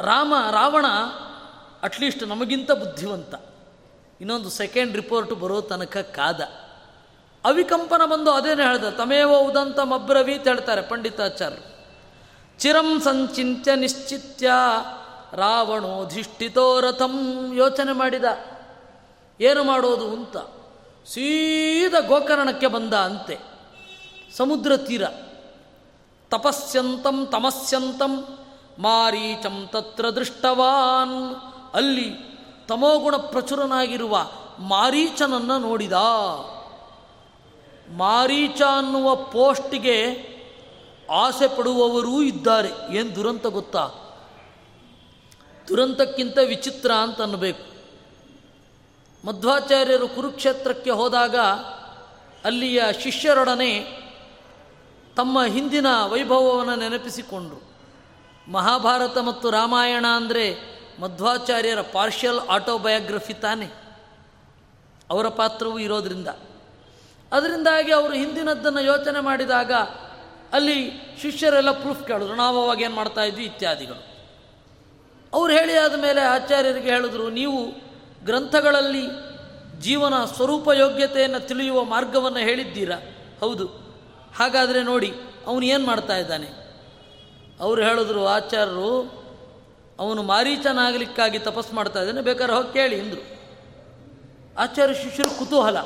ರಾಮ ರಾವಣ ಅಟ್ಲೀಸ್ಟ್ ನಮಗಿಂತ ಬುದ್ಧಿವಂತ. ಇನ್ನೊಂದು ಸೆಕೆಂಡ್ ರಿಪೋರ್ಟ್ ಬರೋ ತನಕ ಕಾದ. ಅವಿಕಂಪನ ಬಂದು ಅದೇನು ಹೇಳ್ದ? ತಮೇವ ಉದಂತ ಮಬ್ರವೀತ್ ಹೇಳ್ತಾರೆ ಪಂಡಿತಾಚಾರ್ಯರು. ಚಿರಂ ಸಂಚಿತ್ಯ ನಿಶ್ಚಿತ್ಯ ರಾವಣೋಧಿಷ್ಠಿತೋ ರಥಂ. ಯೋಚನೆ ಮಾಡಿದ ಏನು ಮಾಡೋದು ಅಂತ. ಸೀದಾ ಗೋಕರ್ಣಕ್ಕೆ ಬಂದ ಅಂತೆ, ಸಮುದ್ರ ತೀರ. ತಪಸ್ಯಂತಂ ತಮಸ್ಯಂತಂ ಮಾರೀಚಂ ತತ್ರ ದೃಷ್ಟವಾನ್. ಅಲ್ಲಿ ತಮೋಗುಣ ಪ್ರಚುರನಾಗಿರುವ ಮಾರೀಚನನ್ನು ನೋಡಿದ. ಮಾರೀಚ ಅನ್ನುವ ಪೋಸ್ಟಿಗೆ ಆಸೆ ಪಡುವವರೂ ಇದ್ದಾರೆ. ಏನು ದುರಂತ ಗೊತ್ತಾ? ದುರಂತಕ್ಕಿಂತ ವಿಚಿತ್ರ ಅಂತನ್ನಬೇಕು. ಮಧ್ವಾಚಾರ್ಯರು ಕುರುಕ್ಷೇತ್ರಕ್ಕೆ ಹೋದಾಗ ಅಲ್ಲಿಯ ಶಿಷ್ಯರೊಡನೆ ತಮ್ಮ ಹಿಂದಿನ ವೈಭವವನ್ನು ನೆನಪಿಸಿಕೊಂಡರು. ಮಹಾಭಾರತ ಮತ್ತು ರಾಮಾಯಣ ಅಂದರೆ ಮಧ್ವಾಚಾರ್ಯರ ಪಾರ್ಷಿಯಲ್ ಆಟೋಬಯೋಗ್ರಫಿ ತಾನೆ, ಅವರ ಪಾತ್ರವೂ ಇರೋದರಿಂದ. ಅದರಿಂದಾಗಿ ಅವರು ಹಿಂದಿನದ್ದನ್ನು ಯೋಚನೆ ಮಾಡಿದಾಗ ಅಲ್ಲಿ ಶಿಷ್ಯರೆಲ್ಲ ಪ್ರೂಫ್ ಕೇಳಿದ್ರು, ನಾವು ಅವಾಗ ಏನು ಮಾಡ್ತಾ ಇದ್ವಿ ಇತ್ಯಾದಿಗಳು. ಅವ್ರು ಹೇಳಿ ಆದಮೇಲೆ ಆಚಾರ್ಯರಿಗೆ ಹೇಳಿದ್ರು, ನೀವು ಗ್ರಂಥಗಳಲ್ಲಿ ಜೀವನ ಸ್ವರೂಪ ಯೋಗ್ಯತೆಯನ್ನು ತಿಳಿಯುವ ಮಾರ್ಗವನ್ನು ಹೇಳಿದ್ದೀರಾ? ಹೌದು. ಹಾಗಾದರೆ ನೋಡಿ ಅವನು ಏನು ಮಾಡ್ತಾ ಇದ್ದಾನೆ. ಅವರು ಹೇಳಿದ್ರು ಆಚಾರ್ಯರು, ಅವನು ಮಾರೀಚನಾಗಲಿಕ್ಕಾಗಿ ತಪಸ್ಸು ಮಾಡ್ತಾ ಇದ್ದಾನೆ, ಬೇಕಾದ್ರೆ ಹೋಗಿ ಕೇಳಿ ಅಂದರು. ಆಚಾರ್ಯ ಶಿಷ್ಯರು ಕುತೂಹಲ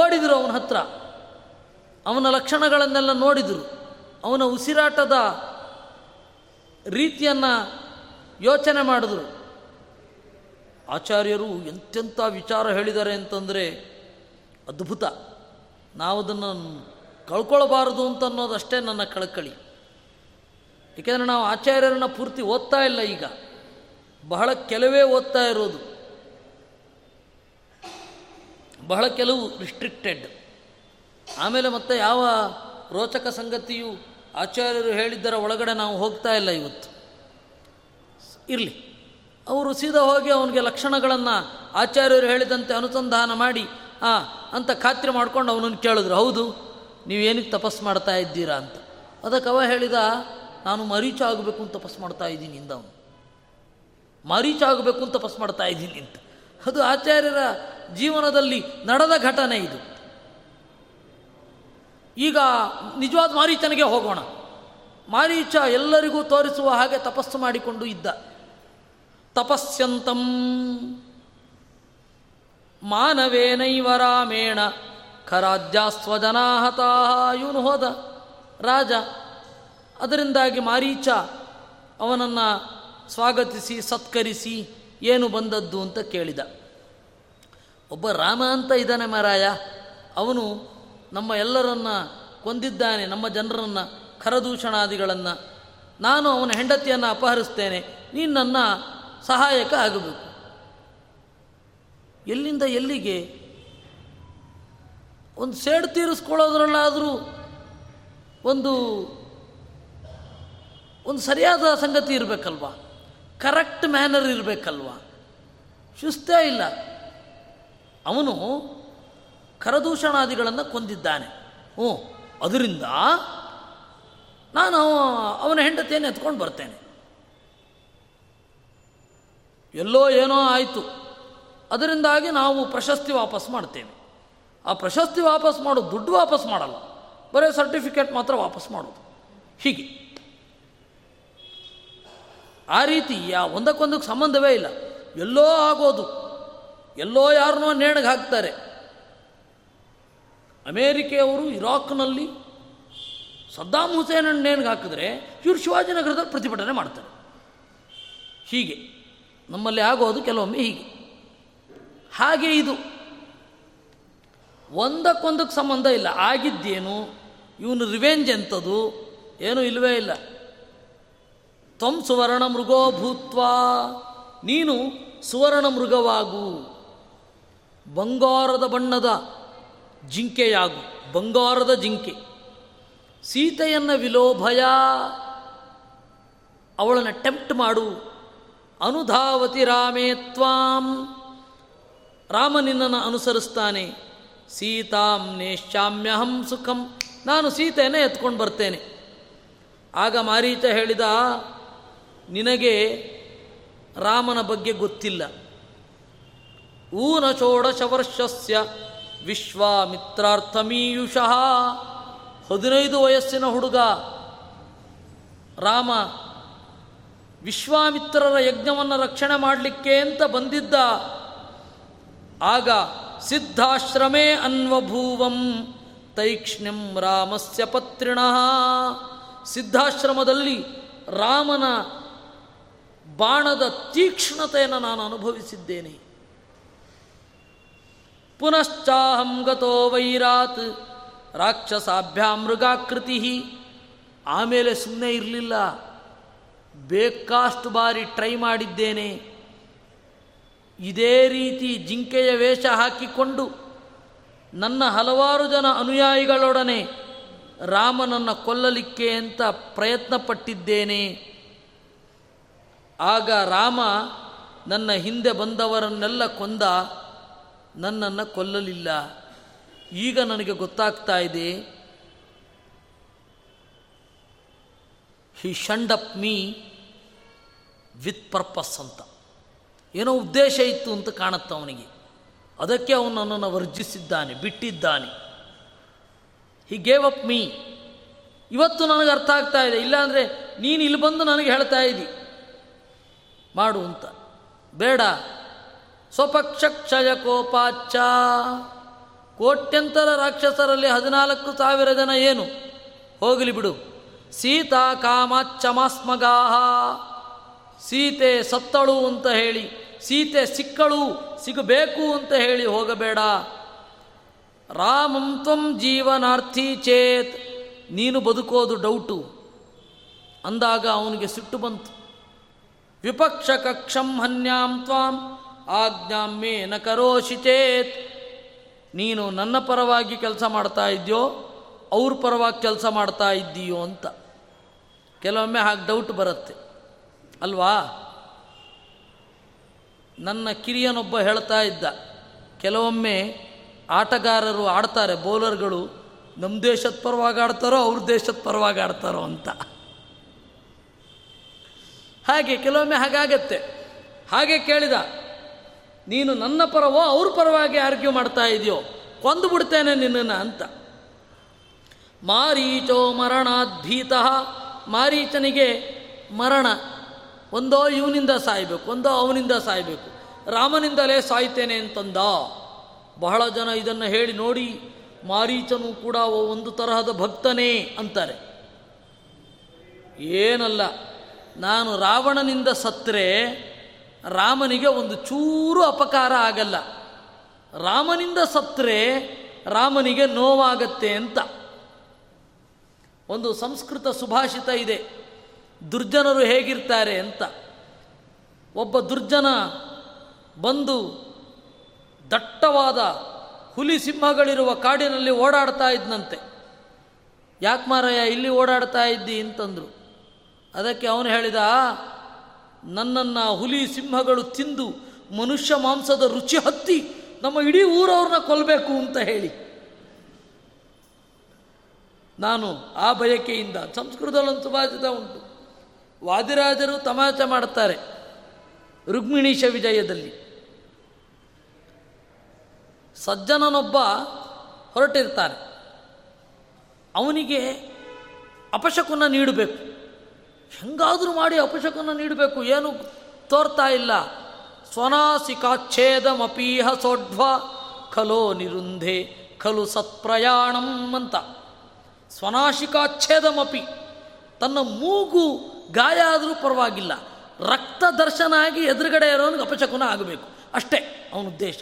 ಓಡಿದರು ಅವನ ಹತ್ರ. ಅವನ ಲಕ್ಷಣಗಳನ್ನೆಲ್ಲ ನೋಡಿದರು, ಅವನ ಉಸಿರಾಟದ ರೀತಿಯನ್ನು ಯೋಚನೆ ಮಾಡಿದ್ರು. ಆಚಾರ್ಯರು ಎಂತೆಂಥ ವಿಚಾರ ಹೇಳಿದ್ದಾರೆ ಅಂತಂದರೆ ಅದ್ಭುತ. ನಾವದನ್ನು ಕಳ್ಕೊಳ್ಬಾರ್ದು ಅಂತನ್ನೋದಷ್ಟೇ ನನ್ನ ಕಳಕಳಿ. ಏಕೆಂದರೆ ನಾವು ಆಚಾರ್ಯರನ್ನ ಪೂರ್ತಿ ಓದ್ತಾ ಇಲ್ಲ, ಈಗ ಬಹಳ ಕೆಲವೇ ಓದ್ತಾ ಇರೋದು, ಬಹಳ ಕೆಲವು ರಿಸ್ಟ್ರಿಕ್ಟೆಡ್. ಆಮೇಲೆ ಮತ್ತೆ ಯಾವ ರೋಚಕ ಸಂಗತಿಯು ಆಚಾರ್ಯರು ಹೇಳಿದ್ದರ ಒಳಗಡೆ ನಾವು ಹೋಗ್ತಾ ಇಲ್ಲ ಇವತ್ತು. ಇರಲಿ, ಅವರು ಸೀದಾ ಹೋಗಿ ಅವನಿಗೆ ಲಕ್ಷಣಗಳನ್ನು ಆಚಾರ್ಯರು ಹೇಳಿದಂತೆ ಅನುಸಂಧಾನ ಮಾಡಿ ಆ ಅಂತ ಖಾತ್ರಿ ಮಾಡ್ಕೊಂಡು ಅವನನ್ನು ಕೇಳಿದ್ರು, ಹೌದು ನೀವೇನಕ್ಕೆ ತಪಸ್ಸು ಮಾಡ್ತಾ ಇದ್ದೀರಾ ಅಂತ. ಅದಕ್ಕೆ ಅವ ಹೇಳಿದ, ನಾನು ಮರೀಚ ಆಗಬೇಕು ಅಂತ ತಪಸ್ಸು ಮಾಡ್ತಾ ಇದ್ದೀನಿ ಇಂದ ಅವನು ಮರೀಚ ಆಗಬೇಕು ಅಂತ ತಪಸ್ಸು ಮಾಡ್ತಾ ಇದ್ದೀನಿ ಅಂತ. ಅದು ಆಚಾರ್ಯರ ಜೀವನದಲ್ಲಿ ನಡೆದ ಘಟನೆ ಇದು. ಈಗ ನಿಜವಾದ ಮಾರೀಚನಿಗೆ ಹೋಗೋಣ. ಮಾರೀಚ ಎಲ್ಲರಿಗೂ ತೋರಿಸುವ ಹಾಗೆ ತಪಸ್ಸು ಮಾಡಿಕೊಂಡು ಇದ್ದ. ತಪಸ್ಯಂತಂ ಮಾನವೇನೈವ ರಾಮೇಣ ಖರಾಜ್ಯಾಸ್ವಜನಾಹತಾಃ. ಇವನು ಹೋದ ರಾಜ, ಅದರಿಂದಾಗಿ ಮಾರೀಚ ಅವನನ್ನು ಸ್ವಾಗತಿಸಿ ಸತ್ಕರಿಸಿ ಏನು ಬಂದದ್ದು ಅಂತ ಕೇಳಿದ. ಒಬ್ಬ ರಾಮ ಅಂತ ಇದ್ದಾನೆ ಮಾರಾಯ, ಅವನು ನಮ್ಮ ಎಲ್ಲರನ್ನ ಕೊಂದಿದ್ದಾನೆ, ನಮ್ಮ ಜನರನ್ನು, ಖರದೂಷಣಾದಿಗಳನ್ನು. ನಾನು ಅವನ ಹೆಂಡತಿಯನ್ನು ಅಪಹರಿಸ್ತೇನೆ, ನೀನು ನನ್ನ ಸಹಾಯಕ ಆಗಬೇಕು. ಎಲ್ಲಿಂದ ಎಲ್ಲಿಗೆ ಒಂದು ಸೇಡು ತೀರಿಸ್ಕೊಳ್ಳೋದ್ರಲ್ಲಾದರೂ ಒಂದು ಒಂದು ಸರಿಯಾದ ಸಂಗತಿ ಇರಬೇಕಲ್ವ, ಕರೆಕ್ಟ್ ಮ್ಯಾನರ್ ಇರಬೇಕಲ್ವ, ಶಿಸ್ತೇ ಇಲ್ಲ. ಅವನು ಖರದೂಷಣಾದಿಗಳನ್ನು ಕೊಂದಿದ್ದಾನೆ. ಹ್ಞೂ, ಅದರಿಂದ ನಾನು ಅವನ ಹೆಂಡತಿಯನ್ನು ಎತ್ಕೊಂಡು ಬರ್ತೇನೆ. ಎಲ್ಲೋ ಏನೋ ಆಯಿತು, ಅದರಿಂದಾಗಿ ನಾವು ಪ್ರಶಸ್ತಿ ವಾಪಸ್ ಮಾಡ್ತೇವೆ. ಆ ಪ್ರಶಸ್ತಿ ವಾಪಸ್ ಮಾಡೋದು, ದುಡ್ಡು ವಾಪಸ್ ಮಾಡಲ್ಲ, ಬರೀ ಸರ್ಟಿಫಿಕೇಟ್ ಮಾತ್ರ ವಾಪಸ್ ಮಾಡೋದು. ಹೀಗೆ ಆ ರೀತಿ ಆ ಒಂದಕ್ಕೊಂದಕ್ಕೆ ಸಂಬಂಧವೇ ಇಲ್ಲ, ಎಲ್ಲೋ ಆಗೋದು, ಎಲ್ಲೋ ಯಾರನ್ನೋ ನೇಣಿಗೆ ಹಾಕ್ತಾರೆ. ಅಮೇರಿಕೆಯವರು ಇರಾಕ್ನಲ್ಲಿ ಸದ್ದಾಮ್ ಹುಸೇನನ್ನು ನೇಣಿಗೆ ಹಾಕಿದ್ರೆ ಇವರು ಶಿವಾಜಿನಗರದಲ್ಲಿ ಪ್ರತಿಭಟನೆ ಮಾಡ್ತಾರೆ. ಹೀಗೆ ನಮ್ಮಲ್ಲಿ ಆಗೋದು ಕೆಲವೊಮ್ಮೆ ಹೀಗೆ. ಹಾಗೆ ಇದು ಒಂದಕ್ಕೊಂದಕ್ಕೆ ಸಂಬಂಧ ಇಲ್ಲ. ಆಗಿದ್ದೇನು, ಇವನು ರಿವೆಂಜ್ ಎಂಥದ್ದು ಏನೂ ಇಲ್ಲವೇ ಇಲ್ಲ. ತ್ವಂ ಸುವರ್ಣ ಮೃಗೋ ಭೂತ್ವಾ, ನೀನು ಸುವರ್ಣ ಮೃಗವಾಗು, ಬಂಗಾರದ ಬಣ್ಣದ ಜಿಂಕೆಯಾಗು, ಬಂಗಾರದ ಜಿಂಕೆ. ಸೀತೆಯನ್ನು ವಿಲೋಭಯ, ಅವಳನ್ನು ಟೆಂಪ್ಟ್ ಮಾಡು. ಅನುಧಾವತಿ ರಾಮೇ ತ್ವಾಂ, ರಾಮ ನಿನ್ನನ್ನು ಅನುಸರಿಸ್ತಾನೆ. ಸೀತಾಂ ನೇಷ್ಯಾಮ್ಯಹಂ ಸುಖಂ, ನಾನು ಸೀತೆಯನ್ನೇ ಎತ್ಕೊಂಡು ಬರ್ತೇನೆ. ಆಗ ಮಾರೀಚ ಹೇಳಿದ, ನಿನಗೆ ರಾಮನ ಬಗ್ಗೆ ಗೊತ್ತಿಲ್ಲ. ಊನ ಷೋಡಶ ವರ್ಷಸ್ಯ ವಿಶ್ವಾಮಿತ್ರಾರ್ಥಮೀಯುಷಃ, ಹದಿನೈದು ವಯಸ್ಸಿನ ಹುಡುಗ ರಾಮ ವಿಶ್ವಾಮಿತ್ರರ ಯಜ್ಞವನ್ನು ರಕ್ಷಣೆ ಮಾಡಲಿಕ್ಕೆ ಅಂತ ಬಂದಿದ್ದ. ಆಗ ಸಿದ್ಧಾಶ್ರಮೇ ಅನ್ವಭೂವಂ ತೈಕ್ಷ್ಣ್ಯಂ ರಾಮಸ್ಯ ಪತ್ರಿಣಃ, ಸಿದ್ಧಾಶ್ರಮದಲ್ಲಿ ರಾಮನ ಬಾಣದ ತೀಕ್ಷ್ಣತೆಯನ್ನು ನಾನು ಅನುಭವಿಸಿದ್ದೇನೆ. ಪುನಶ್ಚಾಹಂ ಗತೋ ವೈರಾತ್ ರಾಕ್ಷಸಾಭ್ಯಾಂ ಮೃಗಾಕೃತಿ, ಆಮೇಲೆ ಸುಮ್ಮನೆ ಇರಲಿಲ್ಲ, ಬೇಕಾಷ್ಟು ಬಾರಿ ಟ್ರೈ ಮಾಡಿದ್ದೇನೆ. ಇದೇ ರೀತಿ ಜಿಂಕೆಯ ವೇಷ ಹಾಕಿಕೊಂಡು ನನ್ನ ಹಲವಾರು ಜನ ಅನುಯಾಯಿಗಳೊಡನೆ ರಾಮನನ್ನು ಕೊಲ್ಲಲಿಕ್ಕೆ ಅಂತ ಪ್ರಯತ್ನಪಟ್ಟಿದ್ದೇನೆ. ಆಗ ರಾಮ ನನ್ನ ಹಿಂದೆ ಬಂದವರನ್ನೆಲ್ಲ ಕೊಂದ, ನನ್ನನ್ನು ಕೊಲ್ಲಲಿಲ್ಲ. ಈಗ ನನಗೆ ಗೊತ್ತಾಗ್ತಾ ಇದೆ, he shunned up me with purpose ಅಂತ, ಏನೋ ಉದ್ದೇಶ ಇತ್ತು ಅಂತ ಕಾಣುತ್ತ ಅವನಿಗೆ. ಅದಕ್ಕೆ ಅವನು ನನ್ನನ್ನು ವರ್ಜಿಸಿದ್ದಾನೆ, ಬಿಟ್ಟಿದ್ದಾನೆ. He gave up me. ಇವತ್ತು ನನಗೆ ಅರ್ಥ ಆಗ್ತಾ ಇದೆ, ಇಲ್ಲಾಂದರೆ ನೀನು ಇಲ್ಲಿ ಬಂದು ನನಗೆ ಹೇಳ್ತಾ ಇದ್ದಿ ಮಾಡು ಅಂತ. ಬೇಡ, ಸ್ವಪಕ್ಷ ಕ್ಷಯ ಕೋಪಾಚ್ಚ, ಕೋಟ್ಯಂತರ ರಾಕ್ಷಸರಲ್ಲಿ ಹದಿನಾಲ್ಕು ಸಾವಿರ ಜನ ಏನು ಹೋಗಲಿ ಬಿಡು. ಸೀತಾ ಕಾಮಾಚ್ಚಮಾಸ್ಮಗಾಹ, ಸೀತೆ ಸತ್ತಳು ಅಂತ ಹೇಳಿ, ಸೀತೆ ಸಿಕ್ಕಳು ಸಿಗಬೇಕು ಅಂತ ಹೇಳಿ ಹೋಗಬೇಡ. ರಾಮಂ ತ್ವಂ ಜೀವನಾರ್ಥಿ ಚೇತ್, ನೀನು ಬದುಕೋದು ಡೌಟು ಅಂದಾಗ ಅವನಿಗೆ ಸಿಟ್ಟು ಬಂತು. ವಿಪಕ್ಷ ಕಕ್ಷಂ ಹನ್ಯಾಂ ತ್ವಾಂ ಆಜ್ಞಾಂ ಮೇ ನ ಕರೋಷಿ ಚೇತ್, ನೀನು ನನ್ನ ಪರವಾಗಿ ಕೆಲಸ ಮಾಡ್ತಾ ಇದ್ದೀಯೋ ಅವ್ರ ಪರವಾಗಿ ಕೆಲಸ ಮಾಡ್ತಾ ಇದ್ದೀಯೋ ಅಂತ. ಕೆಲವೊಮ್ಮೆ ಹಾಗೆ ಡೌಟ್ ಬರುತ್ತೆ ಅಲ್ವಾ. ನನ್ನ ಕಿರಿಯನೊಬ್ಬ ಹೇಳ್ತಾ ಇದ್ದ, ಕೆಲವೊಮ್ಮೆ ಆಟಗಾರರು ಆಡ್ತಾರೆ, ಬೌಲರ್ಗಳು ನಮ್ಮ ದೇಶದ ಪರವಾಗಿ ಆಡ್ತಾರೋ ಅವ್ರ ದೇಶದ ಪರವಾಗಿ ಆಡ್ತಾರೋ ಅಂತ. ಹಾಗೆ ಕೆಲವೊಮ್ಮೆ ಹಾಗಾಗತ್ತೆ. ಹಾಗೆ ಕೇಳಿದ, ನೀನು ನನ್ನ ಪರವೋ ಅವ್ರ ಪರವಾಗಿ ಆರ್ಗ್ಯೂ ಮಾಡ್ತಾ ಇದೆಯೋ, ಕೊಂದು ಬಿಡ್ತೇನೆ ನಿನ್ನನ್ನು ಅಂತ. ಮಾರೀಚೋ ಮರಣಾತ್ ಭೀತಃ, ಮಾರೀಚನಿಗೆ ಮರಣ, ಒಂದೋ ಇವನಿಂದ ಸಾಯಬೇಕು ಒಂದೋ ಅವನಿಂದ ಸಾಯಬೇಕು, ರಾಮನಿಂದಲೇ ಸಾಯ್ತೇನೆ ಅಂತಂದ. ಬಹಳ ಜನ ಇದನ್ನು ಹೇಳಿ ನೋಡಿ ಮಾರೀಚನೂ ಕೂಡ ಒಂದು ತರಹದ ಭಕ್ತನೇ ಅಂತಾರೆ. ಏನಲ್ಲ, ನಾನು ರಾವಣನಿಂದ ಸತ್ತರೆ ರಾಮನಿಗೆ ಒಂದು ಚೂರು ಅಪಕಾರ ಆಗಲ್ಲ, ರಾಮನಿಂದ ಸತ್ತರೆ ರಾಮನಿಗೆ ನೋವಾಗತ್ತೆ ಅಂತ. ಒಂದು ಸಂಸ್ಕೃತ ಸುಭಾಷಿತ ಇದೆ, ದುರ್ಜನರು ಹೇಗಿರ್ತಾರೆ ಅಂತ. ಒಬ್ಬ ದುರ್ಜನ ಬಂದು ದಟ್ಟವಾದ ಹುಲಿ ಸಿಂಹಗಳಿರುವ ಕಾಡಿನಲ್ಲಿ ಓಡಾಡ್ತಾ ಇದ್ದಂತೆ. ಯಾಕೆ ಮಾರಾಯ ಇಲ್ಲಿ ಓಡಾಡ್ತಾ ಇದ್ದಿ ಅಂತಂದರು. ಅದಕ್ಕೆ ಅವನು ಹೇಳಿದ, ನನ್ನನ್ನು ಹುಲಿ ಸಿಂಹಗಳು ತಿಂದು ಮನುಷ್ಯ ಮಾಂಸದ ರುಚಿ ಹತ್ತಿ ನಮ್ಮ ಇಡೀ ಊರವ್ರನ್ನ ಕೊಲ್ಲಬೇಕು ಅಂತ ಹೇಳಿ ನಾನು ಆ ಬಯಕೆಯಿಂದ. ಸಂಸ್ಕೃತದಲ್ಲೊಂದು ಸುಭಾಷಿತ ಉಂಟು, ವಾದಿರಾಜರು ತಮಾಷೆ ಮಾಡ್ತಾರೆ ರುಕ್ಮಿಣೀಶ ವಿಜಯದಲ್ಲಿ. ಸಜ್ಜನನೊಬ್ಬ ಹೊರಟಿರ್ತಾನೆ, ಅವನಿಗೆ ಅಪಶಕುನ ನೀಡಬೇಕು, ಹೆಂಗಾದರೂ ಮಾಡಿ ಅಪಶಕುನ ನೀಡಬೇಕು, ಏನು ತೋರ್ತಾ ಇಲ್ಲ. ಸ್ವನಾಸಿಕಾಚ್ಛೇದಮಪೀಹ ಸೋಢ್ವ ಖಲೋ ನಿರುಂಧೆ ಖಲು ಸತ್ಪ್ರಯಾಣಂ ಅಂತ. ಸ್ವನಾಶಿಕಾಚ್ಛೇದಮಪಿ, ತನ್ನ ಮೂಗು ಗಾಯ ಆದರೂ ಪರವಾಗಿಲ್ಲ, ರಕ್ತ ದರ್ಶನ ಆಗಿ ಎದುರುಗಡೆ ಇರೋನಿಗೆ ಅಪಶಕುನ ಆಗಬೇಕು, ಅಷ್ಟೇ ಅವನ ಉದ್ದೇಶ.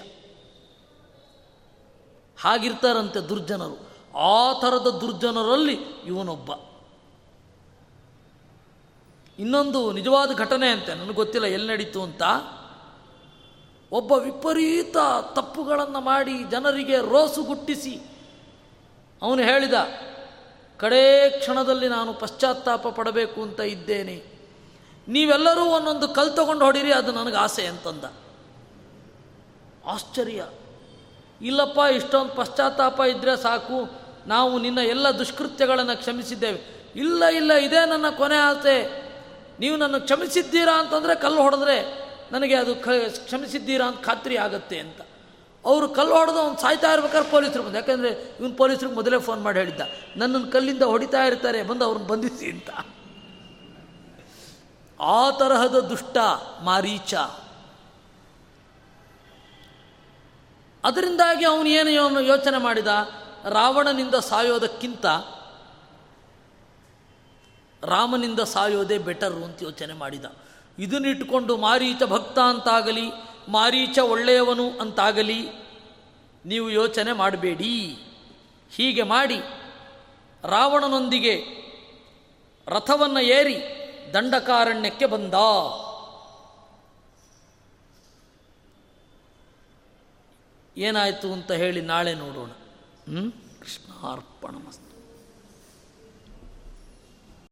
ಹಾಗಿರ್ತಾರಂತೆ ದುರ್ಜನರು. ಆ ಥರದ ದುರ್ಜನರಲ್ಲಿ ಇವನೊಬ್ಬ. ಇನ್ನೊಂದು ನಿಜವಾದ ಘಟನೆ ಅಂತೆ, ನನಗೆ ಗೊತ್ತಿಲ್ಲ ಎಲ್ಲಿ ನಡೀತು ಅಂತ. ಒಬ್ಬ ವಿಪರೀತ ತಪ್ಪುಗಳನ್ನು ಮಾಡಿ ಜನರಿಗೆ ರೋಸುಗುಟ್ಟಿಸಿ ಅವನು ಹೇಳಿದ, ಕಡೇ ಕ್ಷಣದಲ್ಲಿ ನಾನು ಪಶ್ಚಾತ್ತಾಪ ಪಡಬೇಕು ಅಂತ ಇದ್ದೇನೆ, ನೀವೆಲ್ಲರೂ ಒಂದೊಂದು ಕಲ್ಲು ತಗೊಂಡು ಹೊಡೀರಿ, ಅದು ನನಗೆ ಆಸೆ ಅಂತಂದ. ಆಶ್ಚರ್ಯ. ಇಲ್ಲಪ್ಪ, ಇಷ್ಟೊಂದು ಪಶ್ಚಾತ್ತಾಪ ಇದ್ದರೆ ಸಾಕು, ನಾವು ನಿನ್ನ ಎಲ್ಲ ದುಷ್ಕೃತ್ಯಗಳನ್ನು ಕ್ಷಮಿಸಿದ್ದೇವೆ. ಇಲ್ಲ ಇಲ್ಲ, ಇದೇ ನನ್ನ ಕೊನೆ ಆಸೆ, ನೀವು ನನ್ನ ಕ್ಷಮಿಸಿದ್ದೀರಾ ಅಂತಂದರೆ, ಕಲ್ಲು ಹೊಡೆದ್ರೆ ನನಗೆ ಅದು ಕ್ಷಮಿಸಿದ್ದೀರಾ ಅಂತ ಖಾತ್ರಿ ಆಗುತ್ತೆ ಅಂತ. ಅವರು ಕಲ್ಲು ಹೊಡೆದು ಅವ್ನು ಸಾಯ್ತಾ ಇರ್ಬೇಕಾದ್ರೆ ಪೊಲೀಸರು ಬಂದು, ಯಾಕೆಂದರೆ ಇವನು ಪೊಲೀಸರಿಗೆ ಮೊದಲೇ ಫೋನ್ ಮಾಡಿ ಹೇಳಿದ್ದ, ನನ್ನನ್ನು ಕಲ್ಲಿಂದ ಹೊಡಿತಾ ಇರ್ತಾರೆ, ಬಂದು ಅವ್ರನ್ನ ಬಂಧಿಸಿ ಅಂತ. ಆ ತರಹದ ದುಷ್ಟ ಮಾರೀಚ. ಅದರಿಂದಾಗಿ ಅವನು ಏನು ಅವನು ಯೋಚನೆ ಮಾಡಿದ, ರಾವಣನಿಂದ ಸಾಯೋದಕ್ಕಿಂತ ರಾಮನಿಂದ ಸಾಯೋದೇ ಬೆಟರು ಅಂತ ಯೋಚನೆ ಮಾಡಿದ. ಇದನ್ನಿಟ್ಟುಕೊಂಡು ಮಾರೀಚ ಭಕ್ತ ಅಂತಾಗಲಿ ಮಾರೀಚ ಒಳ್ಳೆಯವನು ಅಂತಾಗಲಿ ನೀವು ಯೋಚನೆ ಮಾಡಬೇಡಿ. ಹೀಗೆ ಮಾಡಿ ರಾವಣನೊಂದಿಗೆ ರಥವನ್ನು ಏರಿ ದಂಡಕಾರಣ್ಯಕ್ಕೆ ಬಂದ. ಏನಾಯಿತು ಅಂತ ಹೇಳಿ ನಾಳೆ ನೋಡೋಣ. ಕೃಷ್ಣಾರ್ಪಣಮಸ್ತು.